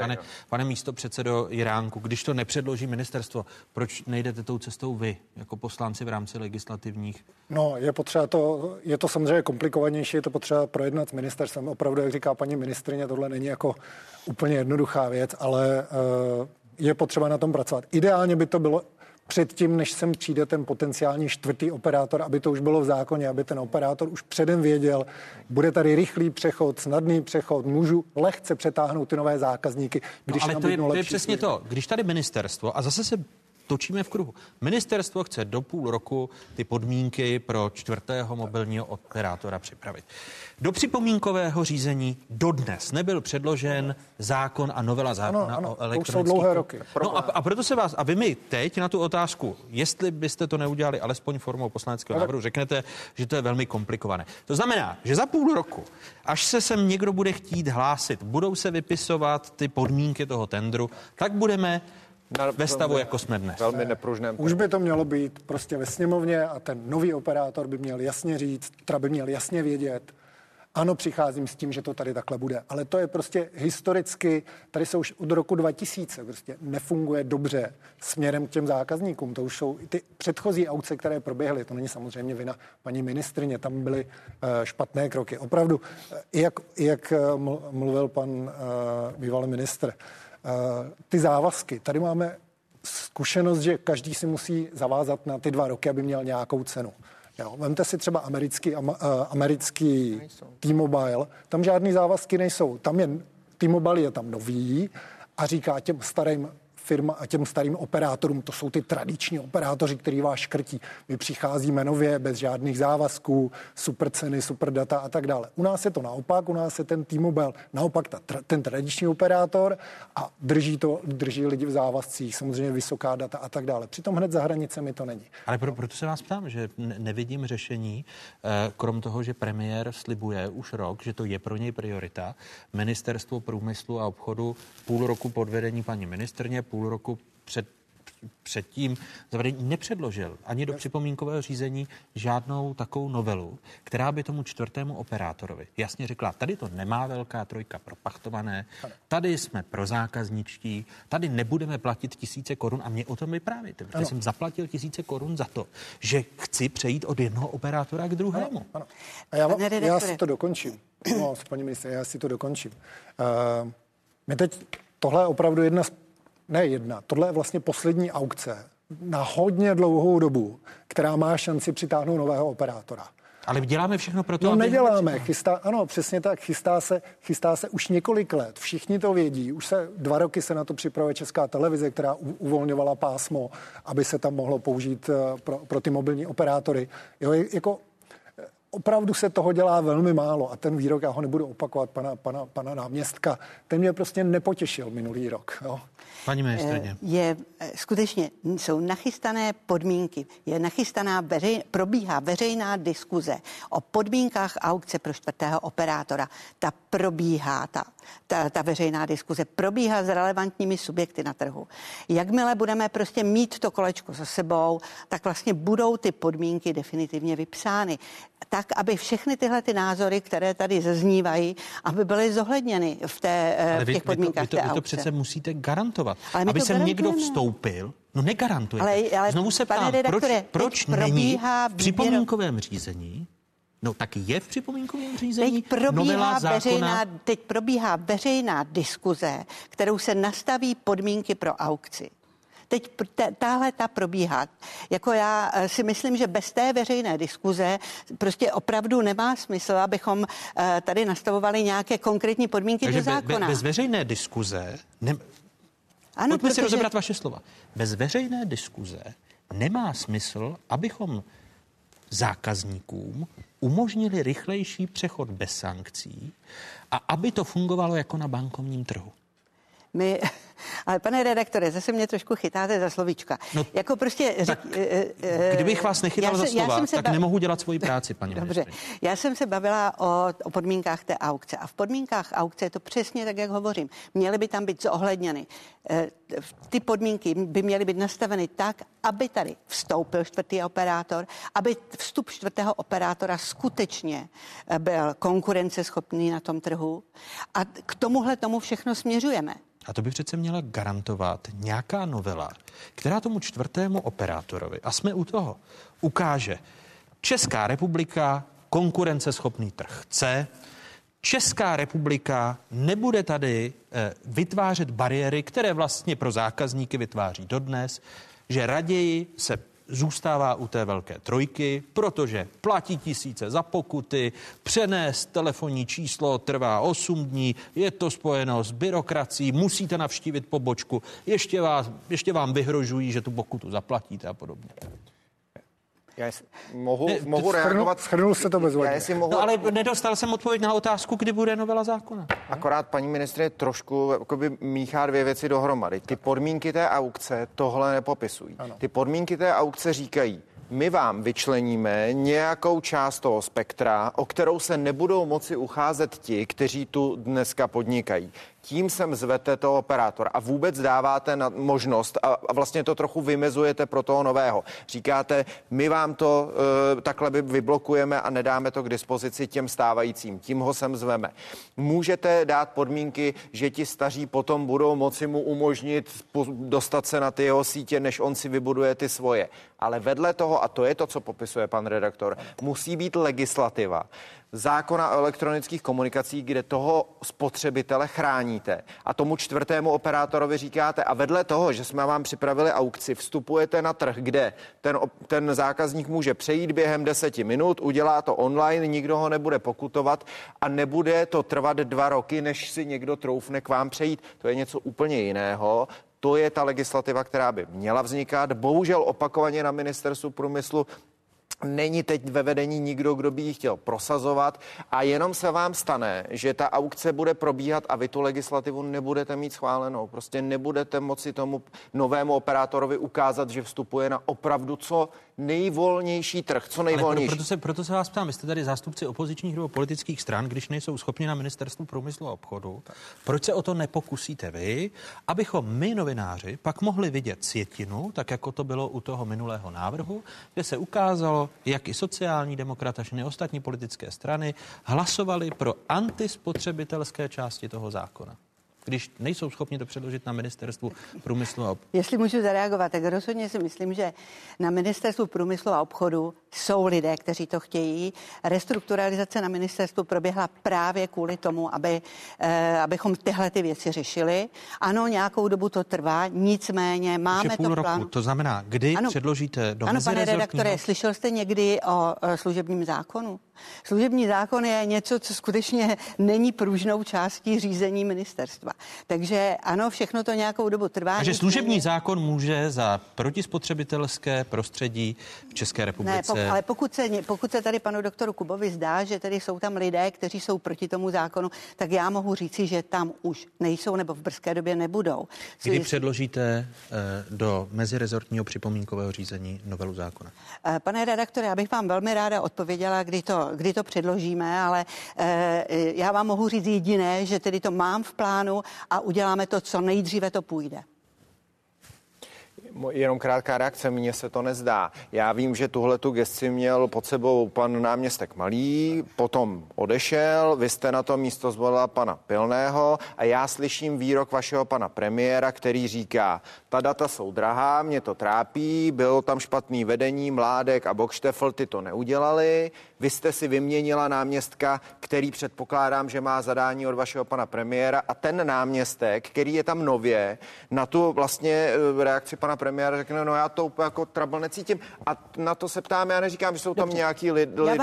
Pane místopředsedo Jiránku, když to nepředloží ministerstvo, proč nejdete tou cestou vy, jako poslanci v rámci legislativních? No, je potřeba je to samozřejmě komplikovanější, je to potřeba projednat s ministerstvem. Opravdu, jak říká paní ministryně, tohle není jako úplně jednoduchá věc, ale je potřeba na tom pracovat. Ideálně by to bylo předtím, než sem přijde ten potenciální 4. operátor, aby to už bylo v zákoně, aby ten operátor už předem věděl, bude tady rychlý přechod, snadný přechod, můžu lehce přetáhnout ty nové zákazníky, když ale to je přesně to, když tady ministerstvo, a zase se točíme v kruhu, ministerstvo chce do půl roku ty podmínky pro 4. mobilního operátora připravit. Do připomínkového řízení dodnes nebyl předložen zákon a novela zákona o elektronických... Už jsou dlouhé roky. No a proto se vás, a vy mi teď na tu otázku, jestli byste to neudělali alespoň formou poslaneckého návrhu, řeknete, že to je velmi komplikované. To znamená, že za půl roku, až se sem někdo bude chtít hlásit, budou se vypisovat ty podmínky toho tendru, tak budeme ve stavu, jako jsme dnes. Velmi nepružném. Už by to mělo být prostě ve sněmovně a ten nový operátor by měl jasně říct, teda by měl jasně vědět, ano, přicházím s tím, že to tady takhle bude, ale to je prostě historicky, tady se už od roku 2000 prostě nefunguje dobře směrem k těm zákazníkům. To už jsou ty předchozí aukce, které proběhly, to není samozřejmě vina paní ministryně, tam byly špatné kroky. Opravdu, jak mluvil pan bývalý ministr, ty závazky, tady máme zkušenost, že každý si musí zavázat na ty 2 roky, aby měl nějakou cenu. Jo, vemte si třeba americký T-Mobile, tam žádný závazky nejsou. Tam je T-Mobile je tam nový a říká těm starým firmám a těm starým operátorům, to jsou ty tradiční operátoři, který vás škrtí. My přicházíme nově bez žádných závazků, super ceny, super data a tak dále. U nás je to naopak, u nás je ten T-Mobile naopak ten tradiční operátor a drží lidi v závazcích, samozřejmě vysoká data a tak dále. Přitom hned za hranicemi to není. Ale proto se vás ptám, že nevidím řešení, krom toho, že premiér slibuje už rok, že to je pro něj priorita. Ministerstvo průmyslu a obchodu půl roku pod vedení paní ministrně, půl roku předtím nepředložil ani do připomínkového řízení žádnou takovou novelu, která by tomu 4. operátorovi jasně řekla, tady to nemá velká trojka propachtované, tady jsme pro zákazničtí, tady nebudeme platit 1000 korun a mě o tom vyprávějte, protože jsem zaplatil 1000 korun za to, že chci přejít od jednoho operátora k druhému. Ano, ano. A já si to dokončím. No, paní ministře, já si to dokončím. My teď, tohle je opravdu tohle je vlastně poslední aukce na hodně dlouhou dobu, která má šanci přitáhnout nového operátora. Ale děláme všechno pro to, neděláme. Chystá se už několik let. Všichni to vědí. Už se 2 roky se na to připravuje Česká televize, která uvolňovala pásmo, aby se tam mohlo použít pro ty mobilní operátory. Jo, jako opravdu se toho dělá velmi málo a ten výrok, já ho nebudu opakovat, pana náměstka, ten mě prostě nepotěšil minulý rok. Jo. Paní ministryně. Skutečně jsou nachystané podmínky, probíhá veřejná diskuze o podmínkách aukce pro 4. operátora. Ta veřejná diskuze probíhá s relevantními subjekty na trhu. Jakmile budeme prostě mít to kolečko za sebou, tak vlastně budou ty podmínky definitivně vypsány. Tak, aby všechny tyhle ty názory, které tady zaznívají, aby byly zohledněny v těch podmínkách. Vy to přece musíte garantovat. Aby se někdo vstoupil, no negarantuje. Ale znovu se ptám, proč není v připomínkovém řízení? No tak je v připomínkovém řízení novela zákona. Teď probíhá veřejná diskuze, kterou se nastaví podmínky pro aukci. Teď tahle probíhá. Jako já si myslím, že bez té veřejné diskuze prostě opravdu nemá smysl, abychom tady nastavovali nějaké konkrétní podmínky do zákona. Bez veřejné diskuze... Pojďme si rozebrat vaše slova. Bez veřejné diskuze nemá smysl, abychom zákazníkům umožnili rychlejší přechod bez sankcí a aby to fungovalo jako na bankovním trhu. Ale pane redaktore, zase mě trošku chytáte za slovíčka. No, jako prostě kdybych vás nechytal za slova, tak nemohu dělat svoji práci, paní ministryně. Dobře, já jsem se bavila o podmínkách té aukce. A v podmínkách aukce je to přesně tak, jak hovořím. Měly by tam být zohledněny. Ty podmínky by měly být nastaveny tak, aby tady vstoupil čtvrtý operátor, aby vstup čtvrtého operátora skutečně byl konkurenceschopný na tom trhu. A k tomuhle tomu všechno směřujeme. A to by přece měla garantovat nějaká novela, která tomu čtvrtému operátorovi, a jsme u toho, ukáže: Česká republika konkurenceschopný trh chce, Česká republika nebude tady vytvářet bariéry, které vlastně pro zákazníky vytváří dodnes, že raději se zůstává u té velké trojky, protože platí tisíce za pokuty, přenést telefonní číslo trvá 8 dní, je to spojeno s byrokracií, musíte navštívit pobočku, ještě vám vyhrožují, že tu pokutu zaplatíte a podobně. Já mohu reagovat. Shrnul se to bezvadně. No, ale nedostal jsem odpověď na otázku, kdy bude novela zákona. Akorát paní ministryně trošku míchá dvě věci dohromady. Ty podmínky té aukce tohle nepopisují. Ano. Ty podmínky té aukce říkají: my vám vyčleníme nějakou část toho spektra, o kterou se nebudou moci ucházet ti, kteří tu dneska podnikají. Tím sem zvete toho operátora a vůbec dáváte na možnost a vlastně to trochu vymezujete pro toho nového. Říkáte, my vám to takhle vyblokujeme a nedáme to k dispozici těm stávajícím, tím ho sem zveme. Můžete dát podmínky, že ti staří potom budou moci mu umožnit dostat se na ty jeho sítě, než on si vybuduje ty svoje. Ale vedle toho, a to je to, co popisuje pan redaktor, musí být legislativa. Zákona o elektronických komunikacích, kde toho spotřebitele chráníte a tomu čtvrtému operátorovi říkáte, a vedle toho, že jsme vám připravili aukci, vstupujete na trh, kde ten zákazník může přejít během 10 minut, udělá to online, nikdo ho nebude pokutovat a nebude to trvat 2 roky, než si někdo troufne k vám přejít. To je něco úplně jiného. To je ta legislativa, která by měla vznikat. Bohužel opakovaně na Ministerstvu průmyslu není teď ve vedení nikdo, kdo by ji chtěl prosazovat a jenom se vám stane, že ta aukce bude probíhat a vy tu legislativu nebudete mít schválenou. Prostě nebudete moci tomu novému operátorovi ukázat, že vstupuje na opravdu co nejvolnější trh, co nejvolnější. Proto se vás ptám, vy jste tady zástupci opozičních nebo politických stran, když nejsou schopni na Ministerstvu průmyslu a obchodu, proč se o to nepokusíte vy, abychom my novináři pak mohli vidět sjetinu, tak jako to bylo u toho minulého návrhu, kde se ukázalo, jak i sociální demokrat a ostatní politické strany hlasovali pro antispotřebitelské části toho zákona, když nejsou schopni to předložit na Ministerstvu průmyslu a obchodu. Jestli můžu zareagovat, tak rozhodně si myslím, že na Ministerstvu průmyslu a obchodu jsou lidé, kteří to chtějí. Restrukturalizace na ministerstvu proběhla právě kvůli tomu, abychom tyhle ty věci řešili. Ano, nějakou dobu to trvá, nicméně máme to plán. To znamená, kdy předložíte do mezirezortního... Pane redaktore, slyšel jste někdy o služebním zákonu? Služební zákon je něco, co skutečně není pružnou částí řízení ministerstva. Takže ano, všechno to nějakou dobu trvá. Takže služební zákon může za protispotřebitelské prostředí v České republice. Ne, ale pokud se tady panu doktoru Kubovi zdá, že tady jsou tam lidé, kteří jsou proti tomu zákonu, tak já mohu říci, že tam už nejsou nebo v brzké době nebudou. Kdy předložíte do mezirezortního připomínkového řízení novelu zákona? Pane redaktore, já bych vám velmi ráda odpověděla, kdy to předložíme, ale já vám mohu říct jediné, že tedy to mám v plánu a uděláme to, co nejdříve to půjde. Jenom krátká reakce, mně se to nezdá. Já vím, že tuhletu gesci měl pod sebou pan náměstek Malý, potom odešel, vy jste na to místo zvolila pana Pilného a já slyším výrok vašeho pana premiéra, který říká, ta data jsou drahá, mě to trápí, bylo tam špatný vedení, Mládek a Bokštefl, ty to neudělali, vy jste si vyměnila náměstka, který předpokládám, že má zadání od vašeho pana premiéra a ten náměstek, který je tam nově, na tu vlastně reakci pana premiéra premiér řekne, no já to úplně jako trouble necítím. A na to se ptám, já neříkám, že jsou tam nějaký lidé.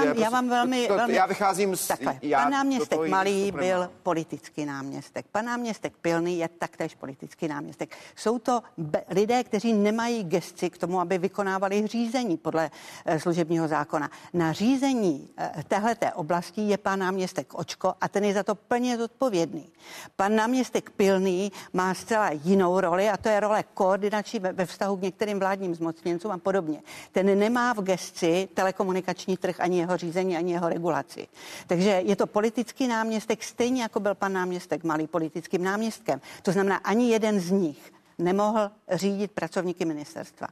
Já vycházím z... Pan náměstek Malý byl politický náměstek. Pan náměstek Pilný je taktéž politický náměstek. Jsou to lidé, kteří nemají gesci k tomu, aby vykonávali řízení podle služebního zákona. Na řízení téhleté oblasti je pan náměstek Očko a ten je za to plně zodpovědný. Pan náměstek Pilný má zcela jinou roli a to je role koordinační ve vztahu k některým vládním zmocněncům a podobně. Ten nemá v gesci telekomunikační trh ani jeho řízení, ani jeho regulaci. Takže je to politický náměstek, stejně jako byl pan náměstek Malý politickým náměstkem. To znamená, ani jeden z nich nemohl řídit pracovníky ministerstva.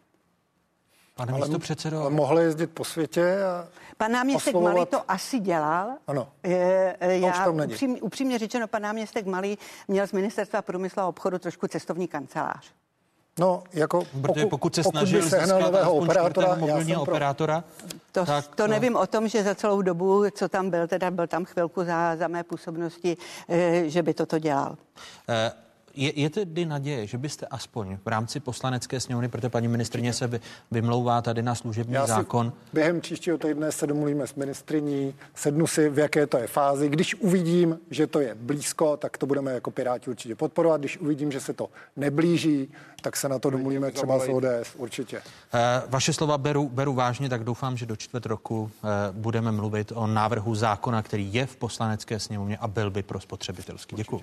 Pane místopředsedo, ale mohli jezdit po světě a pan náměstek oslovovat... Malý to asi dělal. Ano, upřímně řečeno, pan náměstek Malý měl z ministerstva průmyslu a obchodu trošku cestovní kancelář. No, jako pokud se snažil získat nového operátora, mobilního operátora, to nevím o tom, že za celou dobu, co tam byl, teda byl tam chvilku za mé působnosti, že by toto dělal. Je tedy naděje, že byste aspoň v rámci poslanecké sněmovny, protože paní ministryně se vymlouvá tady na služební zákon. Během příštího týdne se domluvíme s ministryní, sednu si, v jaké to je fázi. Když uvidím, že to je blízko, tak to budeme jako Piráti určitě podporovat. Když uvidím, že se to neblíží, tak se na to domluvíme třeba s ODS určitě. Vaše slova beru vážně, tak doufám, že do čtvrt roku budeme mluvit o návrhu zákona, který je v poslanecké sněmovně a byl by pro spotřebitelský. Děkuji.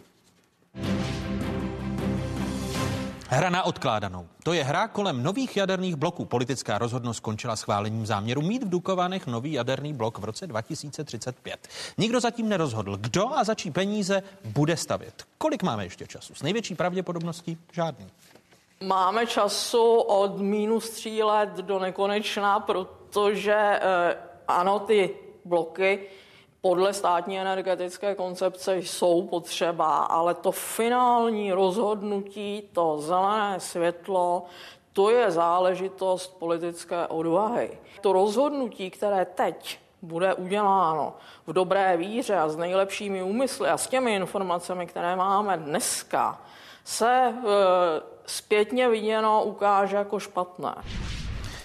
Hra na odkládanou. To je hra kolem nových jaderných bloků. Politická rozhodnost skončila schválením záměru mít v Dukovanech nový jaderný blok v roce 2035. Nikdo zatím nerozhodl, kdo a za čí peníze bude stavět. Kolik máme ještě času? S největší pravděpodobností žádný. Máme času od -3 let do nekonečna, protože ano, ty bloky podle státní energetické koncepce jsou potřeba, ale to finální rozhodnutí, to zelené světlo, to je záležitost politické odvahy. To rozhodnutí, které teď bude uděláno v dobré víře a s nejlepšími úmysly a s těmi informacemi, které máme dneska, se zpětně viděno ukáže jako špatné.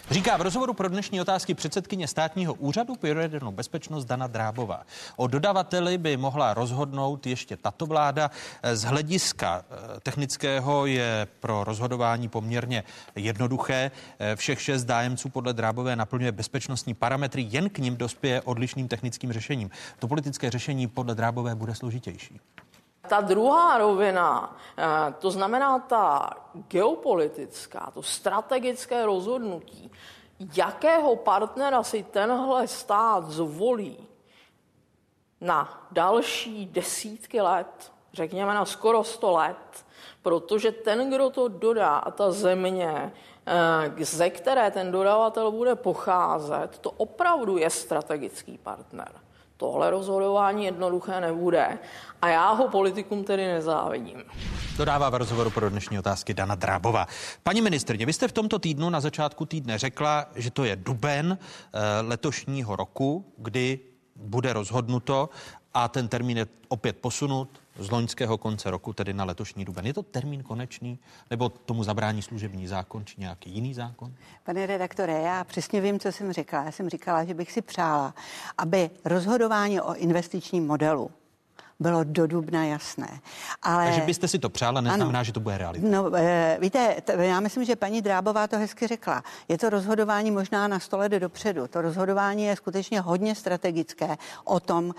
Říká v rozhovoru pro dnešní Otázky předsedkyně Státního úřadu pro jadernou bezpečnost Dana Drábová. O dodavateli by mohla rozhodnout ještě tato vláda. Z hlediska technického je pro rozhodování poměrně jednoduché. Všech 6 zájemců podle Drábové naplňuje bezpečnostní parametry, jen k nim dospěje odlišným technickým řešením. To politické řešení podle Drábové bude složitější. Ta druhá rovina, to znamená ta geopolitická, to strategické rozhodnutí, jakého partnera si tenhle stát zvolí na další desítky let, řekněme na skoro 100 let, protože ten, kdo to dodá a ta země, ze které ten dodavatel bude pocházet, to opravdu je strategický partner. Tohle rozhodování jednoduché nebude a já ho politikům tedy nezávidím. Dodává v rozhovoru pro dnešní Otázky Dana Drábová. Paní ministryně, vy jste v tomto týdnu na začátku týdne řekla, že to je duben letošního roku, kdy bude rozhodnuto a ten termín je opět posunut z loňského konce roku, tedy na letošní duben. Je to termín konečný, nebo tomu zabrání služební zákon či nějaký jiný zákon? Pane redaktore, já přesně vím, co jsem řekla. Já jsem říkala, že bych si přála, aby rozhodování o investičním modelu bylo do dubna jasné. Ale... Takže byste si to přála, neznamená, ano, že to bude realita. No, víte, já myslím, že paní Drábová to hezky řekla. Je to rozhodování možná na 100 let dopředu. To rozhodování je skutečně hodně strategické o tom,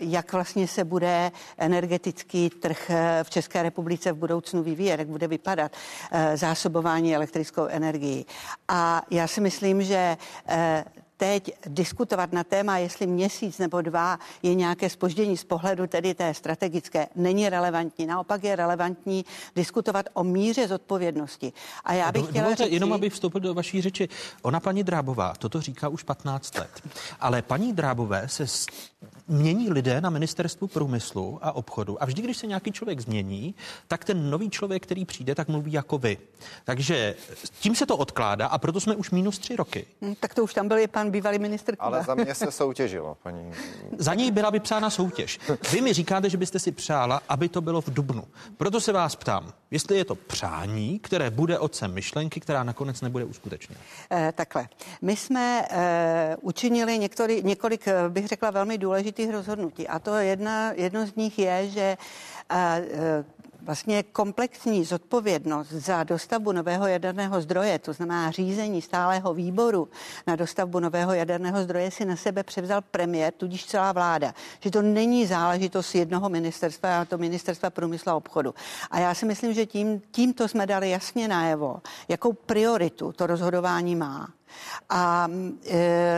jak vlastně se bude energetický trh v České republice v budoucnu vyvíjet, jak bude vypadat zásobování elektrickou energií. A já si myslím, že teď diskutovat na téma, jestli měsíc nebo 2 je nějaké zpoždění z pohledu tedy té strategické, není relevantní. Naopak je relevantní diskutovat o míře zodpovědnosti. A já bych chtěla říct... Jenom abych vstoupil do vaší řeči. Ona, paní Drábová, toto říká už 15 let. Ale paní Drábové se mění lidé na ministerstvu průmyslu a obchodu. A vždy, když se nějaký člověk změní, tak ten nový člověk, který přijde, tak mluví jako vy. Takže tím se to odkládá a proto jsme už -3 roky. Tak to už tam byl i pan pan bývalý ministr Kuba. Ale za mě se soutěžilo, paní. Za něj byla vypsána soutěž. Vy mi říkáte, že byste si přála, aby to bylo v dubnu. Proto se vás ptám, jestli je to přání, které bude otcem myšlenky, která nakonec nebude uskutečněna. Takhle. My jsme učinili několik, bych řekla, velmi důležitých rozhodnutí. A to jedno z nich je, že vlastně komplexní zodpovědnost za dostavbu nového jaderného zdroje, to znamená řízení stálého výboru na dostavbu nového jaderného zdroje, si na sebe převzal premiér, tudíž celá vláda. Že to není záležitost jednoho ministerstva, a to ministerstva průmyslu a obchodu. A já si myslím, že tímto jsme dali jasně najevo, jakou prioritu to rozhodování má. A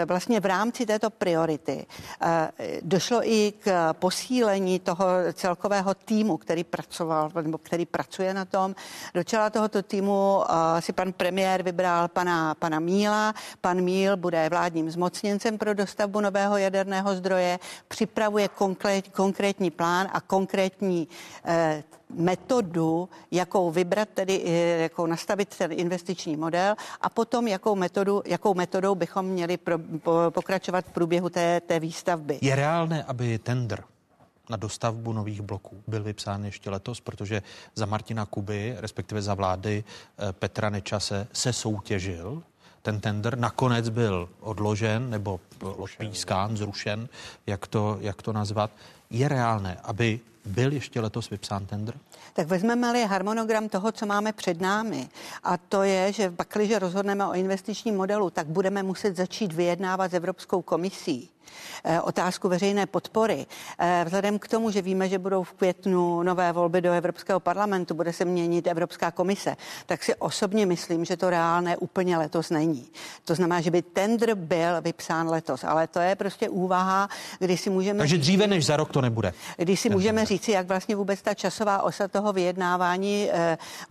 vlastně v rámci této priority došlo i k posílení toho celkového týmu, který pracoval, nebo který pracuje na tom. Do čela tohoto týmu si pan premiér vybral pana Míla. Pan Míl bude vládním zmocněncem pro dostavbu nového jaderného zdroje, připravuje konkrétní plán a konkrétní metodu, jakou vybrat, tedy jakou nastavit ten investiční model a potom jakou metodou bychom měli pokračovat v průběhu té výstavby. Je reálné, aby tendr na dostavbu nových bloků byl vypsán ještě letos, protože za Martina Kuby, respektive za vlády Petra Nečase, se soutěžil. Ten tender nakonec byl odložen nebo odpískán, zrušen, jak to nazvat. Je reálné, aby byl ještě letos vypsán tendr? Tak vezmeme-li harmonogram toho, co máme před námi. A to je, že pakliže rozhodneme o investičním modelu, tak budeme muset začít vyjednávat s Evropskou komisí otázku veřejné podpory. Vzhledem k tomu, že víme, že budou v květnu nové volby do Evropského parlamentu, bude se měnit Evropská komise, tak si osobně myslím, že to reálné úplně letos není. To znamená, že by tendr byl vypsán letos, ale to je prostě úvaha, kdy si můžeme... Takže dříve než za rok to nebude. Když si můžeme říci, jak vlastně vůbec ta časová osa toho vyjednávání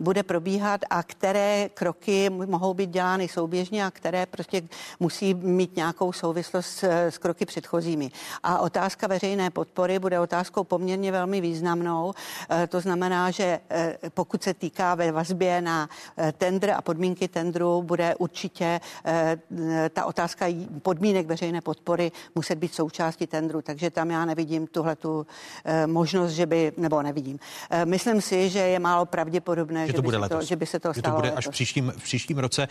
bude probíhat a které kroky mohou být dělány souběžně a které prostě musí mít nějakou souvislost s kroky předchozími. A otázka veřejné podpory bude otázkou poměrně velmi významnou. To znamená, že pokud se týká ve vazbě na tendr a podmínky tendru, bude určitě ta otázka podmínek veřejné podpory muset být součástí tendru. Takže tam já nevidím tuhletu možnost, že by, nebo nevidím. Myslím si, že je málo pravděpodobné, že by se to stalo. To bude letos. Až v příštím roce.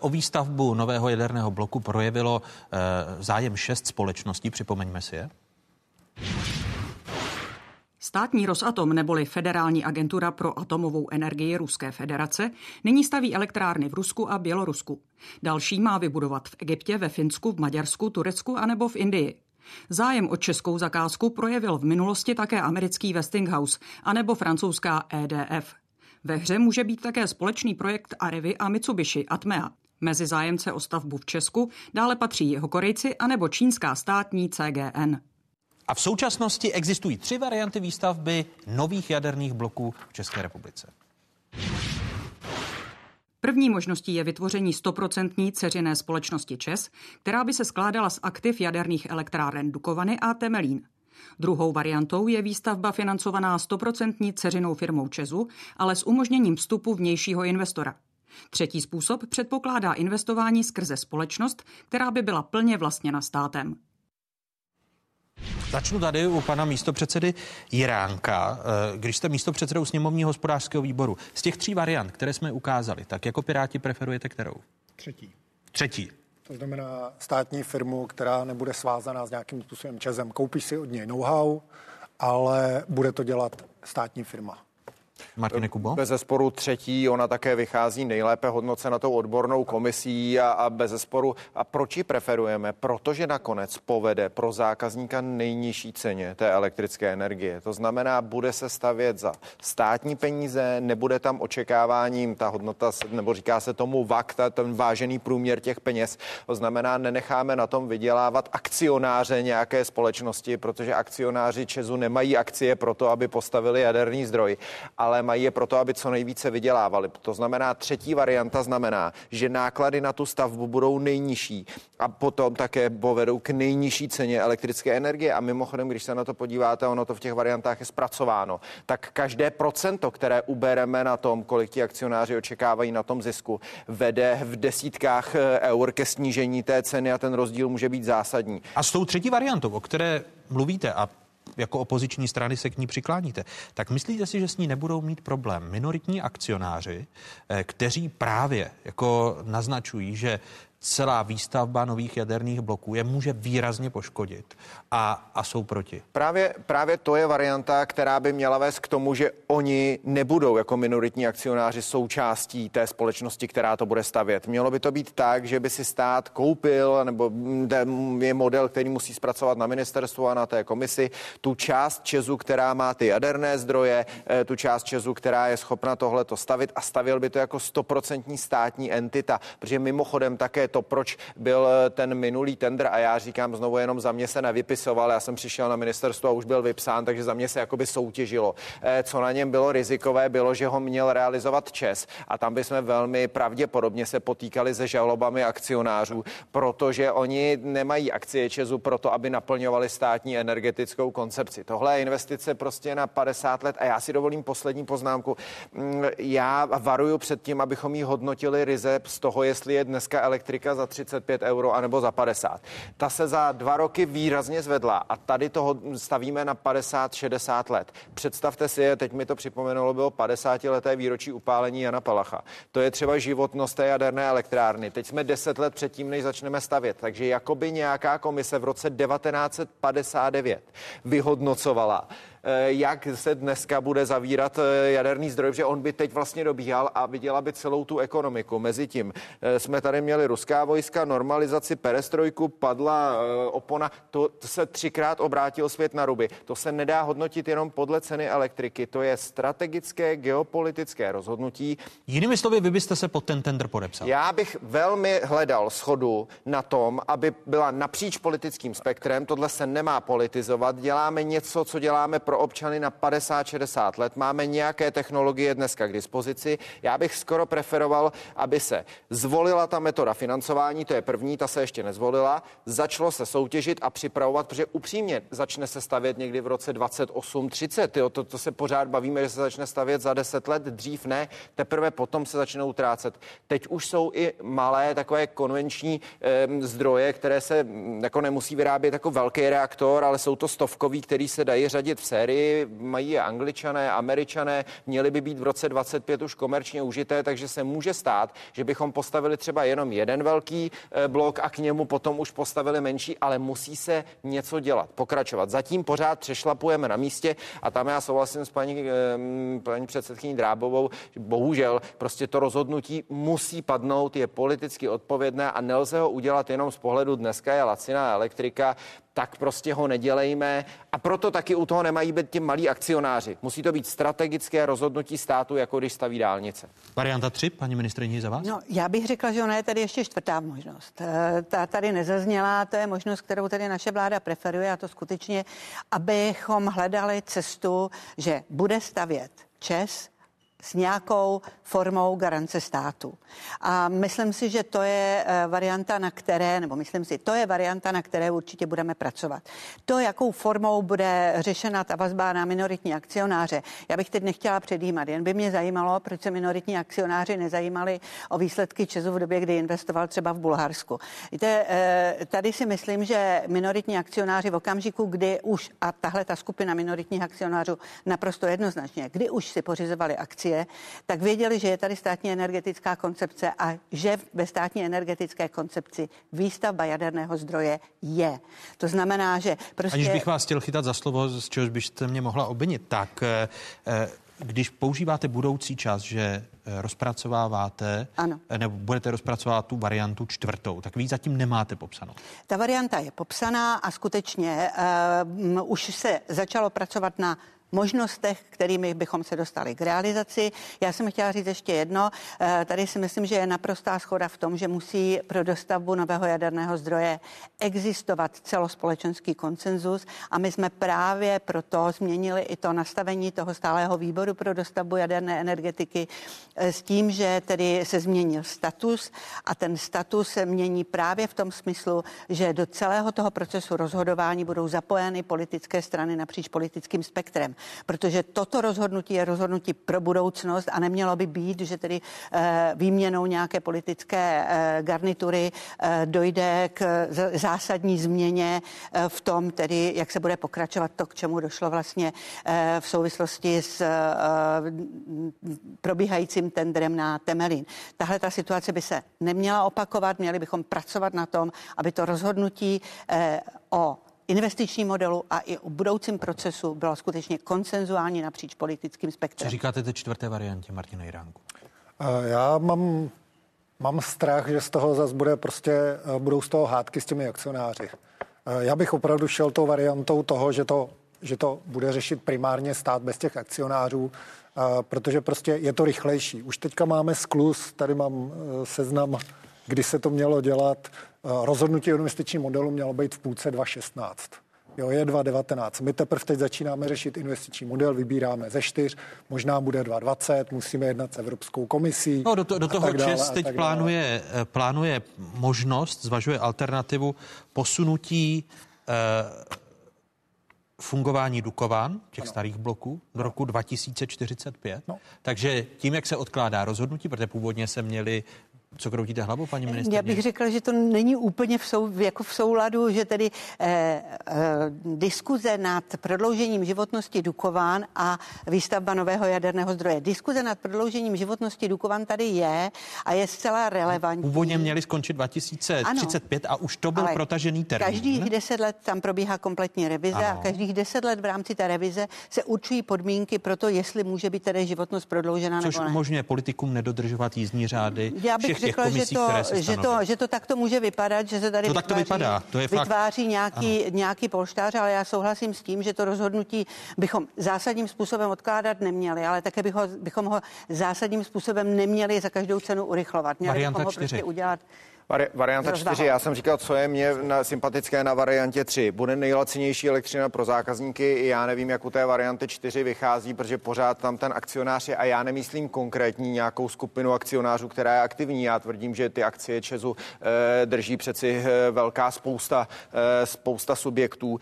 O výstavbu nového jaderného bloku projevilo zájem 6 společností, připomeňme si je. Státní Rosatom neboli Federální agentura pro atomovou energii Ruské federace nyní staví elektrárny v Rusku a Bělorusku. Další má vybudovat v Egyptě, ve Finsku, v Maďarsku, Turecku anebo v Indii. Zájem o českou zakázku projevil v minulosti také americký Westinghouse anebo francouzská EDF. Ve hře může být také společný projekt Arevy a Mitsubishi Atmea. Mezi zájemce o stavbu v Česku dále patří jeho Korejci anebo čínská státní CGN. A v současnosti existují 3 varianty výstavby nových jaderných bloků v České republice. První možností je vytvoření 100% dceřiné společnosti ČEZ, která by se skládala z aktiv jaderných elektráren Dukovany a Temelín. Druhou variantou je výstavba financovaná 100% dceřinou firmou ČEZu, ale s umožněním vstupu vnějšího investora. Třetí způsob předpokládá investování skrze společnost, která by byla plně vlastněna státem. Začnu tady u pana místopředsedy Jiránka. Když jste místopředsedou sněmovního hospodářského výboru, z těch 3 variant, které jsme ukázali, tak jako Piráti preferujete kterou? Třetí. To znamená státní firmu, která nebude svázaná s nějakým způsobem ČEZem. Koupíš si od něj know-how, ale bude to dělat státní firma. Martine Kubo? Bezesporu třetí, ona také vychází nejlépe hodnocena tou odbornou komisí a bezesporu. A proč ji preferujeme? Protože nakonec povede pro zákazníka nejnižší ceně té elektrické energie. To znamená, bude se stavět za státní peníze, nebude tam očekáváním ta hodnota, nebo říká se tomu VAK, ten vážený průměr těch peněz. To znamená, nenecháme na tom vydělávat akcionáře nějaké společnosti, protože akcionáři ČEZu nemají akcie pro to, aby postavili jaderný zdroj. Ale mají, je proto, aby co nejvíce vydělávali. To znamená, třetí varianta znamená, že náklady na tu stavbu budou nejnižší a potom také povedou k nejnižší ceně elektrické energie. A mimochodem, když se na to podíváte, ono to v těch variantách je zpracováno, tak každé procento, které ubereme na tom, kolik ti akcionáři očekávají na tom zisku, vede v desítkách eur ke snížení té ceny a ten rozdíl může být zásadní. A s tou třetí variantou, o které mluvíte a jako opoziční strany se k ní přikláníte, tak myslíte si, že s ní nebudou mít problém minoritní akcionáři, kteří právě jako naznačují, že celá výstavba nových jaderných bloků je může výrazně poškodit a jsou proti? Právě to je varianta, která by měla vést k tomu, že oni nebudou jako minoritní akcionáři součástí té společnosti, která to bude stavět. Mělo by to být tak, že by si stát koupil, nebo je model, který musí zpracovat na ministerstvu a na té komisi, tu část ČEZu, která má ty jaderné zdroje, tu část ČEZu, která je schopna tohleto stavit, a stavěl by to jako 100% státní entita, protože mimochodem také to, proč byl ten minulý tendr, a já říkám znovu, jenom za mě se nevypisoval, já jsem přišel na ministerstvo a už byl vypsán, takže za mě se jakoby soutěžilo. Co na něm bylo rizikové, bylo, že ho měl realizovat ČEZ, a tam bychom velmi pravděpodobně se potýkali se žalobami akcionářů, protože oni nemají akcie ČEZu proto, aby naplňovali státní energetickou koncepci. Tohle je investice prostě na 50 let a já si dovolím poslední poznámku. Já varuju před tím, abychom ji hodnotili ryze z toho, jestli je dneska elektrika za 35 euro anebo za 50. Ta se za 2 roky výrazně zvedla a tady toho stavíme na 50-60 let. Představte si, teď mi to připomenulo, bylo 50-leté výročí upálení Jana Palacha. To je třeba životnost té jaderné elektrárny. Teď jsme 10 let předtím, než začneme stavět. Takže jakoby nějaká komise v roce 1959 vyhodnocovala, jak se dneska bude zavírat jaderný zdroj, že on by teď vlastně dobíhal a viděla by celou tu ekonomiku. Mezitím jsme tady měli ruská vojska, normalizaci, perestrojku, padla opona, to se 3krát obrátil svět na ruby. To se nedá hodnotit jenom podle ceny elektriky, to je strategické geopolitické rozhodnutí. Jinými slovy, vy byste se pod ten tender podepsal? Já bych velmi hledal shodu na tom, aby byla napříč politickým spektrem, tohle se nemá politizovat, děláme něco, co děláme pro občany na 50-60 let. Máme nějaké technologie dneska k dispozici. Já bych skoro preferoval, aby se zvolila ta metoda financování, to je první, ta se ještě nezvolila, začalo se soutěžit a připravovat, protože upřímně začne se stavět někdy v roce 28-30. To se pořád bavíme, že se začne stavět za 10 let, dřív ne, teprve potom se začnou utrácet. Teď už jsou i malé takové konvenční zdroje, které se jako nemusí vyrábět jako velký reaktor, ale jsou to stovkový, který se dají řadit v sérii, mají je Angličané, Američané, měly by být v roce 25 už komerčně užité, takže se může stát, že bychom postavili třeba jenom jeden velký blok a k němu potom už postavili menší, ale musí se něco dělat, pokračovat. Zatím pořád přešlapujeme na místě a tam já souhlasím s paní předsedkyní Drábovou, bohužel prostě to rozhodnutí musí padnout, je politicky odpovědné a nelze ho udělat jenom z pohledu dneska je laciná elektrika, tak prostě ho nedělejme a proto taky u toho nemají být ti malí akcionáři. Musí to být strategické rozhodnutí státu, jako když staví dálnice. Varianta 3, paní ministryně, za vás? No, já bych řekla, že ona je tady ještě čtvrtá možnost. Ta tady nezazněla, to je možnost, kterou tady naše vláda preferuje, a to skutečně, abychom hledali cestu, že bude stavět ČEZ s nějakou formou garance státu. A myslím si, že to je varianta, na které určitě budeme pracovat. To, jakou formou bude řešena ta vazba na minoritní akcionáře, já bych teď nechtěla předjímat, jen by mě zajímalo, proč se minoritní akcionáři nezajímali o výsledky ČEZu v době, kdy investoval třeba v Bulharsku. Víte, tady si myslím, že minoritní akcionáři v okamžiku, kdy už, a tahle ta skupina minoritních akcionářů naprosto jednoznačně, kdy už si pořizovali akcie, tak věděli, že je tady státní energetická koncepce a že ve státní energetické koncepci výstavba jaderného zdroje je. To znamená, že prostě... Aniž bych vás chtěl chytat za slovo, z čehož byste mě mohla obvinit, tak když používáte budoucí čas, že rozpracováváte, ano, nebo budete rozpracovávat tu variantu čtvrtou, tak vy zatím nemáte popsanou. Ta varianta je popsaná a skutečně už se začalo pracovat na možnostech, kterými bychom se dostali k realizaci. Já jsem chtěla říct ještě jedno. Tady si myslím, že je naprostá shoda v tom, že musí pro dostavbu nového jaderného zdroje existovat celospolečenský konsenzus a my jsme právě proto změnili i to nastavení toho stálého výboru pro dostavbu jaderné energetiky s tím, že tedy se změnil status a ten status se mění právě v tom smyslu, že do celého toho procesu rozhodování budou zapojeny politické strany napříč politickým spektrem. Protože toto rozhodnutí je rozhodnutí pro budoucnost a nemělo by být, že tedy výměnou nějaké politické garnitury dojde k zásadní změně v tom, tedy jak se bude pokračovat to, k čemu došlo vlastně v souvislosti s probíhajícím tendrem na Temelín. Tahle ta situace by se neměla opakovat, měli bychom pracovat na tom, aby to rozhodnutí o investiční modelu a i o budoucím procesu bylo skutečně konsenzuální napříč politickým spektrem. Co říkáte té čtvrté variantě, Martina Jiránku? Já mám strach, že z toho zase budou z toho hádky s těmi akcionáři. Já bych opravdu šel tou variantou toho, že to bude řešit primárně stát bez těch akcionářů, protože prostě je to rychlejší. Už teďka máme skluz, tady mám seznam, kdy se to mělo dělat. Rozhodnutí o investičním modelu mělo být v půlce 2016. Jo, je 2019. My teprve teď začínáme řešit investiční model, vybíráme ze 4, možná bude 2020, musíme jednat s Evropskou komisí. No, do toho ČEZ teď plánuje možnost, zvažuje alternativu posunutí fungování Dukovan, těch starých bloků, do roku 2045. No. Takže tím, jak se odkládá rozhodnutí, protože původně se měli. Co kroutíte hlavu, paní ministryně? Já bych řekla, že to není úplně v souladu, že tedy diskuze nad prodloužením životnosti Dukovan a výstavba nového jaderného zdroje. Diskuze nad prodloužením životnosti Dukovan tady je a je zcela relevantní. Původně měli skončit 2035 ano, a už to byl protažený termín. Každých 10 let tam probíhá kompletní revize ano. A každých 10 let v rámci té revize se určují podmínky pro to, jestli může být tedy životnost prodloužena nebo ne. Což umožňuje politikům nedodržovat jízdní řády. Řekla, že to takto může vypadat, že se tady vytváří nějaký polštář, ale já souhlasím s tím, že to rozhodnutí bychom zásadním způsobem odkládat neměli, ale také bychom ho zásadním způsobem neměli za každou cenu urychlovat. Měli bychom ho prostě udělat. Varianta 4, já jsem říkal, co je mě sympatické na variantě 3. Bude nejlacinější elektřina pro zákazníky. Já nevím, jak u té varianty 4 vychází, protože pořád tam ten akcionář je a já nemyslím konkrétní nějakou skupinu akcionářů, která je aktivní. Já tvrdím, že ty akcie ČEZu drží přeci velká spousta subjektů.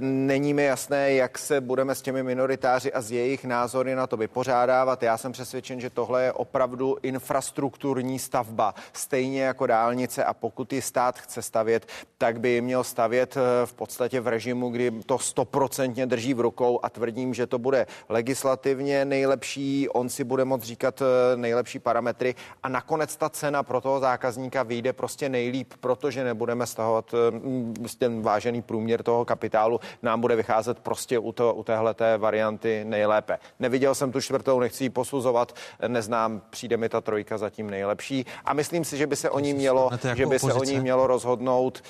Není mi jasné, jak se budeme s těmi minoritáři a z jejich názory na to vypořádávat. Já jsem přesvědčen, že tohle je opravdu infrastrukturní stavba, stejně jako dálnice a pokud ji stát chce stavět, tak by ji měl stavět v podstatě v režimu, kdy to 100% drží v rukou a tvrdím, že to bude legislativně nejlepší, on si bude moct říkat nejlepší parametry a nakonec ta cena pro toho zákazníka vyjde prostě nejlíp, protože nebudeme stahovat ten vážený průměr toho kapitálu, nám bude vycházet prostě u téhleté varianty nejlépe. Neviděl jsem tu čtvrtou, nechci ji posuzovat, neznám, přijde mi ta trojka zatím nejlepší a myslím si, že by se o ní mělo rozhodnout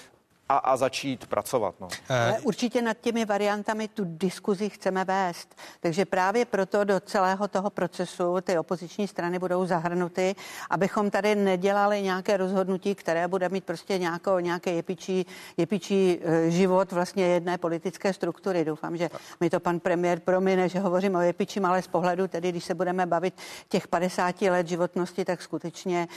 a začít pracovat. No. Ale určitě nad těmi variantami tu diskuzi chceme vést. Takže právě proto do celého toho procesu ty opoziční strany budou zahrnuty, abychom tady nedělali nějaké rozhodnutí, které bude mít prostě nějaké jepičí život vlastně jedné politické struktury. Doufám, že mi to pan premiér promine, že hovořím o jepičím, ale z pohledu tedy, když se budeme bavit těch 50 let životnosti, tak skutečně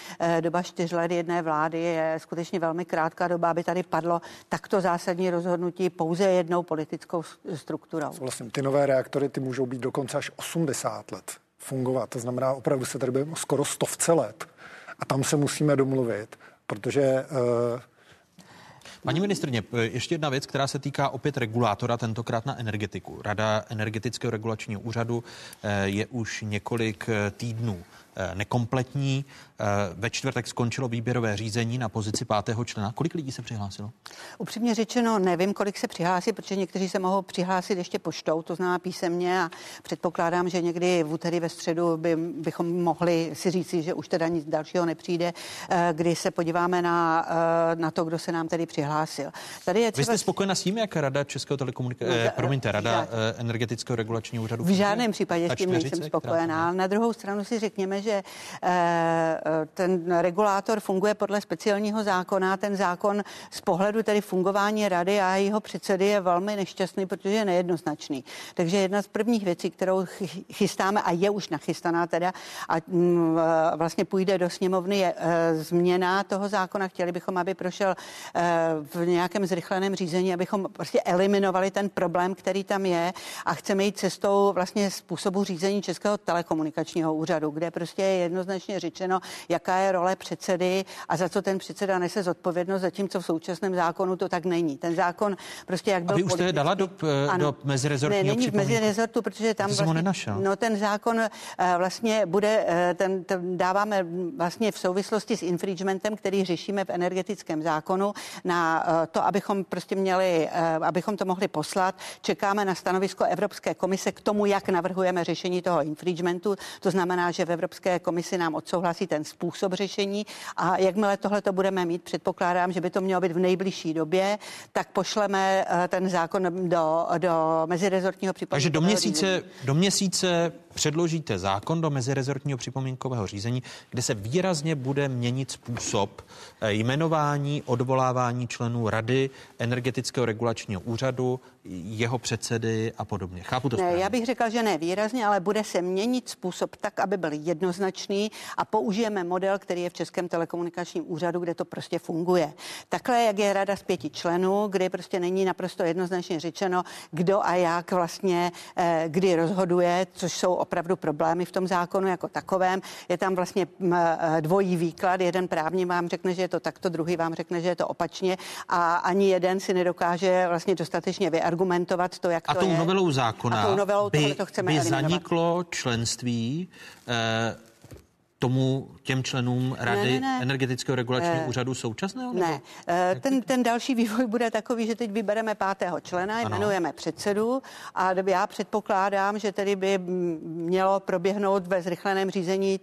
doba 4 let jedné vlády je skutečně velmi krátká doba, aby tady padlo takto zásadní rozhodnutí pouze jednou politickou strukturou. Vlastně ty nové reaktory, ty můžou být dokonce až 80 let fungovat. To znamená, opravdu se tady budeme skoro 100 let. A tam se musíme domluvit, protože... Paní ministryně, ještě jedna věc, která se týká opět regulátora, tentokrát na energetiku. Rada Energetického regulačního úřadu je už několik týdnů nekompletní. Ve čtvrtek skončilo výběrové řízení na pozici 5. člena. Kolik lidí se přihlásilo? Upřímně řečeno, nevím, kolik se přihlásí, protože někteří se mohou přihlásit ještě poštou, to znamená písemně, a předpokládám, že někdy v úterý ve středu bychom mohli si říci, že už teda nic dalšího nepřijde, kdy se podíváme na to, kdo se nám tedy přihlásil. Tady je třeba... Vy jste spokojena s tím, jak Rada Českého Energetického regulačního úřadu? V žádném případě s tím nejsem spokojená. Ale na druhou stranu si řekněme, že ten regulátor funguje podle speciálního zákona. Ten zákon z pohledu tedy fungování rady a jeho předsedy je velmi nešťastný, protože je nejednoznačný. Takže jedna z prvních věcí, kterou chystáme a je už nachystaná teda a vlastně půjde do sněmovny, je změna toho zákona. Chtěli bychom, aby prošel v nějakém zrychleném řízení, abychom prostě eliminovali ten problém, který tam je, a chceme jít cestou vlastně způsobu řízení Českého telekomunikačního úřadu, kde prostě je jednoznačně řečeno, jaká je role předsedy a za co ten předseda nese zodpovědnost, zatímco v současném zákonu to tak není. Ten zákon prostě jak byl politický. A vy už jste dala do mezirezortního připomínku? Ne, není v mezirezortu, protože tam vlastně, ten zákon vlastně bude, ten dáváme vlastně v souvislosti s infringementem, který řešíme v energetickém zákonu, na to, abychom prostě měli, abychom to mohli poslat. Čekáme na stanovisko Evropské komise k tomu, jak navrhujeme řešení toho infringementu. To znamená, že v Evropské komisi nám odsouhlasí ten způsob řešení, a jakmile tohle to budeme mít, předpokládám, že by to mělo být v nejbližší době, tak pošleme ten zákon do mezirezortního připomínkového řízení. Takže do měsíce předložíte zákon do mezirezortního připomínkového řízení, kde se výrazně bude měnit způsob jmenování, odvolávání členů Rady Energetického regulačního úřadu, jeho předsedy a podobně. Chápu to správně? Ne, já bych řekla, že ne výrazně, ale bude se měnit způsob tak, aby byl jednoznačný, a použijeme model, který je v Českém telekomunikačním úřadu, kde to prostě funguje. Takhle, jak je rada z 5 členů, kde prostě není naprosto jednoznačně řečeno, kdo a jak vlastně kdy rozhoduje, což jsou opravdu problémy v tom zákonu jako takovém. Je tam vlastně dvojí výklad, jeden právní vám řekne, že je to takto, druhý vám řekne, že je to opačně, a ani jeden si nedokáže vlastně dostatečně vyargumentovat to, jak to je. A tou novelou zákona by zaniklo členství těm členům Rady Energetického regulačního úřadu současného? Nebo? Ne. Ten další vývoj bude takový, že teď vybereme 5. člena, jmenujeme předsedu, a já předpokládám, že tedy by mělo proběhnout ve zrychleném řízení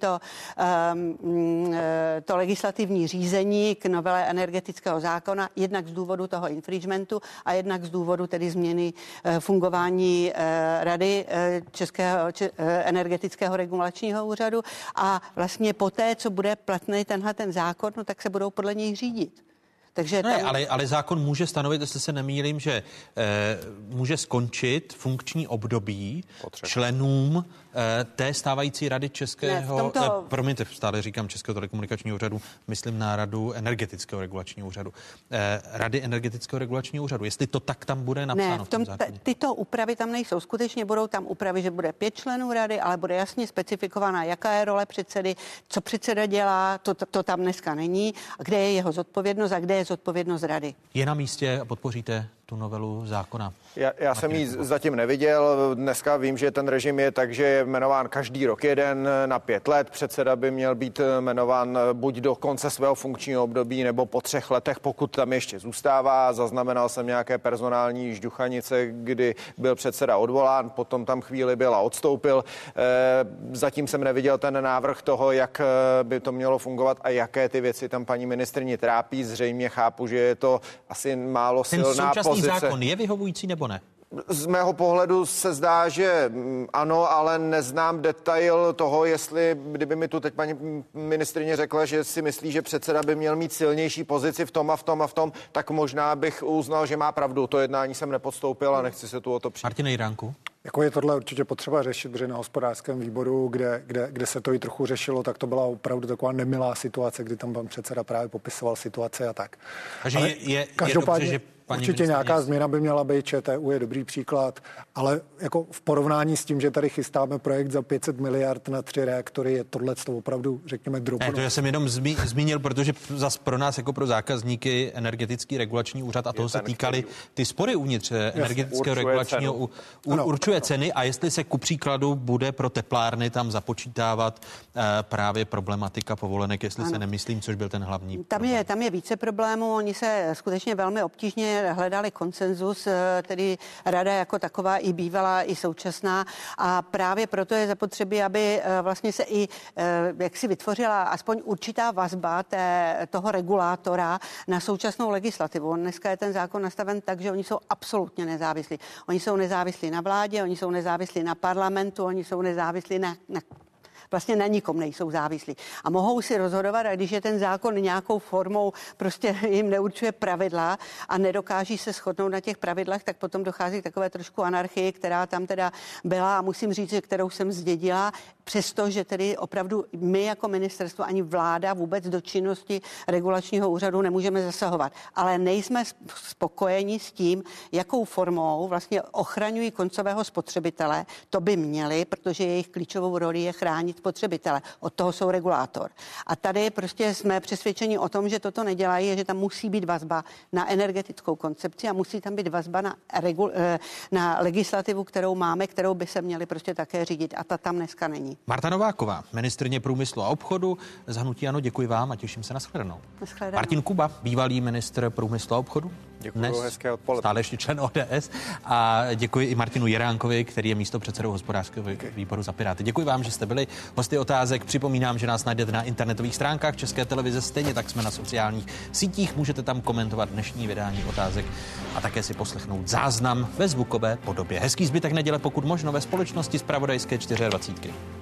to legislativní řízení k novele energetického zákona, jednak z důvodu toho infringementu a jednak z důvodu tedy změny fungování Rady Energetického regulačního úřadu, a vlastně poté, co bude platný tenhle zákon, tak se budou podle něj řídit. Takže ale zákon může stanovit, jestli se nemýlím, že může skončit funkční období členům té stávající Rady Českého telekomunikačního úřadu, myslím na Radu Energetického regulačního úřadu. Rady Energetického regulačního úřadu, jestli to tak tam bude napsáno. Ne, tyto úpravy tam nejsou. Skutečně budou tam úpravy, že bude 5 členů rady, ale bude jasně specifikovaná, jaká je role předsedy, co předseda dělá, to tam dneska není, kde je jeho zodpovědnost a kde je zodpovědnost rady. Je na místě a podpoříte tu novelu zákona? Já jsem ji zatím neviděl. Dneska vím, že ten režim je tak, že je jmenován každý rok jeden na 5 let. Předseda by měl být jmenován buď do konce svého funkčního období, nebo po 3 letech, pokud tam ještě zůstává. Zaznamenal jsem nějaké personální žduchanice, kdy byl předseda odvolán, potom tam chvíli byl a odstoupil. Zatím jsem neviděl ten návrh toho, jak by to mělo fungovat a jaké ty věci tam paní ministryni trápí. Zřejmě chápu, že je to asi málo silná zákon je vyhovující, nebo ne? Z mého pohledu se zdá, že ano, ale neznám detail toho, jestli, kdyby mi tu teď paní ministryně řekla, že si myslí, že předseda by měl mít silnější pozici v tom a v tom a v tom, tak možná bych uznal, že má pravdu. To jednání jsem nepodstoupil a nechci se tu o to přijít. Martin Jiranku? Jako je tohle určitě potřeba řešit, protože na hospodářském výboru, kde se to i trochu řešilo, tak to byla opravdu taková nemilá situace, kdy tam pan předseda právě popisoval situace a tak. Takže je dobře, že Určitě nějaká změna by měla být, ČTU je dobrý příklad, ale jako v porovnání s tím, že tady chystáme projekt za 500 miliard na 3 reaktory, je tohleto opravdu, řekněme, drobno. To já jsem jenom zmínil, protože zas pro nás jako pro zákazníky Energetický regulační úřad a toho se týkaly ty spory uvnitř Energetického regulačního určuje ceny a jestli se ku příkladu bude pro teplárny tam započítávat právě problematika povolenek, jestli se nemyslím, což byl ten hlavní. Tam je více problémů, oni se skutečně velmi obtížně hledali konsenzus, tedy rada jako taková i bývalá, i současná a právě proto je zapotřebí, aby vlastně se i jaksi vytvořila aspoň určitá vazba toho regulátora na současnou legislativu. Dneska je ten zákon nastaven tak, že oni jsou absolutně nezávislí. Oni jsou nezávislí na vládě, oni jsou nezávislí na parlamentu, oni jsou nezávislí na vlastně na nikom nejsou závislí. A mohou si rozhodovat, a když je ten zákon nějakou formou, prostě jim neurčuje pravidla a nedokáží se shodnout na těch pravidlech, tak potom dochází k takové trošku anarchii, která tam teda byla a musím říct, že kterou jsem zdědila, přestože tedy opravdu my jako ministerstvo ani vláda vůbec do činnosti regulačního úřadu nemůžeme zasahovat. Ale nejsme spokojeni s tím, jakou formou vlastně ochraňují koncového spotřebitele. To by měli, protože jejich klíčovou roli je chránit spotřebitele. Od toho jsou regulátor. A tady prostě jsme přesvědčeni o tom, že toto nedělají, že tam musí být vazba na energetickou koncepci a musí tam být vazba na legislativu, kterou máme, kterou by se měli prostě také řídit. A ta tam dneska není. Marta Nováková, ministryně průmyslu a obchodu z hnutí ANO, děkuji vám a těším se na shledanou. Martin Kuba, bývalý ministr průmyslu a obchodu. Děkuji, hezké odpoledne. Stále ještě člen ODS a děkuji i Martinu Jiránkovi, který je místopředsedou hospodářského výboru za Piráty. Děkuji vám, že jste byli hosty Otázek. Připomínám, že nás najdete na internetových stránkách České televize, stejně tak jsme na sociálních sítích, můžete tam komentovat dnešní vydání Otázek a také si poslechnout záznam ve zvukové podobě. Hezký zbytek neděle, pokud možno, ve společnosti Zpravodajské 24.